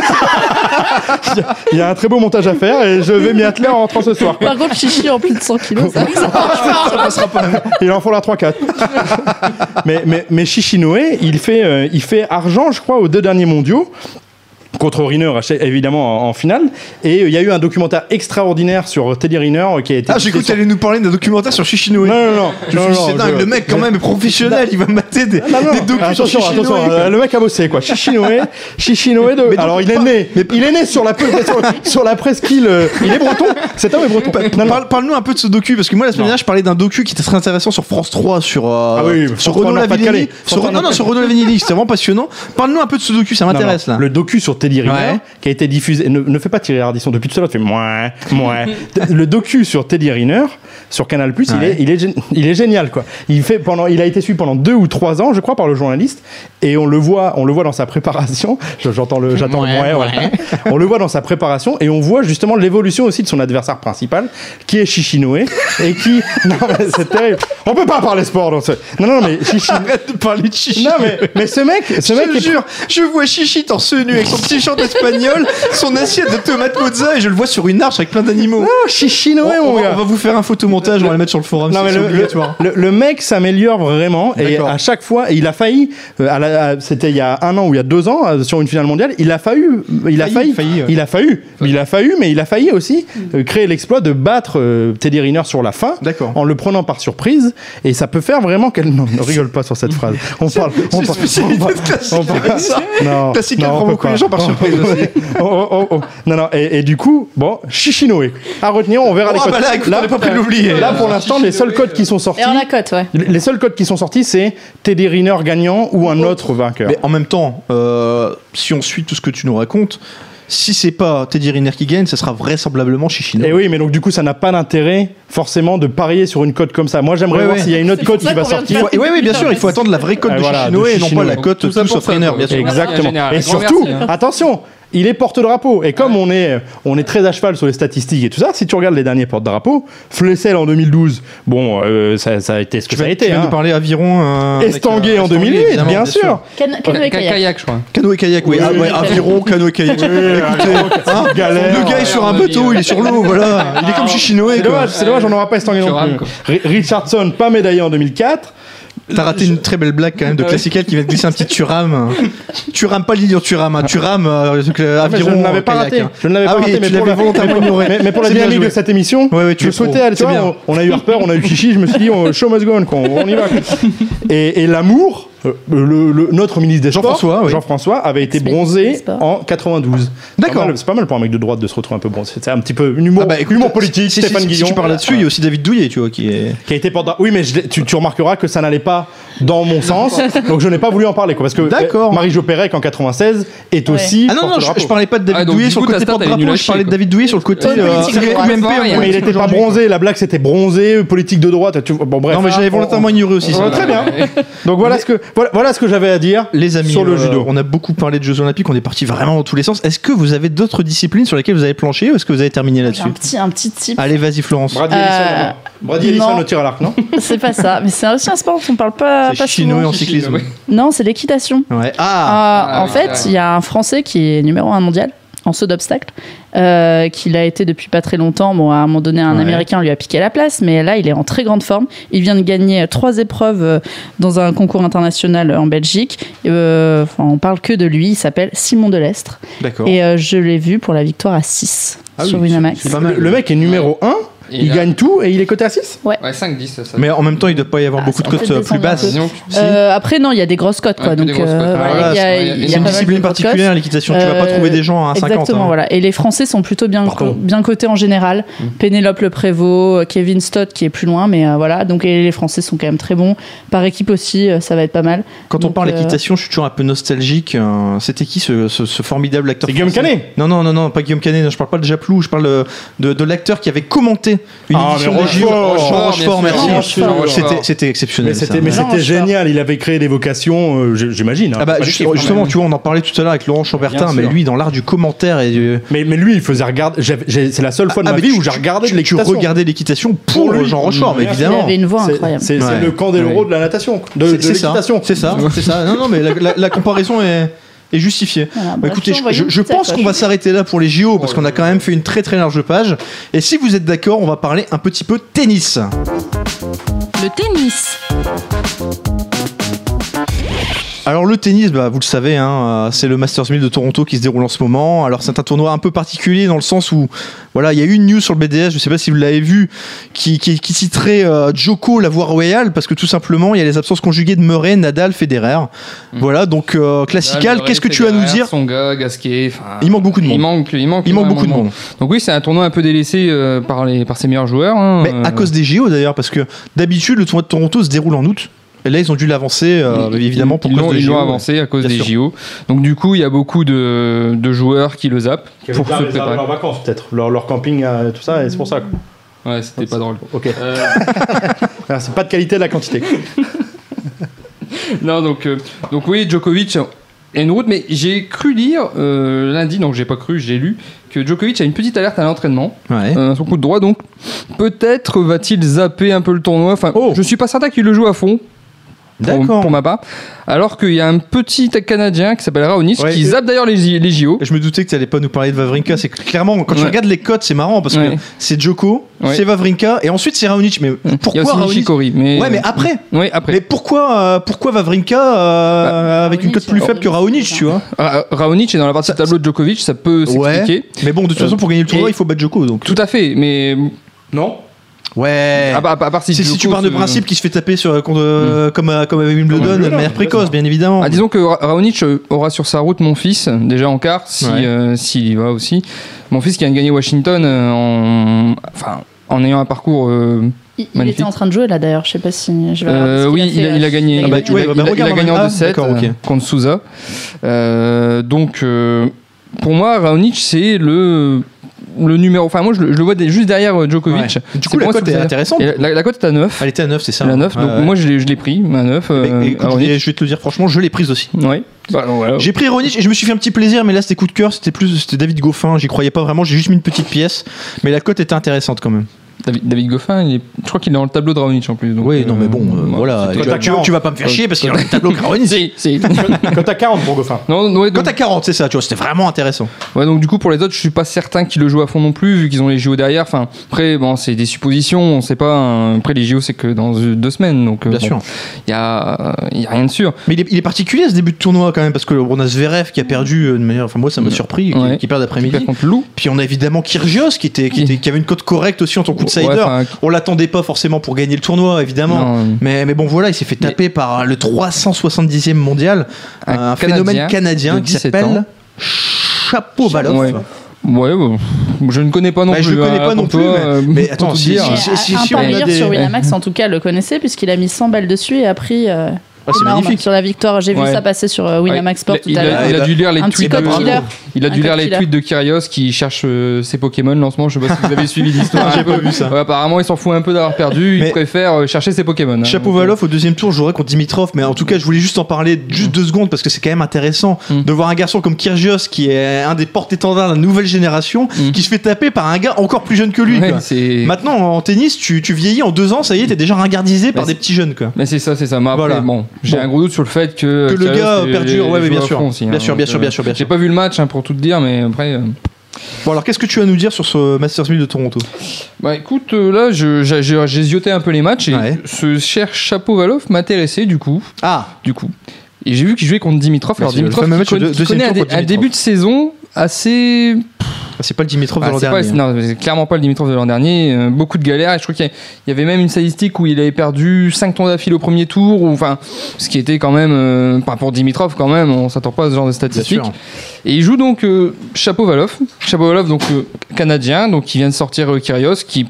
Il y a un très beau montage à faire et je vais m'y atteler en rentrant ce soir. Par contre, Chichi en plus de 100 kilos, ça passera pas. Il en faut la 3-4. Mais Shishinoe, il fait argent, je crois, aux 2 derniers mondiaux. Contre Riner, évidemment, en finale. Et il y a eu un documentaire extraordinaire sur Teddy Riner qui a été... Ah, j'ai cru que tu allais nous parler d'un documentaire sur Shishinoe. Non. C'est dingue, le mec, quand même, est professionnel. Il va mater des documents sur Shishinoe. Attention, le mec a bossé, quoi. Shishinoe de... Alors, il est né sur la presqu'île. Il est breton. Cet homme est breton. Parle-nous un peu de ce docu, parce que moi, la semaine dernière, je parlais d'un docu qui était très intéressant sur France 3, sur Renaud Lavignelli. Non, sur Renaud Lavignelli, c'était vraiment passionnant. Parle-nous un peu de ce docu, ça m'intéresse, là. Le docu sur Teddy Riner, qui a été diffusé, ne fais pas Thierry Ardisson depuis tout à l'heure, tu fais mouais. Le docu sur Teddy Riner sur Canal+, il est génial, quoi. Il a été suivi pendant 2 ou 3 ans, je crois, par le journaliste, et on le voit dans sa préparation. J'attends le mouais. On le voit dans sa préparation et on voit justement l'évolution aussi de son adversaire principal, qui est Shishinoe, et qui... Non, mais c'était... On peut pas parler sport dans ce... Non, mais Shishinoe... Arrête de parler de Chichi. Non, mais ce mec... Je te jure, je vois Chichi torse nu avec son t-shirt espagnol, son assiette de tomates mozza, et je le vois sur une arche avec plein d'animaux. Non, Shishinoe, mon gars. On va vous faire un photomontage, on va le mettre sur le forum. Non, mais c'est obligatoire. Le mec s'améliore vraiment, et à chaque fois, il a failli, c'était il y a 1 an ou il y a 2 ans, sur une finale mondiale, il a failli aussi créer l'exploit de battre Teddy Riner sur la fin, en le prenant par surprise, et ça peut faire vraiment qu'elle... Non, ne rigole pas sur cette phrase. On parle. Classique, elle prend beaucoup les gens par surprise. Non, et du coup, bon, Shishinoe. À retenir, on verra les codes. Là, on n'a pas pu l'oublier. Là, pour l'instant, les seuls codes qui sont sortis. Et on a cote, ouais. Les seuls codes qui sont sortis, c'est Teddy Riner gagnant ou un autre vainqueur. Mais en même temps, si on suit tout ce que tu nous racontes, si c'est pas Teddy Riner qui gagne, ça sera vraisemblablement Shishinoe. Et oui, mais donc du coup, ça n'a pas d'intérêt forcément de parier sur une cote comme ça. Moi, j'aimerais voir s'il y a une autre cote qui va sortir. Oui, bien sûr, il faut attendre la vraie cote de Shishinoe et non pas la cote tout sauf Riner, bien sûr. Exactement. Et surtout, attention, il est porte-drapeau. Et comme on est très à cheval sur les statistiques et tout ça, si tu regardes les derniers porte-drapeaux, Flessel en 2012, bon, ça a été ce que ça a été. Tu viens de parler aviron. Estanguet en 2008, bien sûr. Canoë-kayak, je crois. Canoë-kayak, oui. Aviron, canoë-kayak. Le gars est sur un bateau, il est sur l'eau, voilà. Il est comme Shishinoe. C'est dommage, on n'aura pas Estanguet non plus. Richardson, pas médaillé en 2004. T'as raté une très belle blague quand même de Classical qui vient de glisser un petit Thuram. Thuram, pas Lilian Thuram, Thuram, aviron. Je ne l'avais pas raté. Mais tu l'avais volontairement ignoré. Mais pour la dynamique de cette émission, je souhaitais aller. On a eu Harper, on a eu Chichi, je me suis dit, show must go on, on y va. Et l'amour. Notre ministre des Sports, Jean-François, avait été bronzé en 92. D'accord. C'est pas mal pour un mec de droite de se retrouver un peu bronzé. C'est un petit peu humour, humour politique. Stéphane Guillon. Si tu parles là-dessus, il y a aussi David Douillet, tu vois, qui a été pendant. Oui, mais tu remarqueras que ça n'allait pas dans mon sens, donc je n'ai pas voulu en parler, quoi, parce que Marie-Jo Pérec en 96 est aussi. Ah non, je parlais pas de David Douillet sur le côté porte-drapeau. Je parlais de David Douillet sur le côté. Mais il était pas bronzé. La blague, c'était bronzé, politique de droite. Bon bref. Non, mais j'avais volontairement ignoré aussi. Très bien. Donc voilà ce que j'avais à dire, les amis, sur le judo. On a beaucoup parlé de Jeux Olympiques, on est parti vraiment dans tous les sens. Est-ce que vous avez d'autres disciplines sur lesquelles vous avez planché, ou est-ce que vous avez terminé là-dessus? Un petit type. Allez, vas-y Florence. Brady Ellison au tir à l'arc, non? C'est pas ça, mais c'est aussi un sport dont on parle pas. C'est chinois en cyclisme. Non, c'est l'équitation. Ouais. En fait, il y a un Français qui est numéro 1 mondial en saut d'obstacle, qu'il a été depuis pas très longtemps. Bon, à un moment donné, un Américain lui a piqué la place, mais là, il est en très grande forme. Il vient de gagner 3 épreuves dans un concours international en Belgique. On parle que de lui. Il s'appelle Simon Delestre. D'accord. Et je l'ai vu pour la victoire à 6 sur Winamax. Le mec est numéro 1. Il gagne tout et il est coté à 6 ? Ouais, 5-10. Ça. Mais en même temps, il ne doit pas y avoir beaucoup de cotes plus basses. Après, non, il y a des grosses cotes. C'est une discipline particulière, l'équitation. Tu ne vas pas trouver des gens à 50. Exactement, voilà. Et les Français sont plutôt bien cotés en général. Pénélope Le Prévost, Kevin Stott qui est plus loin, mais voilà. Donc les Français sont quand même très bons. Par équipe aussi, ça va être pas mal. Quand on parle équitation, je suis toujours un peu nostalgique. C'était qui ce formidable acteur ? C'est Guillaume Canet ? Non, pas Guillaume Canet. Je ne parle pas de Japlou. Je parle de l'acteur qui avait commenté une édition de Rochefort, merci. C'était exceptionnel. Mais c'était génial. Il avait créé des vocations, j'imagine. Justement, tu vois, on en parlait tout à l'heure avec Laurent Chambertin, mais lui, dans l'art du commentaire. Mais lui, il faisait regarder. C'est la seule fois de ma vie où j'ai regardé l'équitation. Tu regardais l'équitation pour Jean Rochefort, mais évidemment. Il avait une voix incroyable. C'est le Candeloro de la natation. C'est ça. Non, mais la comparaison est. Et justifié. Voilà, écoutez, je pense qu'on va s'arrêter là pour les JO parce qu'on a quand même fait une très très large page. Et si vous êtes d'accord, on va parler un petit peu tennis. Le tennis. Alors le tennis, vous le savez, c'est le Masters 1000 de Toronto qui se déroule en ce moment. Alors c'est un tournoi un peu particulier dans le sens où, voilà, il y a eu une news sur le BDS, je ne sais pas si vous l'avez vu, qui citerait Djoko, la voie royale, parce que tout simplement il y a les absences conjuguées de Murray, Nadal, Federer. Voilà, donc classical. Qu'est-ce que Federer, tu as à nous dire? Songa, Gasquet. Il manque beaucoup de monde. Il manque beaucoup de monde. Donc oui, c'est un tournoi un peu délaissé par ses meilleurs joueurs. À cause des JO d'ailleurs, parce que d'habitude le tournoi de Toronto se déroule en août. Et là, ils ont dû l'avancer, évidemment, pour cause des JO. Ils l'ont avancé à cause des JO. Donc, du coup, il y a beaucoup de joueurs qui le zappent pour se préparer. Leurs vacances, peut-être. Leur camping, tout ça, et c'est pour ça. Ouais, c'était pas drôle. Ok. C'est pas de qualité, la quantité. Non, donc oui, Djokovic a une route, mais j'ai cru lire lundi, donc j'ai pas cru, j'ai lu, que Djokovic a une petite alerte à l'entraînement, son coup de droit, donc peut-être va-t-il zapper un peu le tournoi. Enfin, je suis pas certain qu'il le joue à fond. Pour ma part. Alors qu'il y a un petit Canadien qui s'appelle Raonic qui zappe d'ailleurs les JO. Je me doutais que tu n'allais pas nous parler de Wawrinka. C'est clairement, quand tu regardes les cotes, c'est marrant parce que c'est Djoko, c'est Wawrinka et ensuite c'est Raonic. Mais pourquoi Raonic? Mais après. Oui, après. Mais pourquoi Wawrinka avec une cote plus faible que Raonic, tu vois? Raonic est dans la partie de tableau de Djokovic, ça peut s'expliquer. Mais bon, de toute façon, pour gagner le tournoi, il faut battre Djoko. Donc. Tout à fait, mais. Non? Ouais. À part si tu parles de principe qui se fait taper sur comme avec Wimbledon de manière précoce, bien évidemment. Disons que Raonic aura sur sa route Monfils déjà en quart s'il y va aussi. Monfils qui vient de gagner Washington en ayant un parcours. Il était en train de jouer là d'ailleurs, je sais pas si je vais il a gagné. Il a gagné en 2-7 contre Souza. Donc pour moi Raonic c'est le numéro, enfin moi je le vois juste derrière Djokovic. Du coup la cote est intéressante. La cote est à 9. Elle était à 9, c'est ça. La 9, donc moi je l'ai pris à 9. Je vais te le dire franchement, je l'ai prise aussi. Ouais. J'ai pris Raonic et je me suis fait un petit plaisir, mais là c'était coup de cœur, c'était David Goffin, j'y croyais pas vraiment, j'ai juste mis une petite pièce, mais la cote était intéressante quand même. David Goffin, je crois qu'il est dans le tableau de Raonic en plus. Donc non, mais bon, voilà. Tu vas pas me faire chier parce qu'il est dans le tableau de Raonic. Si. Cote à 40 pour Goffin. Cote à 40, c'est ça, tu vois, c'était vraiment intéressant. Ouais, donc du coup, pour les autres, je suis pas certain qu'ils le jouent à fond non plus, vu qu'ils ont les JO derrière. Enfin, après, c'est des suppositions, on sait pas. Après, les JO, c'est que dans 2 semaines. Donc, bien sûr. Il y a rien de sûr. Mais il est particulier ce début de tournoi quand même, parce qu'on a Zverev qui a perdu de manière. Enfin, moi, ça m'a surpris, qui perd d'après-midi. Puis on a évidemment Kyrgios qui avait une cote correcte aussi en tant que outsider. Ouais, on l'attendait pas forcément pour gagner le tournoi, évidemment. Mais bon, voilà, il s'est fait taper par le 370e mondial, un phénomène canadien qui s'appelle Shapovalov. Ouais. Ouais, je ne connais pas non plus. Je ne connais pas non plus. Mais attends, si on a des... sur Winamax, en tout cas, le connaissait puisqu'il a mis 100 balles dessus et a pris. C'est magnifique sur la victoire. J'ai vu ça passer sur Winamax Sport tout à l'heure. Il a dû lire les tweets. Il a dû lire les tweets de Kyrgios qui cherche ses Pokémon en ce moment. Je ne sais pas si vous avez suivi l'histoire. J'ai pas vu ça. Ouais, apparemment, il s'en fout un peu d'avoir perdu. Il préfère chercher ses Pokémon. Shapovalov au deuxième tour jouerait contre Dimitrov. Mais en tout cas, je voulais juste en parler juste 2 secondes parce que c'est quand même intéressant de voir un garçon comme Kyrgios qui est un des porte-étendards de la nouvelle génération qui se fait taper par un gars encore plus jeune que lui. Maintenant, en tennis, tu vieillis en 2 ans, ça y est, t'es déjà ringardisé par des petits jeunes. Mais c'est ça, c'est ça. J'ai un gros doute sur le fait que le gars perdure, ouais, mais bien sûr. Aussi, bien sûr. J'ai pas vu le match pour tout te dire, mais après. Bon, alors qu'est-ce que tu as à nous dire sur ce Masters 1000 de Toronto ? Bah écoute, là j'ai zioté un peu les matchs et ce cher Shapovalov m'intéressait du coup. Et j'ai vu qu'il jouait contre Dimitrov. Alors Dimitrov, qui connaît un début de saison assez. C'est pas le Dimitrov de l'an dernier. Non, c'est clairement pas le Dimitrov de l'an dernier. Beaucoup de galères. Et je crois qu'il y avait même une statistique où il avait perdu 5 tours d'affilée au premier tour. Enfin, ce qui était quand même. Pour Dimitrov, quand même, on s'attend pas à ce genre de statistiques. Et il joue donc Shapovalov. Shapovalov, donc canadien, donc qui vient de sortir Kyrgios, qui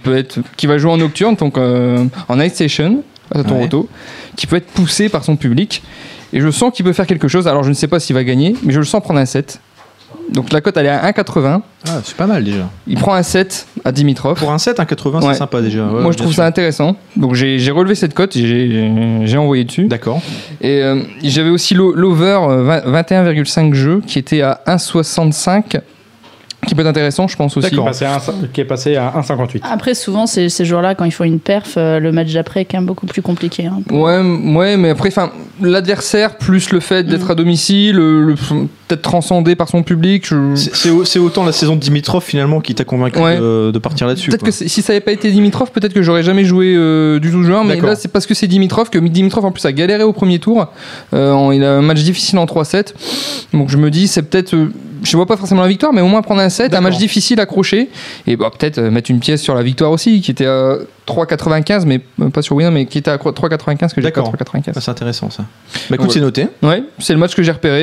va jouer en nocturne, donc en night session à Toronto, qui peut être poussé par son public. Et je sens qu'il peut faire quelque chose. Alors je ne sais pas s'il va gagner, mais je le sens prendre un set. Donc la cote elle est à 1,80. C'est pas mal déjà. Il prend un 7 à Dimitrov. Pour un 7, 1,80 c'est sympa déjà. Ouais, moi je trouve ça intéressant. Donc j'ai relevé cette cote, j'ai envoyé dessus. D'accord. Et j'avais aussi l'over 21,5 jeux qui était à 1,65. Qui peut être intéressant, je pense aussi. Qui est passé à 1,58. Après, souvent, ces joueurs-là, quand ils font une perf, le match d'après est quand même beaucoup plus compliqué. Hein. Ouais, mais après, l'adversaire, plus le fait d'être à domicile, peut-être transcendé par son public. C'est autant la saison de Dimitrov, finalement, qui t'a convaincu de partir là-dessus. Peut-être que si ça n'avait pas été Dimitrov, peut-être que j'aurais jamais joué du tout joueur. Mais là, c'est parce que c'est Dimitrov que Dimitrov, en plus, a galéré au premier tour. Il a un match difficile en 3-7. Donc, je me dis, c'est peut-être. Je vois pas forcément la victoire, mais au moins prendre un set, un match difficile accroché, et peut-être mettre une pièce sur la victoire aussi, qui était à 3,95, mais pas sur Win, mais qui était à 3,95 que j'ai pris 3,95. C'est intéressant ça. Bah écoute, c'est noté. Ouais, c'est le match que j'ai repéré,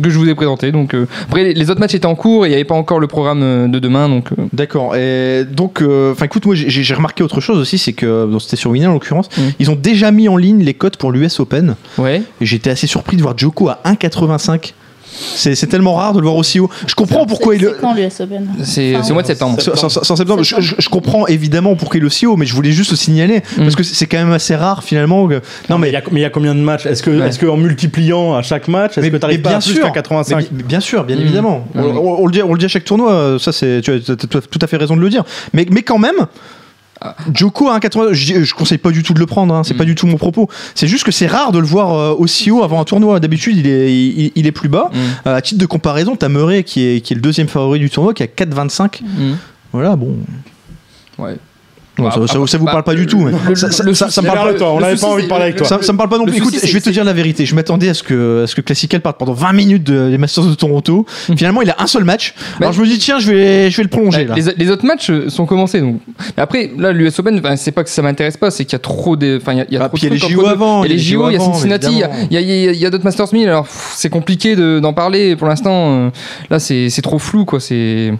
que je vous ai présenté. Donc après, les autres matchs étaient en cours et il n'y avait pas encore le programme de demain, donc. D'accord. Et donc, écoute, moi j'ai remarqué autre chose aussi, c'est que c'était sur Win en l'occurrence, ils ont déjà mis en ligne les cotes pour l'US Open. Ouais. Et j'étais assez surpris de voir Djoko à 1,85. C'est tellement rare de le voir aussi haut. Je comprends pourquoi il. C'est quand l'US Open ? C'est au mois de septembre. Septembre. Je comprends évidemment pourquoi il est aussi haut, mais je voulais juste le signaler parce que c'est quand même assez rare finalement. Non mais il y a combien de matchs ? Est-ce que en multipliant à chaque match, est-ce que t'arrives pas à plus qu'à 85 ? Bien sûr, bien évidemment. On le dit à chaque tournoi. Ça c'est, tu as tout à fait raison de le dire. Mais quand même. Djoko à 1,80, je conseille pas du tout de le prendre, c'est pas du tout mon propos. C'est juste que c'est rare de le voir aussi haut avant un tournoi. D'habitude, il est plus bas. À titre de comparaison, t'as Murray qui est le deuxième favori du tournoi, qui a 4,25. Voilà, bon. Ouais. Non, ça vous parle pas du tout. Ça me parle pas. On n'avait pas envie de parler avec toi. Ça me parle pas non plus. Écoute, je vais te dire la vérité. Je m'attendais à ce que Classical parte pendant 20 minutes des Masters de Toronto. Finalement, il a un seul match. Alors je me dis tiens, je vais le prolonger. Là. Les autres matchs sont commencés. Donc après, là, l'US Open, c'est pas que ça m'intéresse pas, c'est qu'il y a trop des. Enfin, il y a les JO avant. Il y a les JO, il y a Cincinnati, il y a d'autres Masters 1000. Alors c'est compliqué d'en parler pour l'instant. Là, c'est trop flou, quoi. C'est.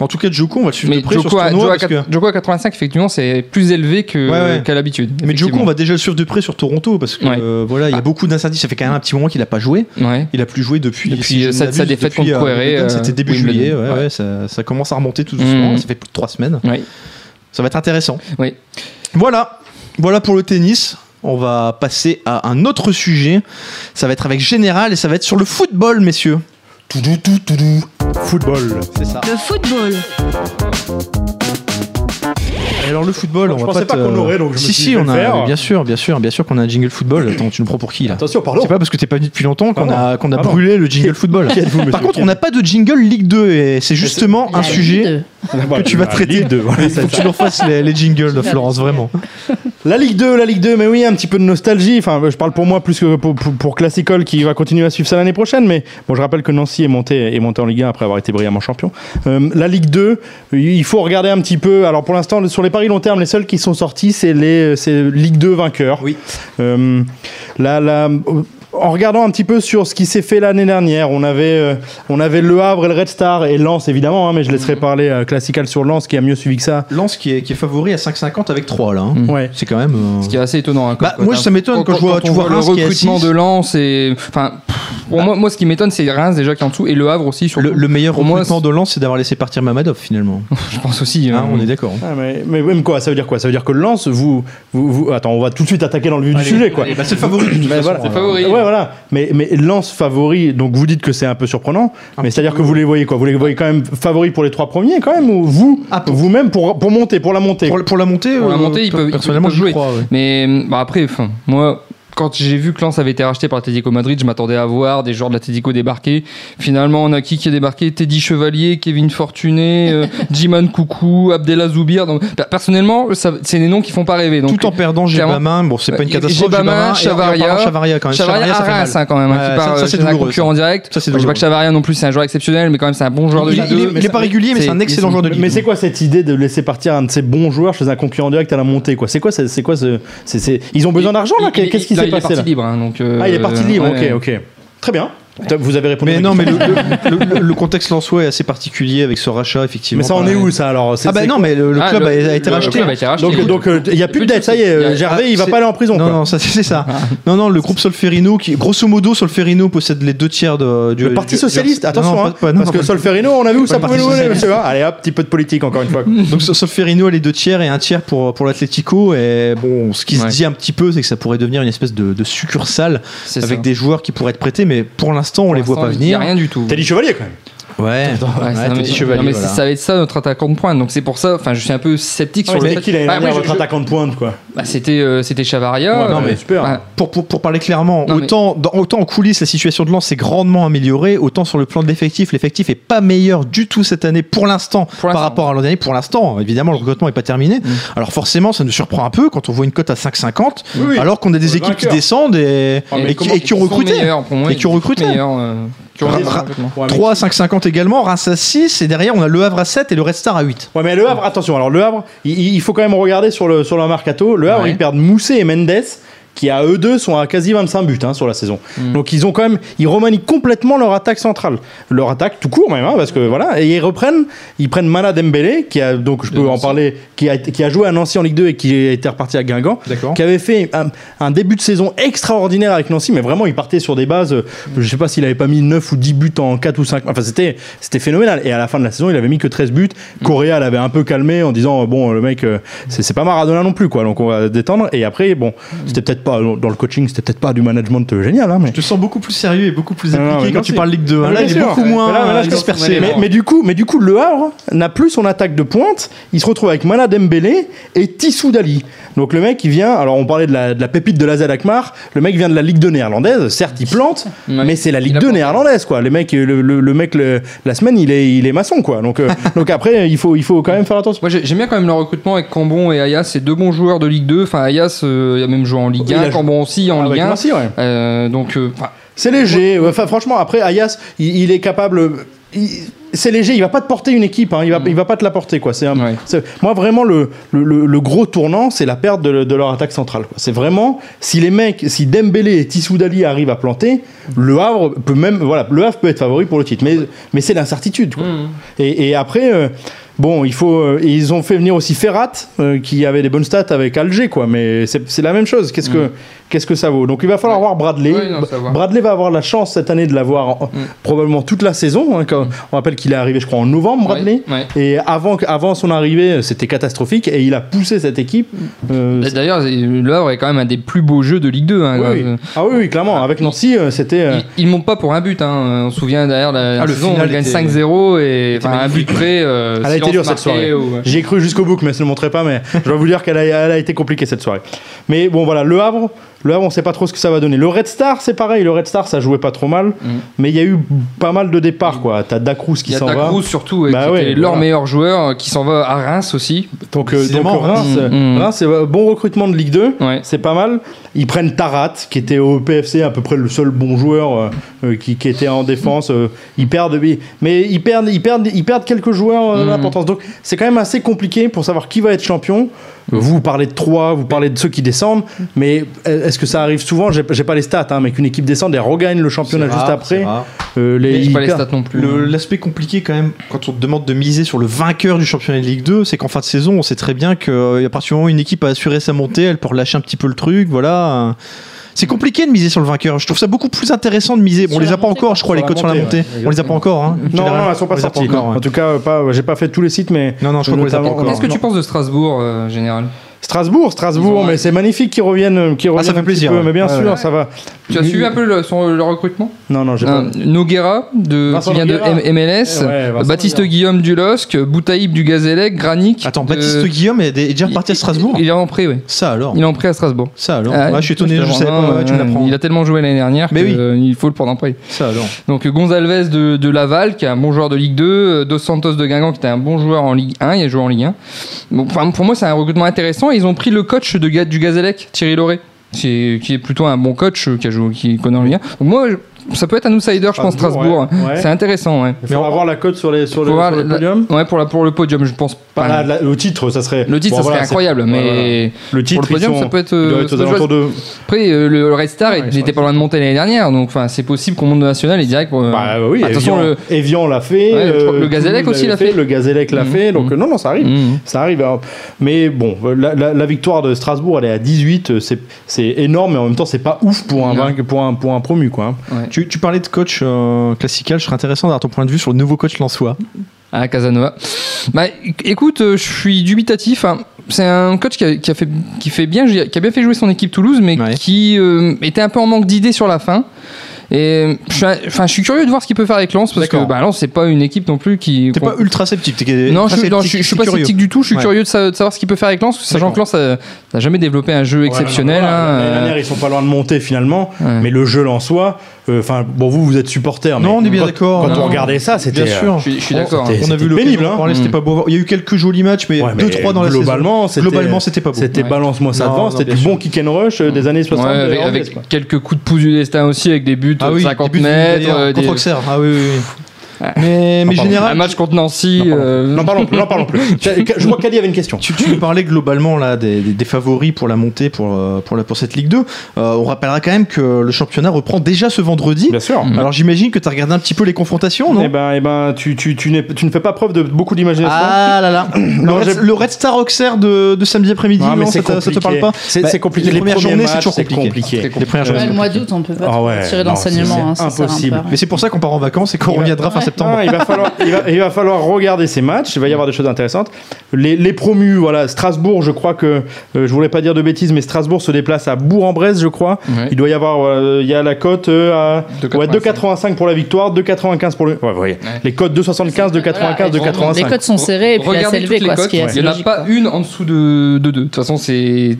En tout cas, Djoko, on va le suivre de près sur ce tournoi. Djoko à 85, effectivement, c'est plus élevé qu'à l'habitude. Mais Djoko, on va déjà le suivre de près sur Toronto, parce que voilà, il y a beaucoup d'incertitudes. Ça fait quand même un petit moment qu'il n'a pas joué. Ouais. Il n'a plus joué depuis sa défaite contre Poirier. C'était début juillet. Ouais. Ça commence à remonter tout doucement. Ça fait plus de 3 semaines. Ouais. Ça va être intéressant. Oui. Voilà pour le tennis. On va passer à un autre sujet. Ça va être avec Général et ça va être sur le football, messieurs. Football, c'est ça. Le football. Alors le football, on va pas. Je pensais pas qu'on l'aurait, donc je me suis dit. Si, on a bien sûr qu'on a un jingle football. Attends, tu nous prends pour qui là ? Attention, pardon. C'est pas parce que t'es pas venu depuis longtemps qu'on a brûlé le jingle football. Par contre, on n'a pas de jingle Ligue 2 et c'est justement un sujet que tu vas traiter. Il faut que tu nous fasses les jingles, Florence, vraiment. La Ligue 2, mais oui, un petit peu de nostalgie. Enfin, je parle pour moi plus que pour Classicole qui va continuer à suivre ça l'année prochaine. Mais bon, je rappelle que Nancy est monté en Ligue 1 après avoir été brillamment champion. La Ligue 2, il faut regarder un petit peu. Alors pour l'instant, sur les paris long terme, les seuls qui sont sortis, c'est Ligue 2 vainqueur. Oui. En regardant un petit peu sur ce qui s'est fait l'année dernière, on avait Le Havre et le Red Star et Lens évidemment, hein, mais je laisserai parler Classical sur Lens qui a mieux suivi que ça. Lens qui est favori à 5,50 avec 3 là. Hein. Ouais. C'est quand même. Ce qui est assez étonnant. Hein, moi ça m'étonne quand je vois le recrutement de Lens et enfin. Moi, ce qui m'étonne, c'est Reims déjà qui est en dessous et Le Havre aussi. Le meilleur recrutement de Lens, c'est d'avoir laissé partir Mamadov finalement. Je pense aussi. Hein, on est d'accord. Hein. Ah, mais même quoi, ça veut dire quoi ? Ça veut dire que Lens, vous, attends, on va tout de suite attaquer dans le vif du sujet quoi. Allez, c'est le favori. C'est favori. Ouais, voilà. Mais Lens favori, donc vous dites que c'est un peu surprenant, mais c'est-à-dire que vous les voyez quoi ? Vous les voyez quand même favoris pour les 3 premiers quand même ou vous-même pour la montée. Pour la montée, ils peuvent jouer. Crois, ouais. Mais bah, après, moi. Quand j'ai vu que Lens avait été racheté par l'Atlético Madrid, je m'attendais à voir des joueurs de l'Atlético débarquer. Finalement, on a qui est débarqué ? Teddy Chevalier, Kevin Fortuné, Djiman Koukou, Abdella Zoubir. Donc, personnellement, c'est des noms qui font pas rêver. Donc, tout en perdant Gébama, bon, c'est pas une catastrophe. Gébama, Chavaria quand même. Chavaria, ça fait mal. Quand même, qui part c'est un concurrent en direct. Je ne dis pas que Chavaria non plus, c'est un joueur exceptionnel, mais quand même, c'est un bon joueur de Ligue 2. Il est pas régulier, mais c'est un excellent joueur de Ligue 2. Mais c'est quoi cette idée de laisser partir un de ces bons joueurs chez un concurrent direct à la montée ? Ils ont besoin d'argent là ? Qu'est-ce qu'ils il est parti libre, hein, donc il est parti libre, ouais. ok. Très bien. Vous avez répondu. Mais non, mais le contexte lensois est assez particulier avec ce rachat, effectivement. Mais ça en est où ça alors ? Non, mais le club a été racheté. Donc il n'y a plus de dette. Ça y est, Gervais, il va pas aller en prison. Non, ça c'est ça. Non, le groupe Solferino, qui grosso modo Solferino possède les 2/3 du. Le Parti socialiste. Attention, parce que Solferino, on a vu où ça pouvait nous aller. Allez, hop, petit peu de politique encore une fois. Donc Solferino a les 2/3 et 1/3 pour l'Atlético. Et bon, ce qui se dit un petit peu, c'est que ça pourrait devenir une espèce de succursale avec des joueurs qui pourraient être prêtés, mais pour l'instant. On les voit pas venir. Il n'y a rien du tout. T'as dit Chevalier quand même. Chevalier. Non, mais voilà. Ça va être ça notre attaquant de pointe. Donc c'est pour ça. Enfin, je suis un peu sceptique sur le. Qui a votre attaquant de pointe quoi. C'était Chavaria. Pour parler clairement, autant en coulisses la situation de Lens s'est grandement améliorée, autant sur le plan de l'effectif, est pas meilleur du tout cette année pour l'instant par rapport à l'an dernier. Pour l'instant, évidemment, le recrutement est pas terminé. Alors forcément, ça nous surprend un peu quand on voit une cote à 5,50, alors qu'on a des équipes qui descendent et qui ont recruté. Tu vois, 3 à 5,50 également, Reims à 6 et derrière on a Le Havre à 7 et le Red Star à 8. Ouais, mais Le Havre, attention, alors Le Havre, il faut quand même regarder sur le mercato. Le Havre, ils perdent Mousset et Mendes qui à eux deux sont à quasi 25 buts hein, sur la saison. Donc ils ont quand même, ils remanient complètement leur attaque centrale, leur attaque tout court même, hein, parce que voilà, et ils prennent Mana Dembélé qui a donc qui a joué à Nancy en Ligue 2 et qui était reparti à Guingamp, qui avait fait un début de saison extraordinaire avec Nancy, mais vraiment il partait sur des bases, je sais pas s'il avait pas mis 9 ou 10 buts en 4 ou 5, enfin c'était phénoménal et à la fin de la saison, il avait mis que 13 buts. Correa l'avait un peu calmé en disant bon le mec c'est pas Maradona non plus quoi, donc on va détendre et après bon, c'était peut-être pas, dans le coaching, c'était peut-être pas du management génial. Hein, mais... Je te sens beaucoup plus sérieux et beaucoup plus appliqué quand tu parles Ligue 2. Là, il est beaucoup moins dispersé. Mais du coup, Le Havre n'a plus son attaque de pointe. Il se retrouve avec Mana Dembélé et Tissou Dali. Donc le mec, il vient. Alors on parlait de la pépite de l'AZ Alkmaar. Le mec vient de la Ligue 2 néerlandaise. Certes, il plante, mais c'est la Ligue 2 néerlandaise. Quoi. Les mecs, le mec, la semaine, il est maçon. Quoi. Donc après, il faut quand même faire attention. Moi, j'aime bien quand même le recrutement avec Cambon et Ayas. C'est deux bons joueurs de Ligue 2. Enfin, Ayas, il a même joué en Ligue 1, Cambon aussi en Ligue 1. Merci, ouais. C'est léger. Enfin, franchement, après, Ayas, il est capable. C'est léger, il va pas te porter une équipe, hein. il va pas te la porter quoi. Moi vraiment le gros tournant, c'est la perte de leur attaque centrale. Quoi. C'est vraiment si Dembélé et Tissou Dali arrivent à planter, Le Havre peut peut être favori pour le titre, mais c'est l'incertitude. Quoi. Et après ils ont fait venir aussi Ferrat qui avait des bonnes stats avec Alger quoi, mais c'est la même chose. Qu'est-ce que ça vaut ? Donc il va falloir voir Bradley. Oui, Bradley va avoir la chance cette année de l'avoir probablement toute la saison. Hein, on rappelle qu'il est arrivé, je crois, en novembre, Bradley. Ouais. Et avant son arrivée, c'était catastrophique. Et il a poussé cette équipe. D'ailleurs, Le Havre est quand même un des plus beaux jeux de Ligue 2. Hein, oui, clairement. Avec Nancy, c'était. Ils montent pas pour un but. Hein. On se souvient derrière la saison, on gagne 5-0 et un but près. Elle a été dure cette soirée. J'y ai cru jusqu'au bout, mais ça ne le montrait pas. Mais je dois vous dire qu'elle a été compliquée cette soirée. Mais bon, voilà, Le Havre. Le Havre, on sait pas trop ce que ça va donner. Le Red Star, c'est pareil. Le Red Star, ça jouait pas trop mal, mais il y a eu pas mal de départs, quoi. T'as Da Cruz qui s'en va. Da Cruz surtout, bah qui était leur meilleur joueur, qui s'en va à Reims aussi. Donc Reims, Reims, c'est bon recrutement de Ligue 2, c'est pas mal. Ils prennent Tarat, qui était au PFC à peu près le seul bon joueur qui était en défense. Ils perdent, mais ils perdent quelques joueurs d'importance. Donc c'est quand même assez compliqué pour savoir qui va être champion. Vous parlez de 3, vous parlez de ceux qui descendent, mais est-ce que ça arrive souvent? J'ai pas les stats, hein, mais qu'une équipe descende et regagne le championnat rare, juste après. J'ai pas les stats non plus. L'aspect compliqué quand même, quand on te demande de miser sur le vainqueur du championnat de Ligue 2, c'est qu'en fin de saison, on sait très bien qu'à partir du moment où une équipe a assuré sa montée, elle peut relâcher un petit peu le truc, voilà. C'est compliqué de miser sur le vainqueur. Je trouve ça beaucoup plus intéressant de miser. Bon, on les a pas encore, je crois, les codes sur la montée. On les a pas encore. Hein. Non, elles sont pas sorties. En tout cas, j'ai pas fait tous les sites, mais non, je crois qu'on les a pas encore. Qu'est-ce que tu penses de Strasbourg, général? Strasbourg, mais c'est magnifique qu'ils reviennent. Ça fait plaisir. Peu, mais bien sûr, ça va. Tu as suivi un peu le recrutement? Non, j'ai pas. Noguera, qui vient de MLS. Baptiste Guillaume du LOSC, Boutaïb du Gazélec, Granic. Attends, Baptiste Guillaume est déjà reparti à Strasbourg? Il est en prêt, oui. Ça alors? Il est en prêt à Strasbourg. Ça alors? Je suis étonné, je savais pas. Tu me l'apprends. Il a tellement joué l'année dernière qu'il faut le prendre en prêt. Ça alors? Donc Gonçalves de Laval, qui est un bon joueur de Ligue 2. Dos Santos de Guingamp, qui était un bon joueur en Ligue 1. Il a joué en Ligue 1. Pour moi, c'est un recrutement intéressant. Ils ont pris le coach du Gazélec, Thierry Lauré, qui est plutôt un bon coach, qui connaît le lien. Donc moi, ça peut être un outsider, je pense, Strasbourg. Ouais. C'est intéressant. Ouais. Il faudra voir la cote sur le podium. Ouais, pour le podium, je pense pas. Le titre, ça serait. Le titre, ça serait incroyable, mais le titre, pour le podium, ça peut être. Être aux de... Après, le Red Star, il n'était pas loin de monter l'année dernière, donc c'est possible qu'on monte de national et direct. Oui. Attention, Evian l'a fait. Le Gazélec aussi l'a fait. Le Gazélec l'a fait. Donc non, ça arrive, ça arrive. Mais bon, la victoire de Strasbourg, elle est à 18. C'est énorme, mais en même temps, c'est pas ouf pour un promu, quoi. Tu parlais de coach classical, je serais intéressant d'avoir ton point de vue sur le nouveau coach lensois. Ah, Casanova. Bah, écoute, je suis dubitatif. Hein. C'est un coach qui a bien fait jouer son équipe Toulouse, mais qui était un peu en manque d'idées sur la fin. Et je suis curieux de voir ce qu'il peut faire avec Lens, parce que Lens, c'est pas une équipe non plus qui. T'es pas ultra sceptique? Non, je suis pas sceptique du tout. Je suis curieux de savoir ce qu'il peut faire avec Lens, sachant que Lens n'a jamais développé un jeu exceptionnel. L'année dernière, ils sont pas loin de monter finalement, mais le jeu lensois. Enfin, bon, vous êtes supporter, mais non, on est bien d'accord. Quand on regardait ça, c'était bien sûr. Je suis d'accord. On a vu le pénible. C'était pas beau. Il y a eu quelques jolis matchs, mais 2-3 dans la saison. Globalement, c'était pas beau. C'était balance-moi ça devant. C'était du bon kick and rush des années 60. Avec quelques coups de pouce du destin aussi, avec des buts de 50 mètres contre Auxerre. Ah oui. Mais général, un match contre Nancy. N'en parlons plus. Je vois qu'Ali avait une question. Tu nous parlais globalement là des favoris pour la montée pour cette Ligue 2. On rappellera quand même que le championnat reprend déjà ce vendredi. Bien sûr. Alors j'imagine que tu as regardé un petit peu les confrontations, non? Eh ben, tu ne fais pas preuve de beaucoup d'imagination. Ah là là. Le Red Star Auxerre de samedi après-midi. Non, ça te parle pas? C'est compliqué. Les premières journées, c'est toujours compliqué. Les premières journées. Le mois d'août, on peut pas tirer d'enseignement. C'est impossible. Mais c'est pour ça qu'on part en vacances et qu'on reviendra face. Il va falloir regarder ces matchs. Il va y avoir des choses intéressantes. Les promus, voilà. Strasbourg, je crois que je voulais pas dire de bêtises, mais Strasbourg se déplace à Bourg-en-Bresse, je crois. Ouais. Il doit y avoir, il y a la cote à 2,85 pour la victoire, 2,95 pour le. Ouais, ouais. Les cotes 2,75, 2,95, 2,85. Les cotes sont serrées et puis elles s'élèvent. Il n'y en a pas une en dessous de 2. De toute façon, c'est.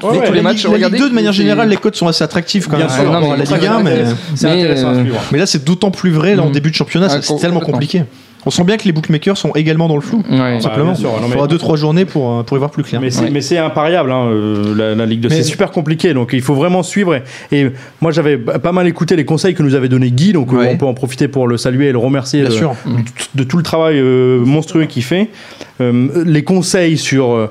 Tous les matchs. Regardez. Ligue 2, de manière générale, les cotes sont assez attractives quand même. La Ligue 1, mais c'est intéressant à suivre. Mais là, c'est d'autant plus vrai en début de championnat. C'est tellement compliqué. On sent bien que les bookmakers sont également dans le flou. Ouais. Simplement. Il faudra 2-3 journées pour y voir plus clair. Mais c'est impariable, hein, la Ligue 2. C'est super compliqué, donc il faut vraiment suivre. Et moi, j'avais pas mal écouté les conseils que nous avait donné Guy, donc on peut en profiter pour le saluer et le remercier de tout le travail monstrueux qu'il fait. Les conseils sur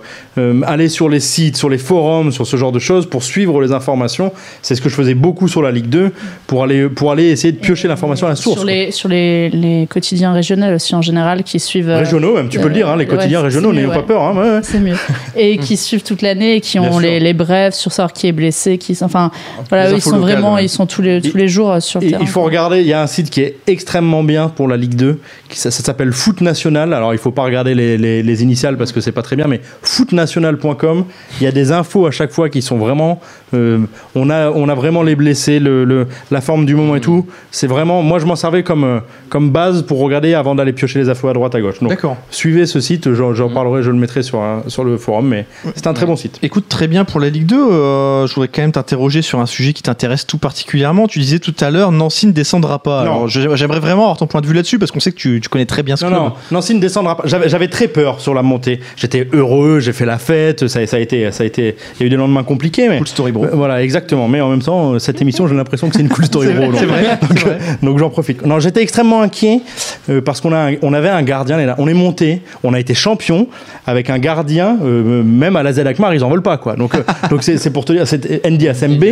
aller sur les sites, sur les forums, sur ce genre de choses, pour suivre les informations. C'est ce que je faisais beaucoup sur la Ligue 2, pour aller essayer de piocher l'information à la source. Sur les quotidiens régionaux aussi en général, qui suivent... Régionaux même, tu peux le dire, hein, les quotidiens régionaux, n'ayons pas peur. Hein, c'est mieux. Et qui suivent toute l'année, et qui ont les brèves sur savoir qui est blessé, enfin, voilà, ils sont locales, vraiment, ils sont tous les jours sur le terrain. Il faut regarder, il y a un site qui est extrêmement bien pour la Ligue 2, ça s'appelle Foot National, alors il ne faut pas regarder les les initiales parce que c'est pas très bien, mais footnational.com, il y a des infos à chaque fois qui sont vraiment on a vraiment les blessés, la forme du moment et tout. C'est vraiment, moi je m'en servais comme base pour regarder avant d'aller piocher les infos à droite à gauche. Donc suivez ce site, j'en parlerai, je le mettrai sur le forum, mais c'est un très bon site. Écoute, très bien pour la Ligue 2, je voudrais quand même t'interroger sur un sujet qui t'intéresse tout particulièrement. Tu disais tout à l'heure, Nancy ne descendra pas. Alors, j'aimerais vraiment avoir ton point de vue là-dessus parce qu'on sait que tu connais très bien ce club. Non, Nancy ne descendra pas. J'avais très peur sur la montée. J'étais heureux, j'ai fait la fête, ça a été, il y a eu des lendemains compliqués. Mais, cool story, bro. Voilà, exactement. Mais en même temps, cette émission, j'ai l'impression que c'est une cool story, bro. C'est vrai. Donc j'en profite. Non, j'étais extrêmement inquiet parce qu'on avait un gardien. On est monté, on a été champion avec un gardien. Même à la Z Alkmaar, ils en veulent pas, quoi. Donc c'est pour te dire, Nd Asembe,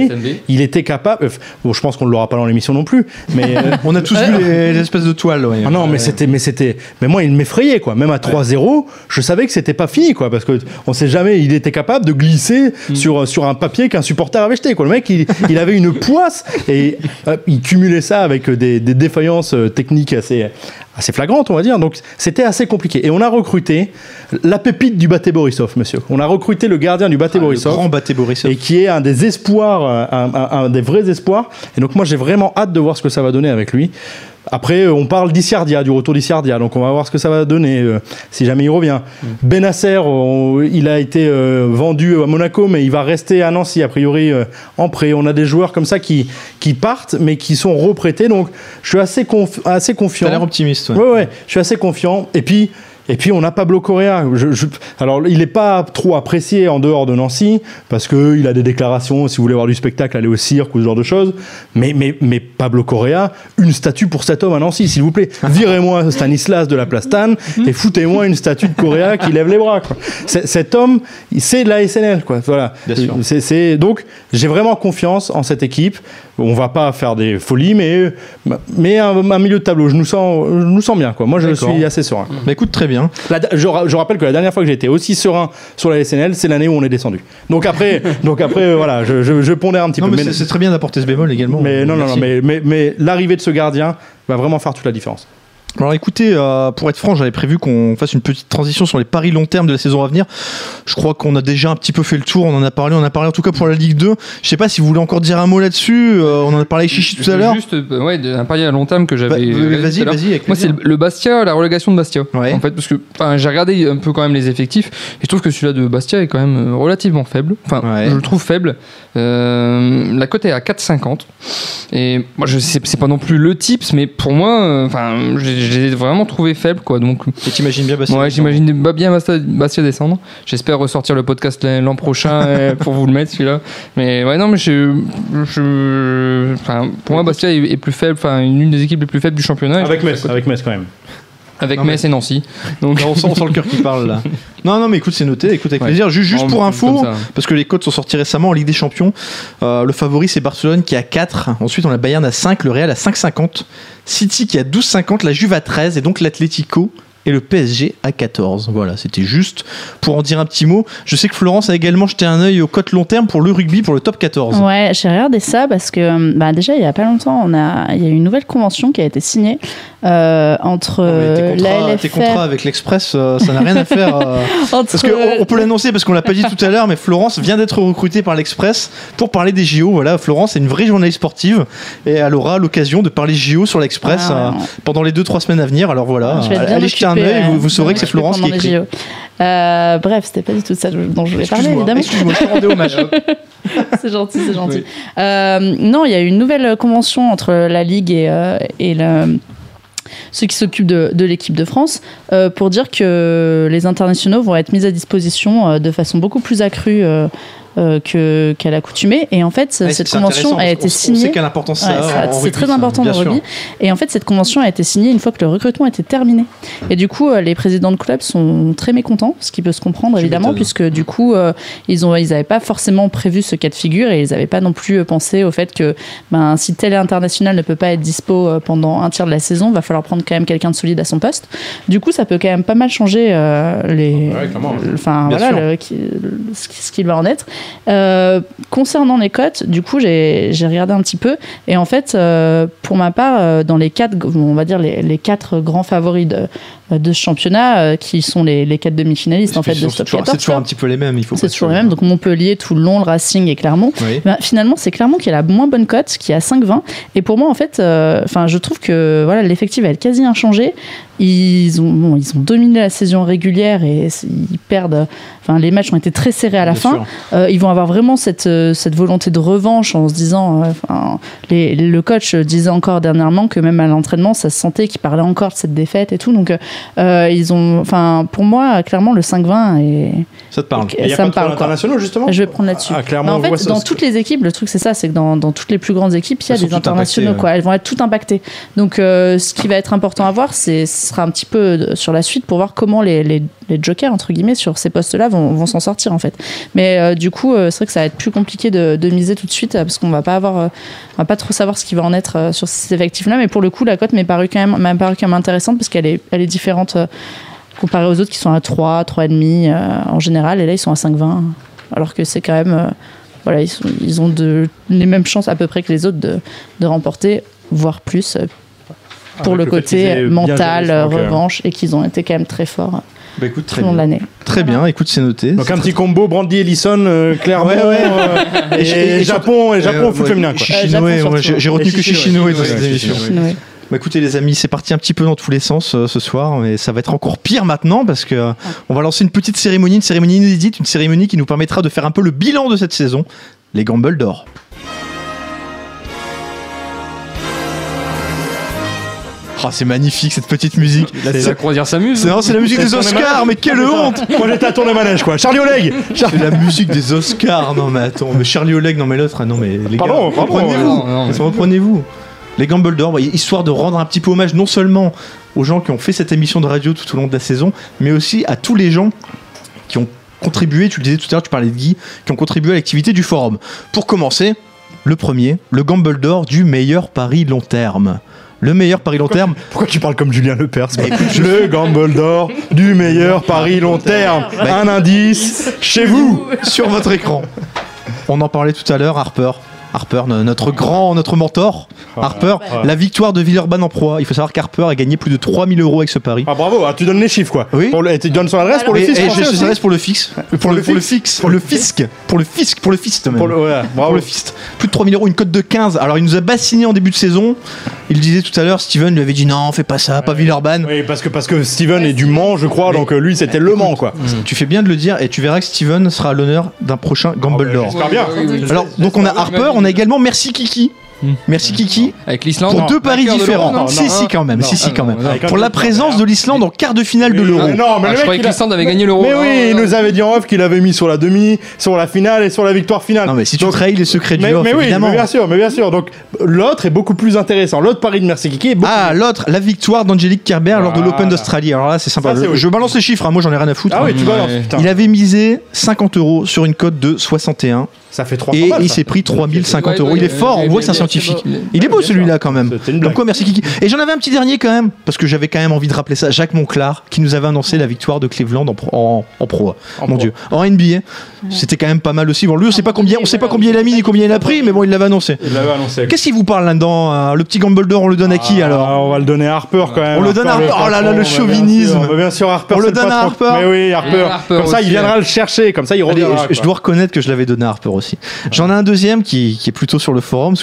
il était capable. Bon, je pense qu'on ne l'aura pas dans l'émission non plus. Mais on a tous vu les espèces de toiles. Ouais. Ah non, mais moi, il m'effrayait, quoi. Même à 3-0, je savais que c'était pas fini, quoi, parce que on sait jamais. Il était capable de glisser sur un papier qu'un supporter avait jeté, quoi. Le mec, il avait une poisse et il cumulait ça avec des défaillances techniques assez flagrante, on va dire. Donc c'était assez compliqué. Et on a recruté la pépite du Baté Borisov, monsieur. On a recruté le gardien du Baté Borisov. Le grand Baté Borisov. Et qui est un des espoirs, un des vrais espoirs. Et donc moi j'ai vraiment hâte de voir ce que ça va donner avec lui. Après, on parle d'Issiardia, du retour d'Issiardia, donc on va voir ce que ça va donner si jamais il revient. Bennacer, il a été vendu à Monaco, mais il va rester à Nancy, a priori, en prêt. On a des joueurs comme ça qui partent, mais qui sont reprêtés, donc je suis assez confiant. T'as l'air optimiste, toi. Ouais, je suis assez confiant. Et puis on a Pablo Correa. Alors il n'est pas trop apprécié en dehors de Nancy parce que il a des déclarations. Si vous voulez voir du spectacle, allez au cirque ou ce genre de choses. Mais Pablo Correa, une statue pour cet homme à Nancy, s'il vous plaît. Virez-moi Stanislas de la Plastane et foutez-moi une statue de Correa qui lève les bras, quoi. Cet homme, c'est de la SNL, quoi. Voilà. Bien sûr. Donc j'ai vraiment confiance en cette équipe. On va pas faire des folies, mais un milieu de tableau. Je nous sens bien, quoi. Moi, je suis assez serein. Bah écoute, très bien. Je rappelle que la dernière fois que j'ai été aussi serein sur la SNL, c'est l'année où on est descendu. Donc après, voilà, je pondère un petit peu. Mais c'est très bien d'apporter ce bémol également. Mais mais l'arrivée de ce gardien va vraiment faire toute la différence. Alors écoutez, pour être franc, j'avais prévu qu'on fasse une petite transition sur les paris long terme de la saison à venir. Je crois qu'on a déjà un petit peu fait le tour, on en a parlé en tout cas pour la Ligue 2. Je sais pas si vous voulez encore dire un mot là-dessus, on en a parlé Chichi tout à l'heure. Juste un pari à long terme que j'avais... Vas-y, avec moi, c'est le Bastia, la relégation de Bastia. Ouais. En fait, parce que j'ai regardé un peu quand même les effectifs, et je trouve que celui-là de Bastia est quand même relativement faible. Enfin, je le trouve faible. La cote est à 4,50. Et moi, c'est pas non plus le tips, mais pour moi, je l'ai vraiment trouvé faible, quoi. Donc, et t'imagines bien Bastia Bastia descendre. J'espère ressortir le podcast l'an prochain pour vous le mettre, celui-là. Mais ouais, non, mais pour moi, Bastia est plus faible, une des équipes les plus faibles du championnat. Avec Metz quand même. Metz et Nancy. Donc là, on sent le cœur qui parle là. Non, mais écoute, c'est noté, avec plaisir. Juste pour info, parce que les cotes sont sorties récemment en Ligue des Champions, le favori c'est Barcelone qui est à 4, ensuite on a Bayern à 5, le Real à 5,50, City qui est à 12,50, la Juve à 13 et donc l'Atlético et le PSG à 14. Voilà, c'était juste pour en dire un petit mot. Je sais que Florence a également jeté un œil aux cotes long terme pour le rugby, pour le top 14. Ouais, j'ai regardé ça parce que déjà, il n'y a pas longtemps, il y a une nouvelle convention qui a été signée entre la LFR... Tes contrats avec l'Express, ça n'a rien à faire. Parce qu'on peut l'annoncer, parce qu'on ne l'a pas dit tout à l'heure, mais Florence vient d'être recrutée par l'Express pour parler des JO. Voilà, Florence est une vraie journaliste sportive et elle aura l'occasion de parler JO sur l'Express pendant les 2-3 semaines à venir. Alors voilà, allez jeter un vous saurez que c'est Florence qui écrit. Bref, c'était pas du tout ça dont je voulais parler, évidemment. Excuse-moi, je te rendais hommage. C'est gentil. Oui. Non, il y a eu une nouvelle convention entre la Ligue et ceux qui s'occupent de l'équipe de France pour dire que les internationaux vont être mis à disposition de façon beaucoup plus accrue qu'à l'accoutumée, et en fait cette convention a été signée. C'est très important dans le rugby, et en fait cette convention a été signée une fois que le recrutement était terminé, et du coup les présidents de clubs sont très mécontents, ce qui peut se comprendre évidemment, puisque du coup ils n'avaient pas forcément prévu ce cas de figure, et ils n'avaient pas non plus pensé au fait que si tel international ne peut pas être dispo pendant un tiers de la saison, va falloir prendre quand même quelqu'un de solide à son poste. Du coup ça peut quand même pas mal changer ce qu'il va en être. Concernant les cotes, du coup j'ai regardé un petit peu, et en fait pour ma part dans les quatre grands favoris de, de ce championnat, qui sont les quatre demi-finalistes en fait, de ce top 14. C'est toujours un petit peu les mêmes. C'est toujours les mêmes. Donc Montpellier, Toulon, le Racing et Clermont. Oui. Ben, finalement, c'est Clermont qui a la moins bonne cote, qui est à 5,20. Et pour moi, en fait, je trouve que voilà, l'effectif va être quasi inchangé. Ils ont dominé la saison régulière et ils perdent. Enfin, les matchs ont été très serrés à la fin. Ils vont avoir vraiment cette volonté de revanche en se disant. Le coach disait encore dernièrement que même à l'entraînement, ça se sentait qu'il parlait encore de cette défaite et tout. Donc, pour moi, clairement, le 5-20 et ça te parle. Et y a ça pas me parle. Internationaux justement. Je vais prendre là-dessus. En fait, dans toutes les équipes, le truc c'est ça, c'est que dans toutes les plus grandes équipes, il y a des internationaux. Impactées, Elles vont être toutes impactées. Donc, ce qui va être important à voir, ce sera un petit peu sur la suite pour voir comment les jokers entre guillemets sur ces postes-là vont s'en sortir en fait. Mais c'est vrai que ça va être plus compliqué de miser tout de suite parce qu'on va pas avoir, on va pas trop savoir ce qui va en être sur ces effectifs-là. Mais pour le coup, la cote m'a paru quand même intéressante parce qu'elle est différente comparée aux autres qui sont à 3, 3,5 en général, et là ils sont à 5,20 alors que c'est quand même ils ont les mêmes chances à peu près que les autres de remporter, voire plus. Pour le côté mental, revanche, et qu'ils ont été quand même très forts tout au long de l'année. Très bien, écoute, c'est noté. Donc un petit combo Brandy Ellison, Clermont, et Japon foot féminin. J'ai retenu que Chichinoé dans cette émission. Écoutez les amis, c'est parti un petit peu dans tous les sens ce soir, mais ça va être encore pire maintenant parce que on va lancer une petite cérémonie, une cérémonie inédite, une cérémonie qui nous permettra de faire un peu le bilan de cette saison, les Gambles d'or. Oh, c'est magnifique cette petite musique. C'est la croisière s'amuse. C'est la musique des Oscars, mais quelle honte! Moi j'étais à tourner manège quoi. Charlie Oleg! C'est la musique des Oscars, non mais attends, mais Charlie Oleg, non mais l'autre, non mais les gars, reprenez-vous. Les Gambles d'or, histoire de rendre un petit peu hommage non seulement aux gens qui ont fait cette émission de radio tout au long de la saison, mais aussi à tous les gens qui ont contribué, tu le disais tout à l'heure, tu parlais de Guy, qui ont contribué à l'activité du forum. Pour commencer, le premier, le Gamble d'or du meilleur pari long terme. Le meilleur pari long terme. Pourquoi tu parles comme Julien Lepers? Le Gamble d'or du meilleur pari long terme. Un indice chez vous, sur votre écran. On en parlait tout à l'heure, Harper, notre mentor, Harper, la victoire de Villeurbanne en proie. Il faut savoir qu'Harper a gagné plus de 3 000 € avec ce pari. Ah bravo, tu donnes les chiffres quoi. Oui. Tu donnes son adresse pour le fisc. Son adresse pour le fisc. Pour le fisc. Plus de 3 000 €, une cote de 15. Alors il nous a bassiné en début de saison. Il disait tout à l'heure, Steven lui avait dit non, fais pas ça, pas Villeurbanne. Oui, parce que Steven est du Mans, je crois, donc lui c'était le Mans quoi. Tu fais bien de le dire et tu verras que Steven sera à l'honneur d'un prochain Gamble d'or. J'espère bien. Alors donc on a Harper. On a également Merci Kiki. Avec l'Islande. Pour deux paris différents. Si, quand même. Pour la présence de l'Islande en quart de finale de l'Euro. Je croyais que l'Islande avait gagné l'Euro. Mais oui, il nous avait dit en off qu'il avait mis sur la demi, sur la finale et sur la victoire finale. Non, mais si tu trahis les secrets du off, évidemment. Mais bien sûr. Donc, l'autre est beaucoup plus intéressant. L'autre pari de Merci Kiki est beaucoup. Ah, l'autre, la victoire d'Angélique Kerber lors de l'Open d'Australie. Alors là, c'est sympa. Je balance les chiffres, moi j'en ai rien à foutre. Ah oui, tu balances. Il avait misé 50 € sur une cote de 61. Ça fait 3 et il s'est pris 3 050 €. Il est fort, on voit que c'est un scientifique. Il est beau celui-là quand même. Donc quoi, merci Kiki. Et j'en avais un petit dernier quand même, parce que j'avais quand même envie de rappeler ça. Jacques Monclar qui nous avait annoncé la victoire de Cleveland en pro. Mon Dieu. En NBA, c'était quand même pas mal aussi. Bon, lui, on sait pas combien il a mis ni combien il a pris, mais bon, il l'avait annoncé. Qu'est-ce qui vous parle là-dedans Le petit Gamble d'or, on le donne à qui alors? On va le donner à Harper quand même. On le donne à Harper. Oh là là, le chauvinisme. Bien sûr, Harper. On le donne à Harper. Mais oui, Harper. Comme ça, il viendra le chercher. Comme ça, il reviendra. Je dois reconnaître que je l'avais donné à Harper aussi. J'en ai un deuxième qui est plutôt sur le forum,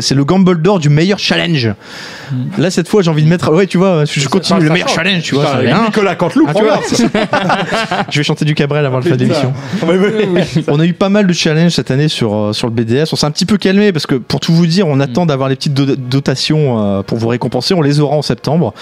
c'est le Gamble d'or du meilleur challenge. Là cette fois j'ai envie de mettre je continue le meilleur challenge, tu vois, Nicolas Canteloup. Je vais chanter du Cabrel avant la fin de l'émission. On a eu pas mal de challenges cette année sur le BDS, on s'est un petit peu calmé parce que pour tout vous dire, on attend d'avoir les petites dotations pour vous récompenser, on les aura en septembre.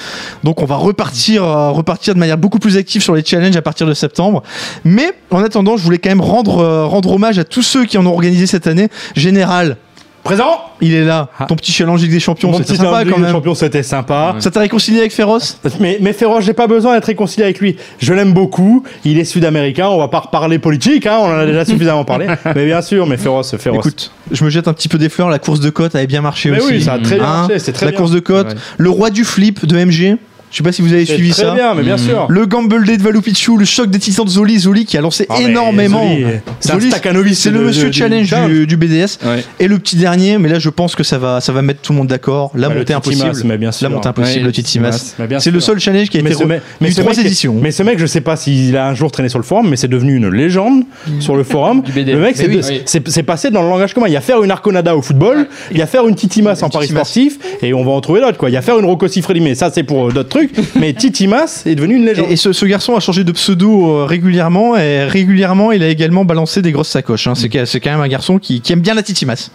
Donc on va repartir de manière beaucoup plus active sur les challenges à partir de septembre. Mais en attendant, je voulais quand même rendre hommage à tous ceux qui en ont organisé cette année. Général présent, il est là. Ton petit challenge Ligue des Champions, c'était sympa quand même. Champions, c'était sympa. Ouais. Ça t'a réconcilié avec Féroce? Mais Féroce, j'ai pas besoin d'être réconcilié avec lui. Je l'aime beaucoup. Il est sud-américain. On va pas reparler politique, hein. On en a déjà suffisamment parlé. Mais bien sûr, mais Féroce. Écoute, je me jette un petit peu des fleurs. La course de côte avait bien marché aussi. Oui, ça a très bien marché. C'est très bien. La course de côte, le roi du flip de MG. Je sais pas si vous avez suivi ça. Très bien, mais bien sûr. Le Gamble Day de Valou Picchu, le choc des titans de Zoli, Zoli qui a lancé énormément. Zoli, c'est le monsieur challenge du BDS. Ouais. Et le petit dernier, mais là je pense que ça va mettre tout le monde d'accord. La montée impossible. La montée impossible, le Titimas. C'est le seul challenge qui a été mis 3 éditions. Mais ce mec, je sais pas s'il a un jour traîné sur le forum, mais c'est devenu une légende sur le forum. Le mec, c'est passé dans le langage commun. Il y a faire une Arconada au football, il y a faire une Titimas en Paris sportif, et on va en trouver d'autres. Il y a faire une Rocco Siffredi, mais ça c'est pour d'autres trucs. Mais Titimas est devenu une légende. Et ce garçon a changé de pseudo régulièrement, et régulièrement il a également balancé des grosses sacoches. Hein. C'est quand même un garçon qui aime bien la Titimas,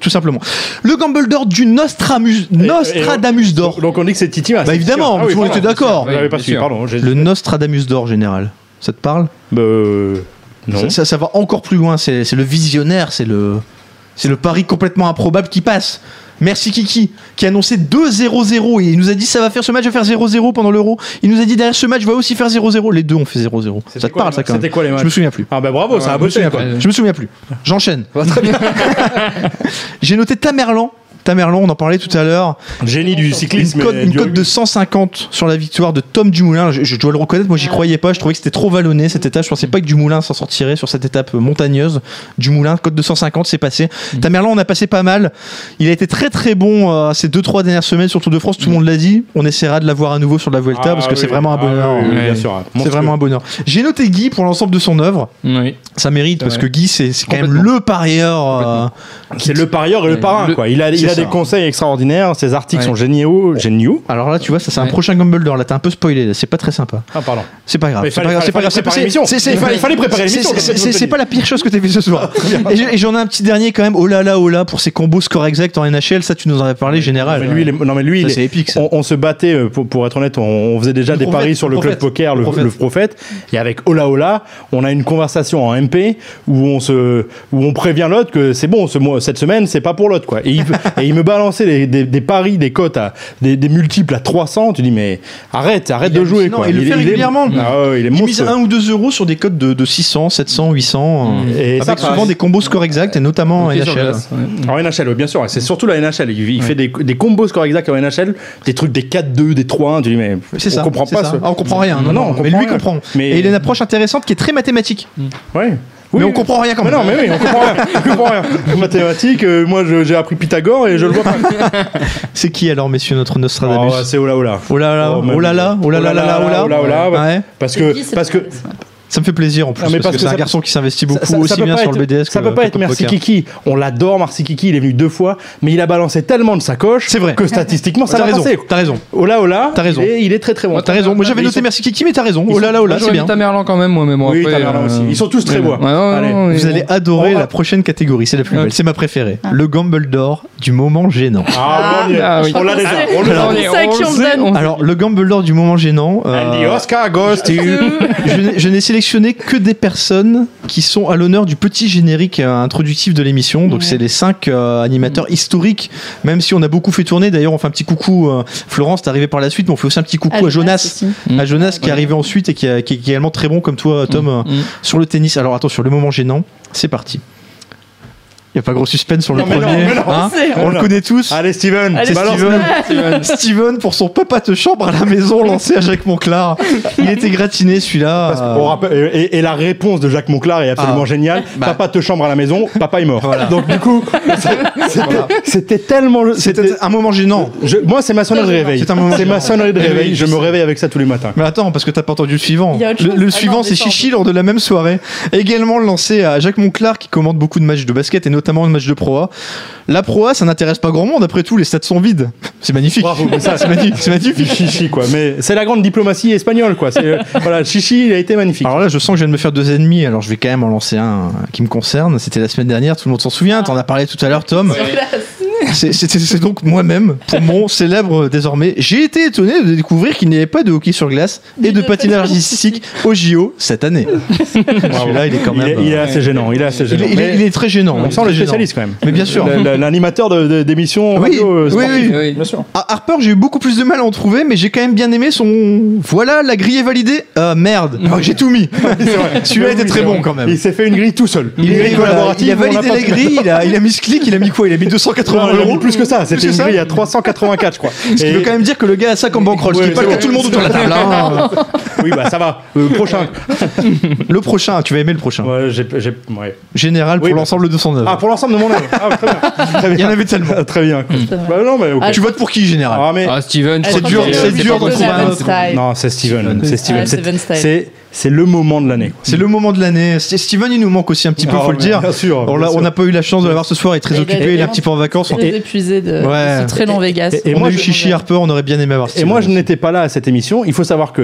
tout simplement. Le Gamble d'or du Nostradamus d'or. Donc on dit que c'est Titimas. Bah évidemment, tout le monde était d'accord. Le Nostradamus d'or général, ça te parle ? Non. Ça va encore plus loin. C'est le visionnaire, c'est le pari complètement improbable qui passe. Merci Kiki, qui a annoncé 2-0-0 et il nous a dit ça va faire, ce match va faire 0-0 pendant l'Euro. Il nous a dit derrière ce match va aussi faire 0-0. Les deux ont fait 0-0. Ça te parle ça quand même? C'était quoi les matchs? Je me souviens plus. Ah bah bravo, ça a bossé. Je me souviens plus. J'enchaîne. Bah, très bien. J'ai noté Tamerlan, on en parlait tout à l'heure. Génie du cyclisme. Une cote de 150 sur la victoire de Tom Dumoulin. Je dois le reconnaître, moi j'y croyais pas. Je trouvais que c'était trop vallonné cette étape. Je pensais pas que Dumoulin s'en sortirait sur cette étape montagneuse. Dumoulin, cote de 150, c'est passé. Tamerlan, on a passé pas mal. Il a été très très bon ces 2-3 dernières semaines sur le Tour de France. Tout le monde l'a dit. On essaiera de l'avoir à nouveau sur la Vuelta parce que c'est vraiment un bonheur. Bien sûr, c'est vraiment un bonheur. J'ai noté Guy pour l'ensemble de son œuvre. Oui. Ça mérite parce que Guy, c'est quand même le parieur. C'est le parieur et le parrain, quoi. Il a des conseils extraordinaires, ses articles sont géniaux. Alors là, tu vois, ça c'est un prochain Gamble d'or. Là, t'as un peu spoilé. Là. C'est pas très sympa. Ah pardon. C'est pas grave. Il fallait préparer l'émission. C'est pas la pire chose que t'as vu ce soir. Et j'en ai un petit dernier quand même. Oh là pour ses combos score exact en NHL. Ça, tu nous en avais parlé général. Non mais lui, c'est épique. On se battait pour être honnête. On faisait déjà des paris sur le club poker, le prophète. Et avec Ola, on a une conversation en MP où on prévient l'autre que c'est bon cette semaine, c'est pas pour l'autre quoi. Et il me balançait des paris, des cotes, des multiples à 300. Tu dis, mais arrête de jouer. Quoi. Il le fait régulièrement. Il mise 1 ou 2 euros sur des cotes de 600, 700, 800. Et avec souvent des combos score exacts, et notamment en NHL. En NHL, bien sûr. C'est surtout la NHL. Il fait des combos score exacts en NHL, des trucs des 4-2, des 3-1. Tu dis, mais on comprend pas ça. On comprend rien. Non, mais lui comprend. Et il a une approche intéressante qui est très mathématique. Oui. Oui, mais on comprend rien quand même. Non, mais oui, on comprend rien. Mathématiques, moi j'ai appris Pythagore et je le vois pas. C'est qui alors, messieurs, notre Nostradamus? C'est Olala. Parce que ça me fait plaisir en plus parce que c'est un garçon qui s'investit beaucoup aussi bien sur le BDS. Ça peut pas être Merci Kiki. On l'adore, Merci Kiki. Il est venu 2 fois, mais il a balancé tellement de sacoches que statistiquement ça va passer. T'as raison. T'as raison. Et il est très très bon. T'as raison. Moi j'avais noté Merci Kiki, mais t'as raison. Olala, c'est bien. Tamerlan quand même, moi-même. Oui, Tamerlan aussi. Ils sont tous très bons. Vous allez adorer la prochaine catégorie. C'est la plus belle. C'est ma préférée. Le Gamble d'or du moment gênant. On l'a déjà. Alors le Gamble d'or du moment gênant. Je n'ai sélectionné que des personnes qui sont à l'honneur du petit générique introductif de l'émission. Donc c'est les 5 animateurs historiques, même si on a beaucoup fait tourner. D'ailleurs on fait un petit coucou, Florence t'es arrivée par la suite, mais on fait aussi un petit coucou à Jonas qui est arrivé ensuite et qui est également très bon comme toi Tom sur le tennis. Alors attention, sur le moment gênant, c'est parti. Il n'y a pas gros suspense sur le premier. On le connaît tous. Allez, Steven. C'est Steven pour son papa te chambre à la maison lancé à Jacques Monclar. Il était gratiné celui-là. Et la réponse de Jacques Monclar est absolument géniale. Papa te chambre à la maison, papa est mort. Voilà. Donc du coup, c'était tellement... C'était un moment gênant. Moi, c'est ma sonnerie de réveil. C'est ma sonnerie de réveil. Je me réveille avec ça tous les matins. Mais attends, parce que t'as pas entendu le suivant. Le suivant, c'est Chichi lors de la même soirée. Également lancé à Jacques Monclar qui commande beaucoup de matchs de basket et notamment un match de Pro A. La Pro A, ça n'intéresse pas grand monde. Après tout, les stades sont vides. C'est magnifique. Bravo, c'est magnifique. Chichi, quoi. Mais c'est la grande diplomatie espagnole, quoi. Voilà, Chichi, il a été magnifique. Alors là, je sens que je viens de me faire 2 ennemis. Alors je vais quand même en lancer un qui me concerne. C'était la semaine dernière. Tout le monde s'en souvient. T'en as parlé tout à l'heure, Tom. C'est donc moi-même pour mon célèbre désormais. J'ai été étonné de découvrir qu'il n'y avait pas de hockey sur glace et de patinage artistique au JO cette année. Celui-là, il est quand même. Il est assez gênant. Il est très gênant. On sent le spécialiste quand même. Mais bien sûr. L'animateur d'émission radio. Oui, bien sûr. À Harper, j'ai eu beaucoup plus de mal à en trouver, mais j'ai quand même bien aimé son. Voilà, la grille est validée. Merde. J'ai tout mis. Celui-là était très bon quand même. Il s'est fait une grille tout seul. Il a validé la grille. Il a mis ce clic. Il a mis quoi? Il a mis 280. euros. Plus que ça, c'était une grille à 384, je crois. Ce qui veut quand même dire que le gars a ça comme bankroll, ce qui n'est pas qu'à tout le monde autour de la table. Oui, bah ça va. Le prochain. Le prochain, tu vas aimer le prochain. Général pour l'ensemble de son œuvre. Ah, pour l'ensemble de mon œuvre. Ah, très bien. Il y en avait tellement. Très bien. Tu votes pour qui, Général? Ah, Steven. C'est dur. C'est dur de trouver un autre. Non, c'est Steven. C'est Steven. C'est le moment de l'année. C'est le moment de l'année. Steven, il nous manque aussi un petit peu, faut le dire. Bien sûr, on n'a pas eu la chance de l'avoir ce soir. Il est très occupé, il est un petit peu en vacances. Il est épuisé de ce très long Vegas. Et moi, Chichi Harper, on aurait bien aimé avoir Steven. Et moi, je n'étais pas là à cette émission. Il faut savoir que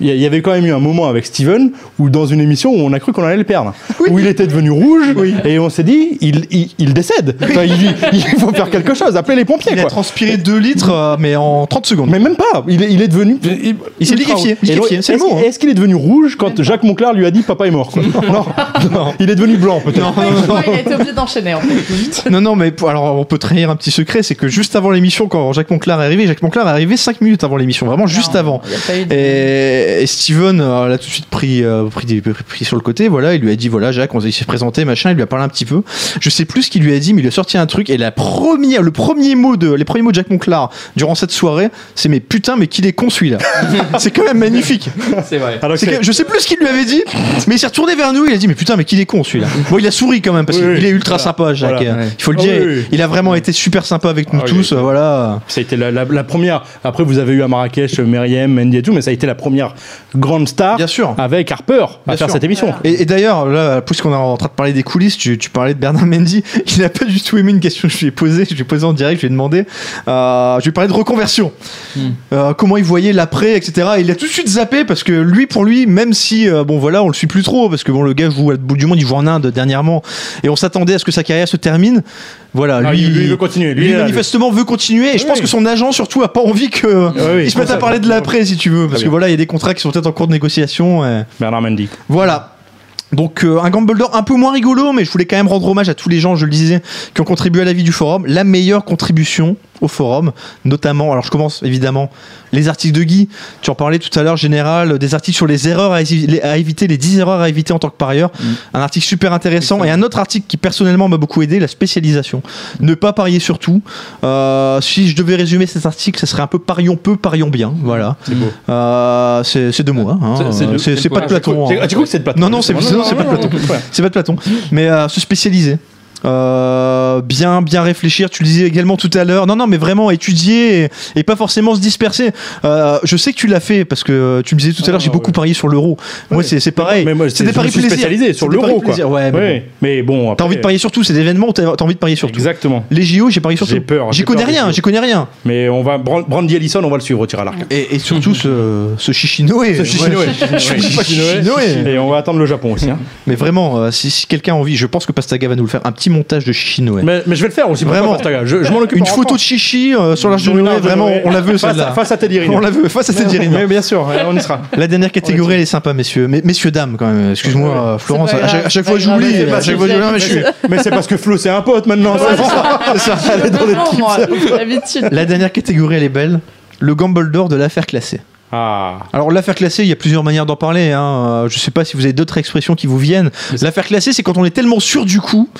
il y avait quand même eu un moment avec Steven où dans une émission où on a cru qu'on allait le perdre, où il était devenu rouge et on s'est dit, il décède. Enfin, il faut faire quelque chose. Appelez les pompiers. Il a transpiré 2 litres, mais en 30 secondes. Mais même pas. Il est devenu. Il s'est liquéfié. C'est le mot. Est-ce qu'il est devenu rouge quand Jacques Monclar lui a dit papa est mort, quoi. Non, il est devenu blanc peut-être. Non, il a été obligé d'enchaîner en fait. Non, mais alors on peut trahir un petit secret, c'est que juste avant l'émission, quand Jacques Monclar est arrivé 5 minutes avant l'émission, vraiment juste avant. Et Steven l'a tout de suite pris sur le côté, voilà, il lui a dit voilà Jacques, on s'est présenté, machin, il lui a parlé un petit peu. Je sais plus ce qu'il lui a dit, mais il a sorti un truc et les premiers mots de Jacques Monclar durant cette soirée, c'est mais putain, mais qu'il est con celui-là. C'est quand même magnifique. C'est vrai. Alors, je sais plus ce qu'il lui avait dit, mais il s'est retourné vers nous. Il a dit mais putain, mais qu'il est con celui-là. Bon, il a souri quand même parce qu'il est ultra sympa, Jacques. Voilà, il faut le dire. Oui. Il a vraiment été super sympa avec nous tous. Voilà. Ça a été la première. Après, vous avez eu à Marrakech, Meriem, Mendy et tout, mais ça a été la première grande star. Bien sûr. Avec Harper à faire cette émission. Voilà. Et d'ailleurs, là, puisqu'on est en train de parler des coulisses, tu parlais de Bernard Mendy. Il n'a pas du tout aimé une question que je lui ai posée. Je lui ai posé en direct. Je lui ai demandé. Je lui ai parlé de reconversion. Comment il voyait l'après, etc. Et il a tout de suite zappé parce que lui, même si bon voilà, on le suit plus trop parce que bon, le gars joue à l'autre bout du monde, il joue en Inde dernièrement et on s'attendait à ce que sa carrière se termine. Voilà, non, lui veut continuer. Lui manifestement veut continuer et je pense que son agent surtout a pas envie que il se mette à parler de l'après si tu veux parce que voilà, il y a des contrats qui sont peut-être en cours de négociation. Et... Bernard Mendy. Voilà. Donc un Gamble d'or un peu moins rigolo, mais je voulais quand même rendre hommage à tous les gens, je le disais, qui ont contribué à la vie du forum. La meilleure contribution au forum, notamment, alors je commence évidemment les articles de Guy, tu en parlais tout à l'heure, Général, des articles sur les erreurs à éviter, les 10 erreurs à éviter en tant que parieur, un article super intéressant. Excellent. Et un autre article qui personnellement m'a beaucoup aidé, la spécialisation, ne pas parier sur tout. Si je devais résumer cet article, ça serait un peu parions peu, parions bien, voilà. C'est beau. C'est de moi, hein. C'est pas de Platon. Tu crois que c'est de Platon? Non, c'est pas de Platon. C'est pas de Platon, mais se spécialiser. Bien réfléchir, tu le disais également tout à l'heure, non mais vraiment étudier et pas forcément se disperser. Je sais que tu l'as fait parce que tu me disais tout à l'heure j'ai beaucoup parié sur l'euro. Moi c'est pareil, mais moi, c'est des paris spécialisés sur l'euro quoi. Ouais, mais bon, après... t'as envie de parier sur tout, c'est des événements où t'as envie de parier sur tout. Exactement. Les JO, j'ai parié sur tout. J'ai peur. J'y connais rien. Mais on va Brandy Ellison, on va le suivre au tir à l'arc. Et surtout ce Chichinoé. Et on va attendre le Japon aussi. Mais vraiment, si quelqu'un a envie, je pense que Pastaga va nous le faire un petit montage de Chichi Noé. Mais je vais le faire aussi vraiment. Je m'en occupe. Une photo de Chichi sur l'arche de Noé, vraiment, on la veut celle-là. Face à Télérine. On la veut face à Télérine. Mais bien sûr, on y sera. La dernière catégorie, elle est sympa, messieurs dames quand même. Excuse-moi, Florence. À chaque fois j'oublie. Mais c'est parce que Flo c'est un pote maintenant. La dernière catégorie, elle est belle. Le Gamble d'or de l'affaire classée. Ah. Alors l'affaire classée, il y a plusieurs manières d'en parler hein. Je sais pas si vous avez d'autres expressions qui vous viennent. L'affaire classée, c'est quand on est tellement sûr du coup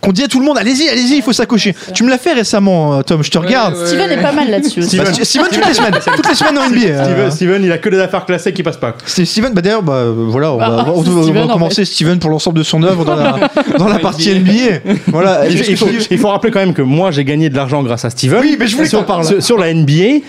qu'on dit à tout le monde allez-y, il faut s'accrocher. Tu me l'as fait récemment, Tom, je te regarde. Steven est pas mal là-dessus. Steven toutes les semaines en NBA. Steven, il a que des affaires classées qui passent pas. Steven, d'ailleurs, voilà, on va commencer Steven pour l'ensemble de son œuvre dans la partie NBA. Voilà, il faut rappeler quand même que moi j'ai gagné de l'argent grâce à Steven. Oui, mais je voulais qu'on parle sur la NBA.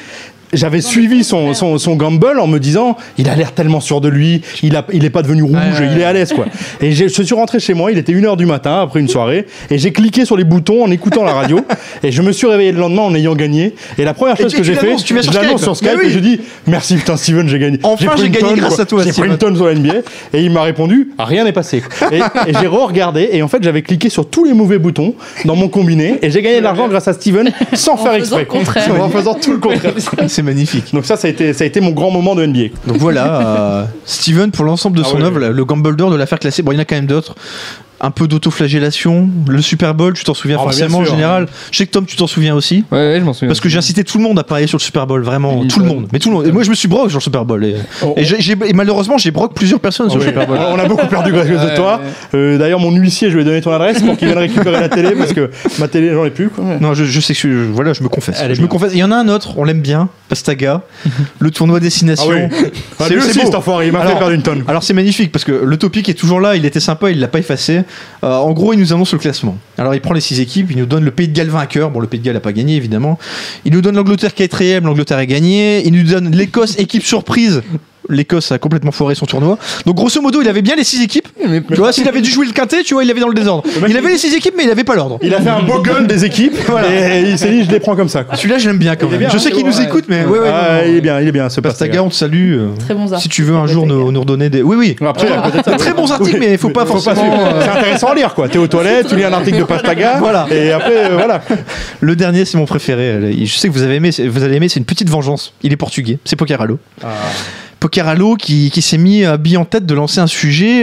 J'avais suivi son gamble en me disant il a l'air tellement sûr de lui, il est pas devenu rouge, il est à l'aise quoi. Et je suis rentré chez moi, il était 1h du matin après une soirée et j'ai cliqué sur les boutons en écoutant la radio et je me suis réveillé le lendemain en ayant gagné et la première chose que j'ai fait, je l'annonce sur Skype et je dis merci putain Steven, j'ai gagné. Enfin j'ai gagné grâce à toi. J'ai pris une tonne sur la NBA et il m'a répondu rien n'est passé. Et j'ai regardé et en fait j'avais cliqué sur tous les mauvais boutons dans mon combiné et j'ai gagné de l'argent grâce à Steven sans faire exprès. En faisant tout le contraire. C'est magnifique. Donc ça a été mon grand moment de NBA. Donc voilà, Steven pour l'ensemble de son œuvre, le Gamble d'or de l'affaire classée. Bon, il y en a quand même d'autres. un peu d'autoflagellation, le Super Bowl, tu t'en souviens forcément, sûr, en général. Ouais. Je sais que Tom, tu t'en souviens aussi. Ouais, je m'en souviens. Parce que j'ai incité tout le monde à parier sur le Super Bowl, vraiment, tout le monde. Mais tout le monde. Et moi, je me suis broqué sur le Super Bowl. Et malheureusement, j'ai broqué plusieurs personnes sur le Super Bowl. On a beaucoup perdu grâce à toi. D'ailleurs, mon huissier, je lui ai donné ton adresse pour qu'il vienne récupérer la télé, parce que ma télé, j'en ai plus. Quoi. Non, je sais que voilà, je me confesse. Je me confesse. Il y en a un autre, on l'aime bien, Pastaga, le tournoi destination. C'est lui aussi, cet enfoiré, il m'a fait perdre une tonne. Alors, c'est magnifique, parce que le topic est toujours là, il était sympa, il l'a pas effacé. En gros, il nous annonce le classement. Alors, il prend les 6 équipes, il nous donne le Pays de Galles vainqueur. Bon, le Pays de Galles n'a pas gagné, évidemment. Il nous donne l'Angleterre 4ème, l'Angleterre a gagné. Il nous donne l'Écosse, équipe surprise. L'Écosse a complètement foiré son tournoi. Donc, grosso modo, il avait bien les 6 équipes. Tu vois, s'il avait dû jouer le quintet, tu vois, il l'avait dans le désordre. Il avait les 6 équipes, mais il n'avait pas l'ordre. Il a fait un beau gun des équipes. Voilà. Et il s'est dit, je les prends comme ça. Quoi. Celui-là, je l'aime bien quand même. Bien, je sais qu'il nous écoute, mais. Ouais, il est bien. Ce Pastaga, on te salue. Très bons articles. Si tu veux un jour nous redonner des. Oui. Après, très bons articles, mais il ne faut pas forcément. C'est intéressant à lire, quoi. T'es aux toilettes, tu lis un article de Pastaga. Voilà. Et après, voilà. Le dernier, c'est mon préféré. Je sais que vous avez aimé. Vous allez aimer. C'est une petite vengeance. Il est portugais. C'est Pocaralo. Pocaralo qui s'est mis à billet en tête de lancer un sujet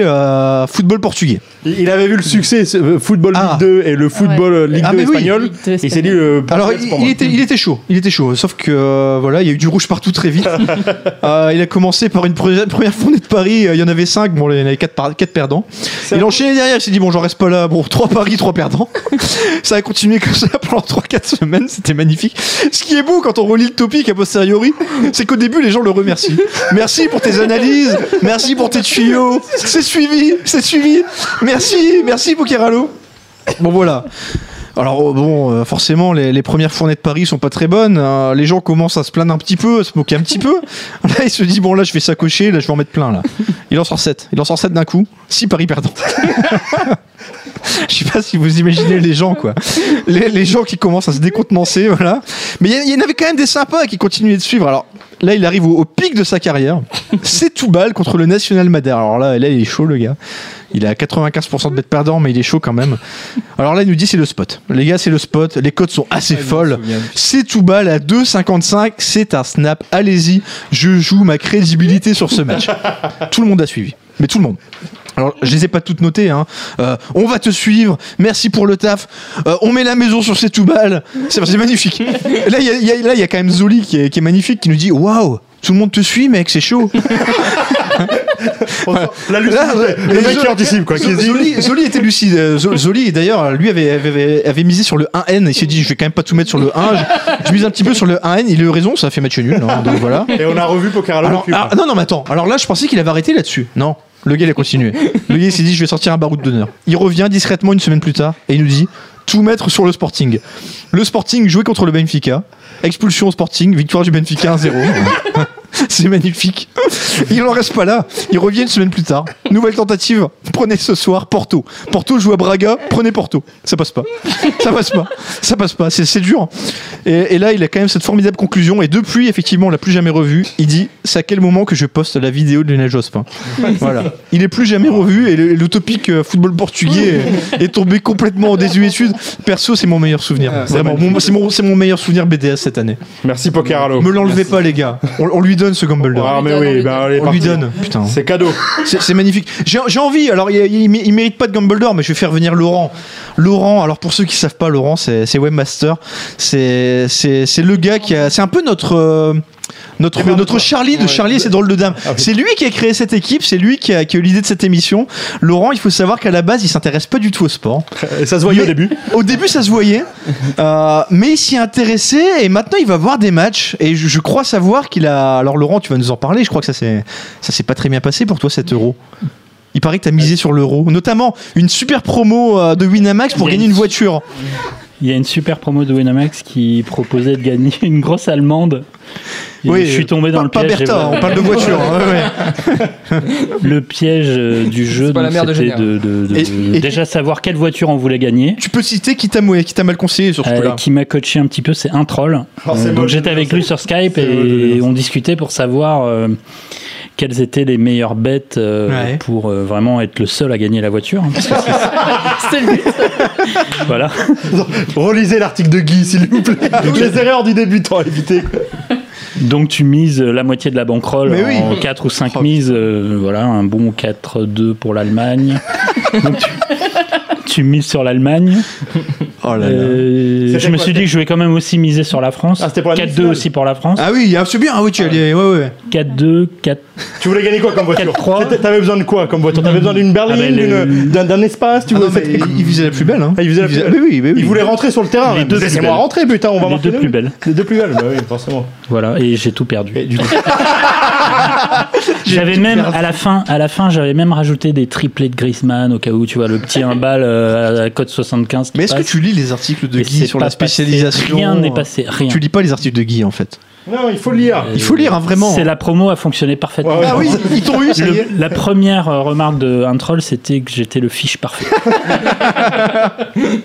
football portugais. Il avait vu le succès football Ligue 2 et le football Ligue 2 espagnol. Oui. Il s'est dit alors il était chaud. Sauf que voilà, il y a eu du rouge partout très vite. Il a commencé par une première fournée de paris. Il y en avait 5, bon il y en avait 4 perdants. Il a enchaîné derrière, il s'est dit bon j'en reste pas là. Bon 3 paris, 3 perdants. Ça a continué comme ça pendant 3-4 semaines. C'était magnifique. Ce qui est beau quand on relit le topic a posteriori, c'est qu'au début les gens le remercient. Merci pour tes analyses, merci pour tes tuyaux, c'est suivi, merci Pocaralo. Bon voilà. Alors bon, forcément, les premières fournées de paris sont pas très bonnes. Les gens commencent à se plaindre un petit peu, à se moquer un petit peu. Là, il se dit bon là, je vais sacocher, là, je vais en mettre plein là. Il en sort 7 d'un coup, 6 paris perdants. Je sais pas si vous imaginez les gens quoi, les gens qui commencent à se décontenancer, voilà. Mais il y en avait quand même des sympas qui continuaient de suivre. Alors là, il arrive au pic de sa carrière. C'est tout balle contre le National Madère. Alors là, il est chaud le gars. Il est à 95% de bêtes perdants, mais il est chaud quand même. Alors là, il nous dit c'est le spot. Les gars, c'est le spot. Les cotes sont assez folles. C'est tout balle à 2,55. C'est un snap. Allez-y. Je joue ma crédibilité sur ce match. Tout le monde a suivi. Mais tout le monde. Alors, je les ai pas toutes notées. Hein. On va te suivre. Merci pour le taf. On met la maison sur ces tout balles. C'est magnifique. Là, il y a quand même Zoli qui est magnifique, qui nous dit waouh, tout le monde te suit, mec, c'est chaud. Le mec qui anticipe quoi. Zoli était lucide. Zoli d'ailleurs lui avait misé sur le 1N. Il s'est dit je vais quand même pas tout mettre sur le 1. Je mise un petit peu sur le 1N. Il a eu raison, ça a fait match nul. Hein, donc voilà. Et on a revu Pocaralo. Non mais attends. Alors là je pensais qu'il avait arrêté là-dessus. Non. Le gars il a continué. Le gars il s'est dit je vais sortir un baroud d'honneur. Il revient discrètement une semaine plus tard et il nous dit tout mettre sur le Sporting. Le Sporting jouait contre le Benfica. Expulsion au Sporting, victoire du Benfica 1-0. C'est magnifique. Il n'en reste pas là. Il revient une semaine plus tard. Nouvelle tentative. Prenez ce soir Porto. Porto joue à Braga. Prenez Porto. Ça passe pas. C'est dur. Et là, il a quand même cette formidable conclusion. Et depuis, effectivement, on l'a plus jamais revu. Il dit c'est à quel moment que je poste la vidéo de Lionel Jospin. Voilà. Il est plus jamais revu. Et le topic football portugais est tombé complètement en désuétude. Perso, c'est mon meilleur souvenir. Vraiment. C'est mon meilleur souvenir BDS cette année. Merci Pocaralo. Me l'enlevez pas, les gars. On lui donne ce Dumbledore. Ah mais oui, on lui donne. Putain. C'est cadeau. C'est magnifique. J'ai envie. Alors il mérite pas de Dumbledore, mais je vais faire venir Laurent. Laurent. Alors pour ceux qui savent pas, Laurent, c'est webmaster. C'est le gars qui a. C'est un peu notre Charlie de Charlie et ses drôles de dames. C'est lui qui a créé cette équipe, c'est lui qui a eu l'idée de cette émission. Laurent, il faut savoir qu'à la base, il s'intéresse pas du tout au sport. Ça se voyait au début. Au début, ça se voyait. Mais il s'y intéressait et maintenant, il va voir des matchs. Et je crois savoir qu'il a. Alors Laurent, tu vas nous en parler. Je crois que ça s'est pas très bien passé pour toi cet euro. Il paraît que t'as misé sur l'euro, notamment une super promo de Winamax pour gagner une voiture. Il y a une super promo de Winamax qui proposait de gagner une grosse allemande. Oui, je suis tombé dans le piège. Pas Bertha, on parle de voiture. Ouais. Le piège du jeu, c'était de déjà savoir quelle voiture on voulait gagner. Tu peux citer qui t'a mal conseillé sur ce coup-là. Qui m'a coaché un petit peu, c'est un troll. Donc j'étais avec lui sur Skype et on discutait pour savoir quelles étaient les meilleures bêtes pour vraiment être le seul à gagner la voiture. Hein, parce que c'est le but. Voilà. Relisez l'article de Guy, s'il vous plaît. Les erreurs du débutant, évitez. Donc tu mises la moitié de la bankroll en 4 ou 5 mises. Voilà, un bon 4-2 pour l'Allemagne. Donc, tu mises sur l'Allemagne. Oh là là. Je me suis dit que je vais quand même aussi miser sur la France. Ah, 4-2 aussi pour la France. Ah oui, c'est bien. Ah oui, tu es allé. Ouais, ouais. 4-2, 4. Tu voulais gagner quoi comme voiture? 4-3. T'avais besoin de quoi comme voiture? T'avais besoin d'une berline, d'un espace. Tu il visait la plus belle. Hein. Il voulait rentrer sur le terrain. Laissez-moi rentrer, putain. On va marquer les deux plus belles. Les deux plus belles, oui, forcément. Voilà, et j'ai tout perdu. J'avais même à la fin, j'avais même rajouté des triplés de Griezmann au cas où, tu vois, le petit 1 balle à code 75. Mais est-ce que tu lis les articles de Guy sur la spécialisation? Rien n'est passé, rien. Tu lis pas les articles de Guy en fait. Non, il faut lire. Il faut lire, hein, vraiment. C'est la promo a fonctionné parfaitement. Ouais, ah oui, ils t'ont eu. La première remarque d'un troll, c'était que j'étais le fiche parfait.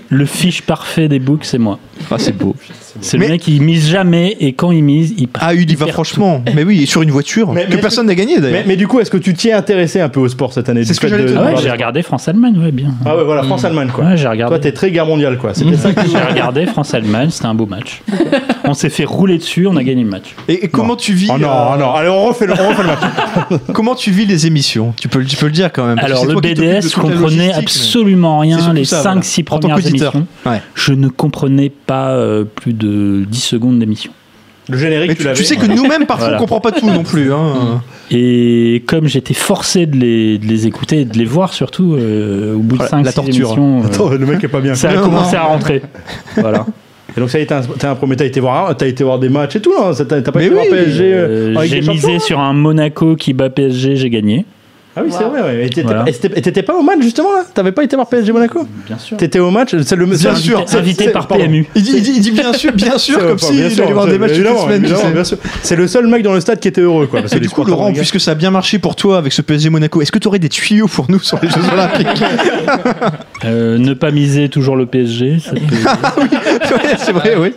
Le fiche parfait des books, c'est moi. Ah, c'est beau. C'est le mec qui mise jamais, et quand il mise, il part. Ah, il y va franchement. Tout. Mais oui, et sur une voiture que personne n'a gagnée d'ailleurs. Mais du coup, est-ce que tu t'y es intéressé un peu au sport cette année? C'est ce que j'allais te dire. Ah ouais, j'ai regardé France-Allemagne, ouais, bien. Ah ouais, voilà, France-Allemagne quoi. Ouais, j'ai regardé. Toi, t'es très guerre mondiale quoi. C'était ça que j'ai regardé, France-Allemagne, c'était un beau match. On s'est fait rouler dessus, on a gagné le match. Et comment tu vis? Oh non, allez, on refait le match. Comment tu vis les émissions? Tu peux le dire quand même. Alors, le BDS, je comprenais absolument rien les 5-6 premières émissions. Je ne comprenais pas plus de 10 secondes d'émission. Le générique, tu sais que nous-mêmes, parfois, on ne comprend pas tout non plus. Hein. Et comme j'étais forcé de les écouter et de les voir, surtout, au bout de 5-6 émissions... Attends, le mec est pas bien. Ça a commencé à rentrer. Voilà. Et donc ça y est, t'as été voir des matchs et tout, hein, t'as pas été voir PSG. J'ai misé sur un Monaco qui bat PSG, j'ai gagné. Ah oui, wow. C'est vrai. Ouais. Et t'étais pas au match justement là? T'avais pas été voir PSG Monaco? Bien sûr. T'étais au match, c'est le bien sûr invité par PMU. Il dit bien sûr comme s'il allait voir des matchs toutes les semaines. Bien sûr. C'est le seul mec dans le stade qui était heureux quoi. Et du coup Laurent, puisque ça a bien marché pour toi avec ce PSG Monaco, est-ce que t'aurais des tuyaux pour nous sur les Jeux Olympiques? Ne pas miser toujours le PSG. C'est vrai, oui.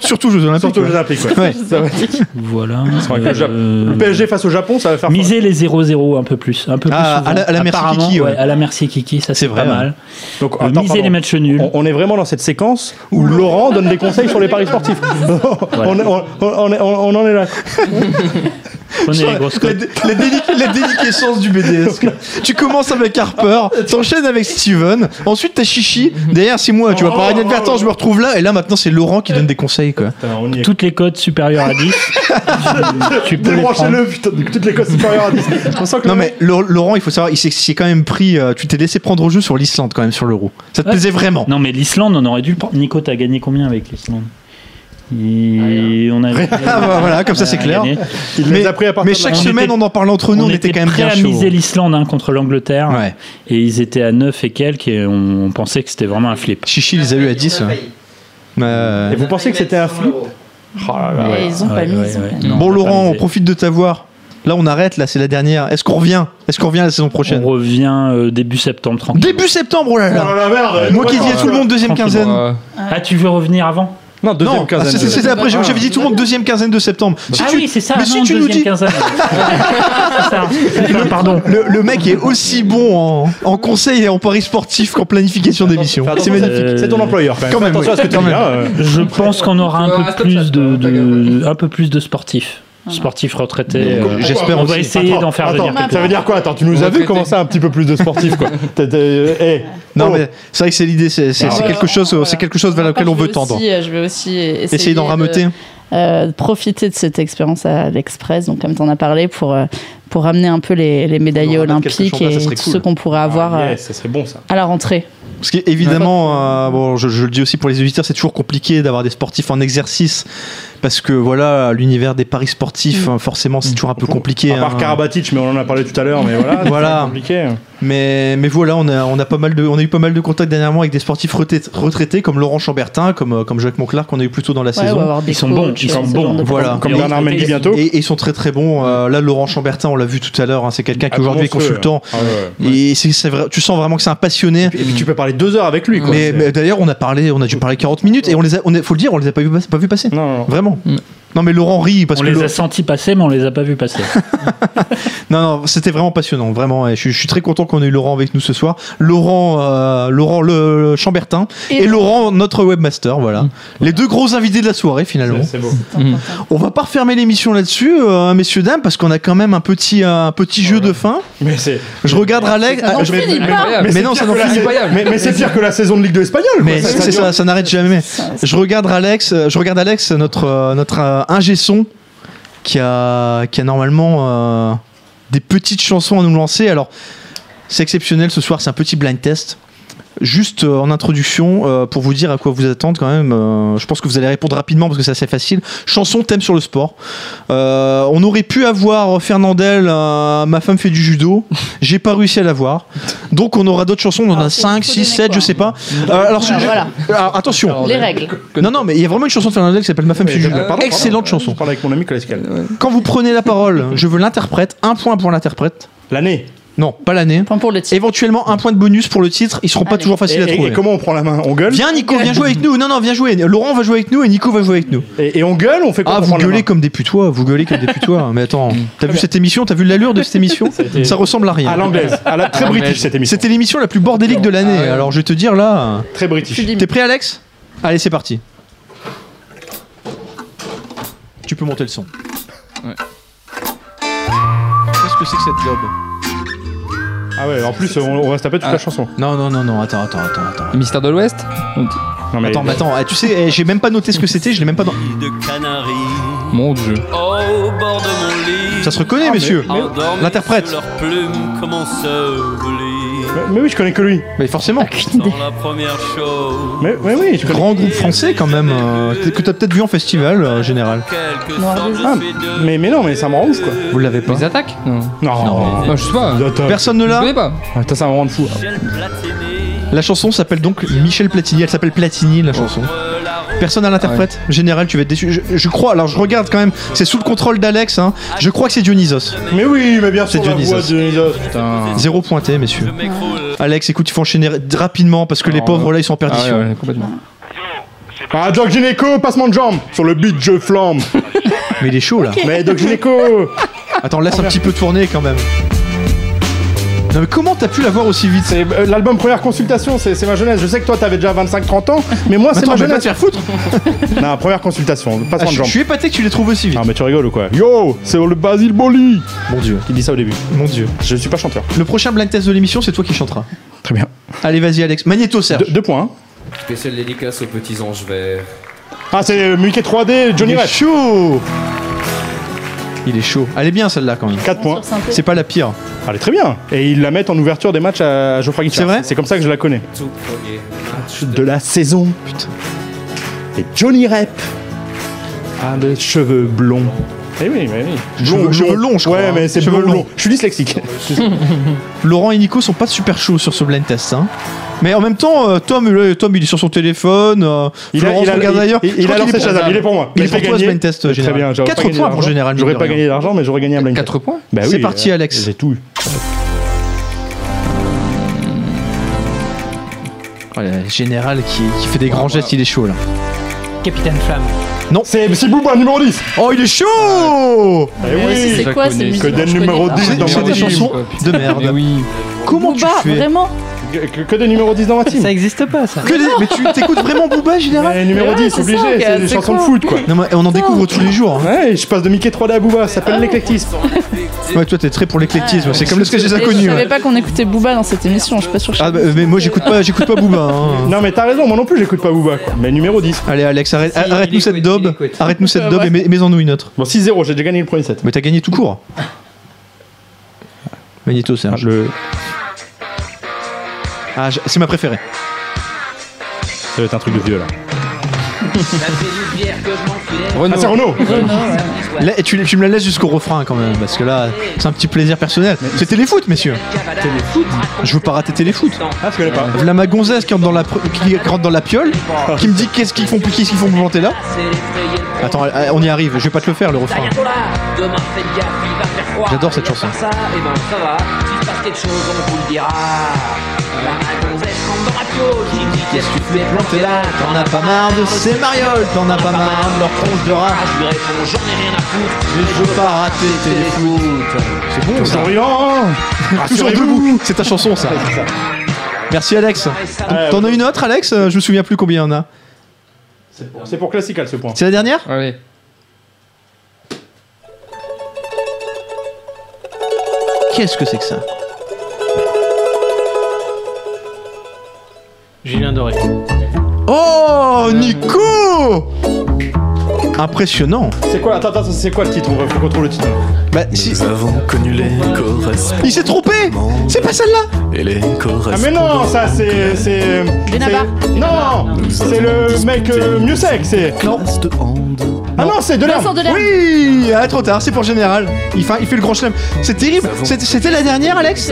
Surtout Jeux Olympiques. Surtout Jeux Olympiques. Voilà. Le PSG face au Japon, ça va faire. Miser les 0-0 un peu plus. Un peu plus à la merci Kiki, ça c'est vrai, pas mal. Donc miser les matchs nuls. On est vraiment dans cette séquence où Laurent donne des conseils sur les paris sportifs. On en est là. La déliquescence du BDS. Tu commences avec Harper, t'enchaînes avec Steven, ensuite t'as Chichi. Derrière c'est moi, tu vois, par inadvertance je me retrouve là. Et là maintenant c'est Laurent qui donne des conseils quoi. Toutes les cotes supérieures à 10. Tu peux les prendre. Toutes les cotes supérieures à 10. Non mais Laurent, il faut savoir, il s'est quand même pris. Tu t'es laissé prendre au jeu sur l'Islande quand même, sur l'euro. Ça te plaisait vraiment? Non mais l'Islande, on aurait dû le prendre. Nico, t'as gagné combien avec l'Islande? Et on a voilà, comme ça c'est clair. Mais chaque semaine on en parlait entre nous, on était quand même bien chaud. On était prêt à miser l'Islande contre l'Angleterre, ouais. Et ils étaient à 9 et quelques et on pensait que c'était vraiment un flip. Chichi les a eu à 10. Et vous pensez que c'était un flip? Ils ont pas mis. Bon Laurent, on profite de t'avoir. Là on arrête, là c'est la dernière. Est-ce qu'on revient la saison prochaine? On revient début septembre, tranquille. Début septembre, oh là là. Oh la merde. Moi qui disais tout le monde deuxième quinzaine. Ah, tu veux revenir avant? Non, deuxième quinzaine. C'était après, j'avais dit tout le monde deuxième quinzaine de septembre. Oui, c'est ça. Mais si tu nous dis. Pardon. Le mec est aussi bon en conseil et en paris sportif qu'en planification d'émission. C'est magnifique. C'est ton employeur quand même. Je pense qu'on aura un peu plus de sportifs. Sportifs retraités. J'espère. On va essayer d'en faire venir. Ça veut dire quoi? Attends, tu nous as vu commencer un petit peu plus de sportifs, quoi. Non, mais c'est vrai que c'est l'idée. C'est quelque chose vers lequel on veut tendre. Je vais aussi essayer d'en rameuter. Profiter de cette expérience à l'Express, donc comme tu en as parlé, pour ramener un peu les médaillés olympiques et ceux qu'on pourrait avoir à la rentrée. Parce qu'évidemment, bon, je le dis aussi pour les auditeurs, c'est toujours compliqué d'avoir des sportifs en exercice parce que voilà, l'univers des paris sportifs, forcément, c'est toujours un peu compliqué. À part Karabatic, mais on en a parlé tout à l'heure, mais voilà, c'est compliqué. Mais voilà, on a eu pas mal de contacts dernièrement avec des sportifs retraités comme Laurent Chambertin, comme Jacques Monclar qu'on a eu plus tôt dans la saison. Ils sont bons, voilà. Comme Bernard Mendy bientôt. Et ils sont très très bons. Là, Laurent Chambertin, on l'a vu tout à l'heure, hein, c'est quelqu'un qui aujourd'hui est consultant. Et c'est vrai, tu sens vraiment que c'est un passionné. Et puis tu peux parler 2 heures avec lui. Quoi. Mais d'ailleurs, on a dû parler 40 minutes et faut le dire, on les a pas vu passer. Non. Vraiment. Non mais Laurent rit parce qu'on les a sentis passer mais on les a pas vus passer. non, c'était vraiment passionnant, vraiment. Je suis très content qu'on ait eu Laurent avec nous ce soir. Laurent le Chambertin et Laurent notre webmaster, voilà. Les deux gros invités de la soirée finalement. C'est beau. On va pas refermer l'émission là-dessus, messieurs dames, parce qu'on a quand même un petit jeu de fin. Mais c'est... Je regarde Alex. Mais non, ça n'en finit pas. Mais c'est pire que la saison de Ligue 2 espagnole. Mais c'est ça, ça n'arrête jamais. Je regarde Alex, notre ingé son qui a normalement des petites chansons à nous lancer. Alors c'est exceptionnel ce soir, c'est un petit blind test. Juste en introduction pour vous dire à quoi vous attendre quand même. Je pense que vous allez répondre rapidement parce que c'est assez facile. Chanson, thème sur le sport. On aurait pu avoir Fernandel, ma femme fait du judo. J'ai pas réussi à l'avoir. Donc on aura d'autres chansons. On en a 5, 6, 7, je sais pas. Alors attention. Les règles. Non, mais il y a vraiment une chanson de Fernandel qui s'appelle Ma femme fait du judo. Excellente chanson. Je parle avec mon ami Colascal. Quand vous prenez la parole, je veux l'interprète. 1 point pour l'interprète. L'année. Non, pas l'année. Point pour le titre. Éventuellement 1 point de bonus pour le titre. Ils seront pas toujours faciles à trouver. Et comment on prend la main ? On gueule ? Viens Nico, viens jouer avec nous. Non, viens jouer. Laurent va jouer avec nous et Nico va jouer avec nous. Et on gueule, on fait quoi ? Ah, vous gueulez comme des putois. Mais attends, t'as vu cette émission ? T'as vu l'allure de cette émission ? Ça ressemble à rien. À l'anglaise, à la très british cette émission. C'était l'émission la plus bordélique de l'année. Alors je vais te dire là. Très british. T'es prêt, Alex ? Allez, c'est parti. Tu peux monter le son. Ouais. Qu'est-ce que c'est que cette globe ? Ah ouais, en plus on va se taper toute la chanson. Non, attends. Mystère de l'Ouest ? Non, mais attends, tu sais, j'ai même pas noté ce que c'était, je l'ai même pas dans... Mon Dieu. Ça se reconnaît, messieurs. L'interprète. Mais oui, je connais que lui. Mais forcément. Mais oui, je connais. Grand groupe français quand même, que t'as peut-être vu en festival général. Mais non, mais ça me rend ouf quoi. Vous l'avez pas. Les attaques ? Non, je sais pas. Personne ne l'a. Je sais pas. Putain, ça me rend fou. La chanson s'appelle donc Michel Platini. Elle s'appelle Platini la chanson. Personne à l'interprète. Général, tu vas être déçu. Je crois. Alors je regarde quand même. C'est sous le contrôle d'Alex. Hein. Je crois que c'est Dionysos. Mais oui, mais bien sûr. C'est Dionysos. Putain. 0 pointé, messieurs. Ouais. Alex, écoute, il faut enchaîner rapidement parce que les pauvres là, ils sont en perdition. Ah, ouais, complètement. Doc Gynéco, passement de jambe. Sur le beat, je flambe. Mais il est chaud là. Okay. Mais Doc Gynéco. Attends, laisse un petit peu tourner quand même. Non mais comment t'as pu l'avoir aussi vite ? C'est l'album Première Consultation, c'est ma jeunesse. Je sais que toi t'avais déjà 25-30 ans, mais moi c'est ma jeunesse. Attends, je vais pas te faire foutre. Non, Première Consultation, passement de jambe. Je suis épaté que tu les trouves aussi vite. Ah mais tu rigoles ou quoi ? Yo, c'est le Basile Boli. Mon Dieu. Il dit ça au début. Mon Dieu. Je suis pas chanteur. Le prochain blind test de l'émission, c'est toi qui chanteras. Très bien. Allez, vas-y Alex. Magnéto, Serge. 2 points. Spécial dédicace aux petits anges verts. Ah, c'est Mickey 3D, Johnny Rep. Chaud. Il est chaud. Elle est bien celle-là quand même. 4 points. C'est pas la pire. Elle est très bien. Et ils la mettent en ouverture des matchs à Geoffroy Guichard. C'est vrai ? C'est comme ça que je la connais. Tout premier match de la saison. Putain. Et Johnny Rep a des cheveux blonds. Eh oui, mais oui. Cheveux longs, je crois. Ouais, mais c'est cheveux longs. Je suis dyslexique. Laurent et Nico sont pas super chauds sur ce blind test. Hein. Mais en même temps, Tom, il est sur son téléphone. Florence regarde d'ailleurs. Il a lancé Shazam, il est pour moi. Il est pour toi ce blind test, général. 4 points pour général. J'aurais pas gagné d'argent, mais j'aurais gagné un blind test. 4 points ? Bah oui. C'est parti, Alex. J'ai tout eu. Général qui fait des grands gestes, il est chaud là. Capitaine Flamme. Non, c'est Booba numéro 10. Oh, il est chaud. Oui, c'est quoi cette musique ? Capitaine numéro 10 dans des chansons de merde. Oui. Comment tu fais ? Vraiment ? Que des numéros 10 dans ma team. Ça existe pas ça. Mais tu t'écoutes vraiment Booba général. Mais numéro 10, obligé, c'est des chansons de foot quoi. Non, mais on en découvre tous les jours. Hein. Ouais, je passe de Mickey 3D à Booba, ça s'appelle l'éclectisme. Ouais, toi t'es très pour l'éclectisme, c'est comme le sketch des inconnus. Je savais pas qu'on écoutait Booba dans cette émission, je suis pas sûr. Ah, mais moi j'écoute pas Booba. Hein. Non, mais t'as raison, moi non plus j'écoute pas Booba quoi. Mais numéro 10. Allez, Alex, arrête-nous cette daube. Arrête-nous cette daube et mets-en nous une autre. Bon, 6-0, j'ai déjà gagné le premier set. Mais t'as gagné tout court. Magnéto, Serge. Ah, c'est ma préférée. Ça doit être un truc de vieux là. Renaud. Ah, c'est Renaud. Là, tu me la laisses jusqu'au refrain quand même, parce que là, c'est un petit plaisir personnel. C'est Téléfoot, messieurs. Téléfoot. Je veux pas rater Téléfoot. Ah, je connais pas. Là, ma gonzesse qui rentre dans la piole, qui me dit qu'est-ce qu'ils font planter là. Attends, on y arrive. Je vais pas te le faire le refrain. J'adore cette chanson. quelque chose, on vous le dira. Qu'est-ce que tu fais planter là? T'en as pas marre de ces marioles, t'en as pas marre de leur tronche de rage. Je lui réponds, j'en ai rien à foutre, je veux pas rater tes foot. C'est bon, ça. Toujours debout. C'est ta chanson, ça. Merci, Alex. T'en as une autre, Alex? Je me souviens plus combien il y en a. C'est pour Classical, ce point. C'est la dernière? Allez. Qu'est-ce que c'est que ça? Julien Doré. Oh, Nico! Impressionnant. C'est quoi? Attends, c'est quoi le titre? On va faut qu'on trouve le titre. Bah, si. Nous avons connu les correspondants. Il s'est trompé. C'est pas celle-là. Et les correspondants. Ah mais non, ça c'est Benabar. Non, c'est le mec mieux sec, c'est. Non. Ah non, c'est Delerme. Oui, ah, trop tard, c'est pour Général. Il fait le grand chelem. C'est terrible. C'était la dernière, Alex?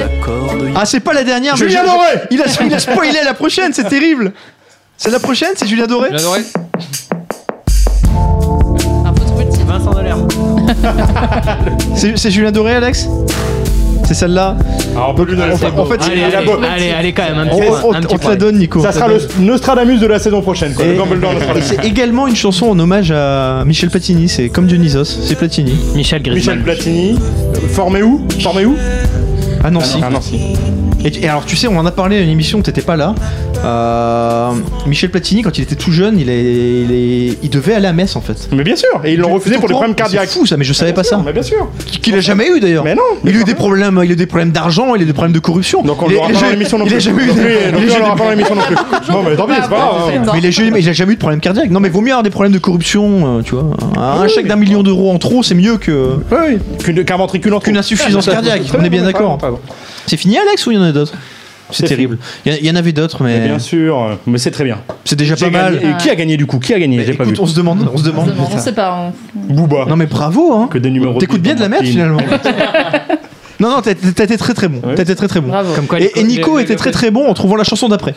Ah, c'est pas la dernière. Julien Doré. Il a spoilé la prochaine, c'est terrible. C'est la prochaine, c'est Julien Doré. Julien Doré. Vincent Delerme. C'est Julien Doré, Alex? C'est celle-là? Alors, on peut lui donner allez, quand même, un petit point. On te la donne, Nico. Ça sera le Nostradamus de la saison prochaine, quoi. Et c'est également une chanson en hommage à Michel Platini, c'est comme Dionysos, c'est Platini. Michel Griezmann. Michel Platini, formé où? À Nancy. Ah, Nancy. Et alors, tu sais, on en a parlé à une émission, t'étais pas là. Michel Platini, quand il était tout jeune, il devait aller à Metz, en fait. Mais bien sûr, et ils l'ont refusé pour des problèmes cardiaques. C'est fou ça, mais je savais pas ça. Mais bien sûr. Qu'il a jamais eu d'ailleurs. Mais non. Il a eu des problèmes, d'argent, il a eu des problèmes de corruption. Donc on l'aura pas dans l'émission non plus. Il a jamais eu. Donc on l'aura pas dans l'émission non plus. Non mais tant pis, c'est pas. Mais il a jamais eu de problème cardiaque. Non mais vaut mieux avoir des problèmes de corruption, tu vois. Un chèque d'1 million d'euros en trop, c'est mieux que. Qu'un ventricule en trop. Qu'une insuffisance cardiaque. On est bien d'accord. C'est fini, Alex, ou il y en a d'autres? C'est terrible. Il y en avait d'autres, mais bien sûr, mais c'est très bien. C'est déjà pas mal. Et qui a gagné du coup? Qui a gagné? J'ai pas vu. On se demande. On sait pas. Booba. Non mais bravo. Hein. Que des numéros. T'écoutes bien de la merde finalement. Non, t'as été très bon. Oui. T'as été très bon. Comme quoi, et Nico était très très bon en trouvant la chanson d'après.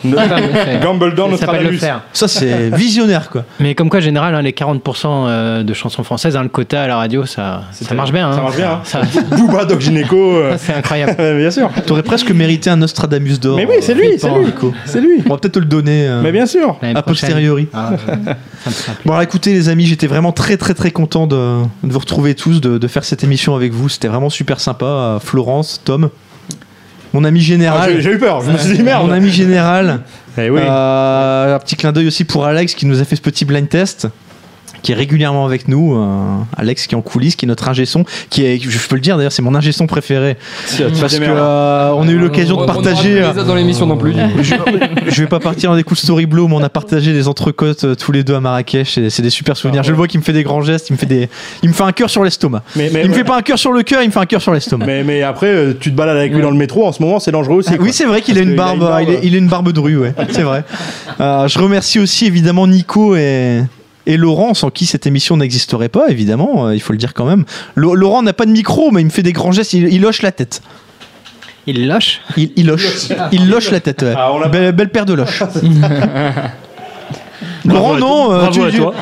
Dumbledore, Nostradamus. Ça c'est visionnaire quoi. Mais comme quoi, général, hein, les 40% de chansons françaises, hein, le quota à la radio, ça marche bien. Hein. Ça marche bien. Booba, Doc Gynéco. C'est incroyable. Bien sûr. T'aurais presque mérité un Nostradamus d'or. Mais oui, c'est lui. On va peut-être te le donner. Mais bien sûr. A posteriori. Bon, alors écoutez les amis, j'étais vraiment très très très content de vous retrouver tous, de faire cette émission avec vous. C'était vraiment super sympa. Florence, Tom, mon ami Général. J'ai eu peur, je me suis dit merde. Mon ami Général. Eh oui. Un petit clin d'œil aussi pour Alex qui nous a fait ce petit blind test, qui est régulièrement avec nous. Alex qui est en coulisses, qui est notre ingé son, je peux le dire d'ailleurs, c'est mon ingé son préféré. Parce qu'on a eu l'occasion de partager. On dans l'émission non plus. Je vais pas partir dans des coups de storyblog, mais on a partagé des entrecôtes tous les deux à Marrakech. C'est des super souvenirs. Je le vois qui me fait des grands gestes, il me fait un cœur sur l'estomac. Il me fait pas un cœur sur le cœur, il me fait un cœur sur l'estomac. Mais après, tu te balades avec lui dans le métro en ce moment, c'est dangereux aussi. Oui, c'est vrai qu'il a une barbe. Il a une barbe de rue, ouais. C'est vrai. Je remercie aussi évidemment Nico et Laurent, sans qui cette émission n'existerait pas, évidemment, il faut le dire quand même. Laurent n'a pas de micro, mais il me fait des grands gestes, il hoche la tête. Il loche? Il hoche. Il loche la tête, ouais. Belle paire de loches. Laurent, non,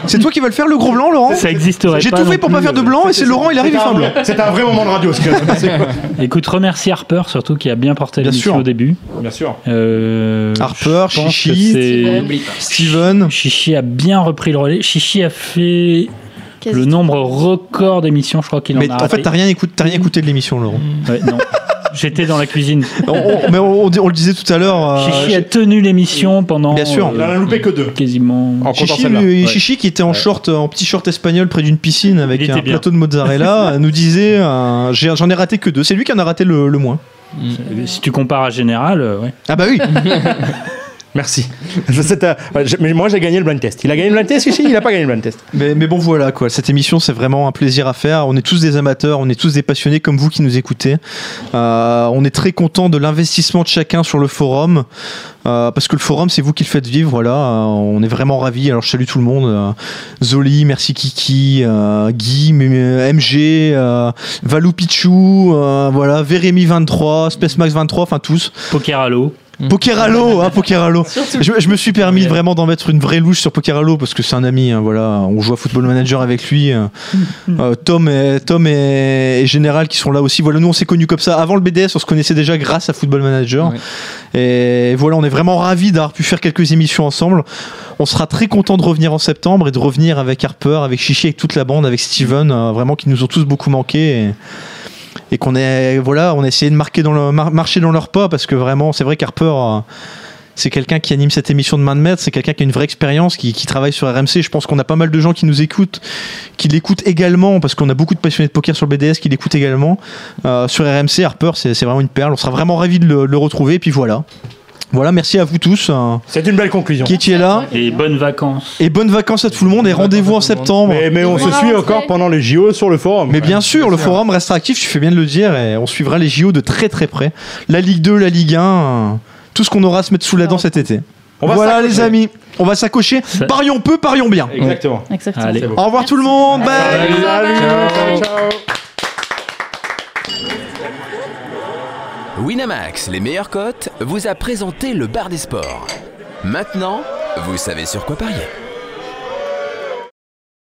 c'est toi qui vas le faire, le gros blanc, Laurent. Ça existerait. J'ai tout fait pour pas faire de blanc, et c'est Laurent, il arrive, il fait un blanc. C'est un vrai moment de radio, ce que ça passait. Écoute, remercie Harper, surtout, qui a bien porté l'émission au début. Bien sûr. Harper, Chichi, Steven. Chichi a bien repris le relais. Chichi a fait le nombre record d'émissions, je crois qu'il en a. Mais en fait, t'as rien écouté de l'émission, Laurent. Ouais, non. J'étais dans la cuisine. Mais on le disait tout à l'heure. Chichi a tenu l'émission pendant. Bien sûr, on n'en a loupé que deux. Quasiment. Chichi qui était en short, en petit short espagnol près d'une piscine avec un plateau de mozzarella, nous disait j'en ai raté que deux. C'est lui qui en a raté le moins. Si tu compares à Général, ouais. Ah bah oui. Merci. Mais moi j'ai gagné le blind test. Il a gagné le blind test ici, il n'a pas gagné le blind test. Mais bon voilà quoi, cette émission c'est vraiment un plaisir à faire. On est tous des amateurs, on est tous des passionnés comme vous qui nous écoutez. On est très content de l'investissement de chacun sur le forum. Parce que le forum c'est vous qui le faites vivre, voilà. On est vraiment ravis. Alors je salue tout le monde. Zoli, merci Kiki, Guy, MG, Valou Pichou, voilà, Veremi 23, Space Max 23, enfin tous. Poker Allo. Pokeralo, hein, Pokeralo. Je me suis permis vraiment d'en mettre une vraie louche sur Pokeralo parce que c'est un ami, hein, voilà. On joue à Football Manager avec lui. Tom et Général qui sont là aussi. Voilà, nous on s'est connus comme ça. Avant le BDS, on se connaissait déjà grâce à Football Manager. Ouais. Et voilà, on est vraiment ravis d'avoir pu faire quelques émissions ensemble. On sera très content de revenir en septembre et de revenir avec Harper, avec Chichi, avec toute la bande, avec Steven, vraiment qui nous ont tous beaucoup manqué. Et qu'on est, voilà, on a essayé de marcher dans leur pas parce que vraiment, c'est vrai qu'Harper, c'est quelqu'un qui anime cette émission de main de maître, c'est quelqu'un qui a une vraie expérience, qui travaille sur RMC. Je pense qu'on a pas mal de gens qui nous écoutent, qui l'écoutent également, parce qu'on a beaucoup de passionnés de poker sur le BDS qui l'écoutent également. Sur RMC, Harper, c'est vraiment une perle. On sera vraiment ravis de le retrouver. Et puis voilà. Voilà, merci à vous tous. C'est une belle conclusion. Qui est là. Et bonnes vacances. Et bonnes vacances à tout le monde. Et rendez-vous en septembre. Mais on se suit encore pendant les JO sur le forum. Mais bien sûr, le forum restera actif, tu fais bien de le dire. Et on suivra les JO de très très près. La Ligue 2, la Ligue 1, tout ce qu'on aura à se mettre sous la dent cet été. Voilà les amis, on va s'accrocher. Parions peu, parions bien. Exactement. Allez. Au revoir tout le monde. Bye. Salut. Ciao. Winamax, les meilleures cotes, vous a présenté le bar des sports. Maintenant, vous savez sur quoi parier.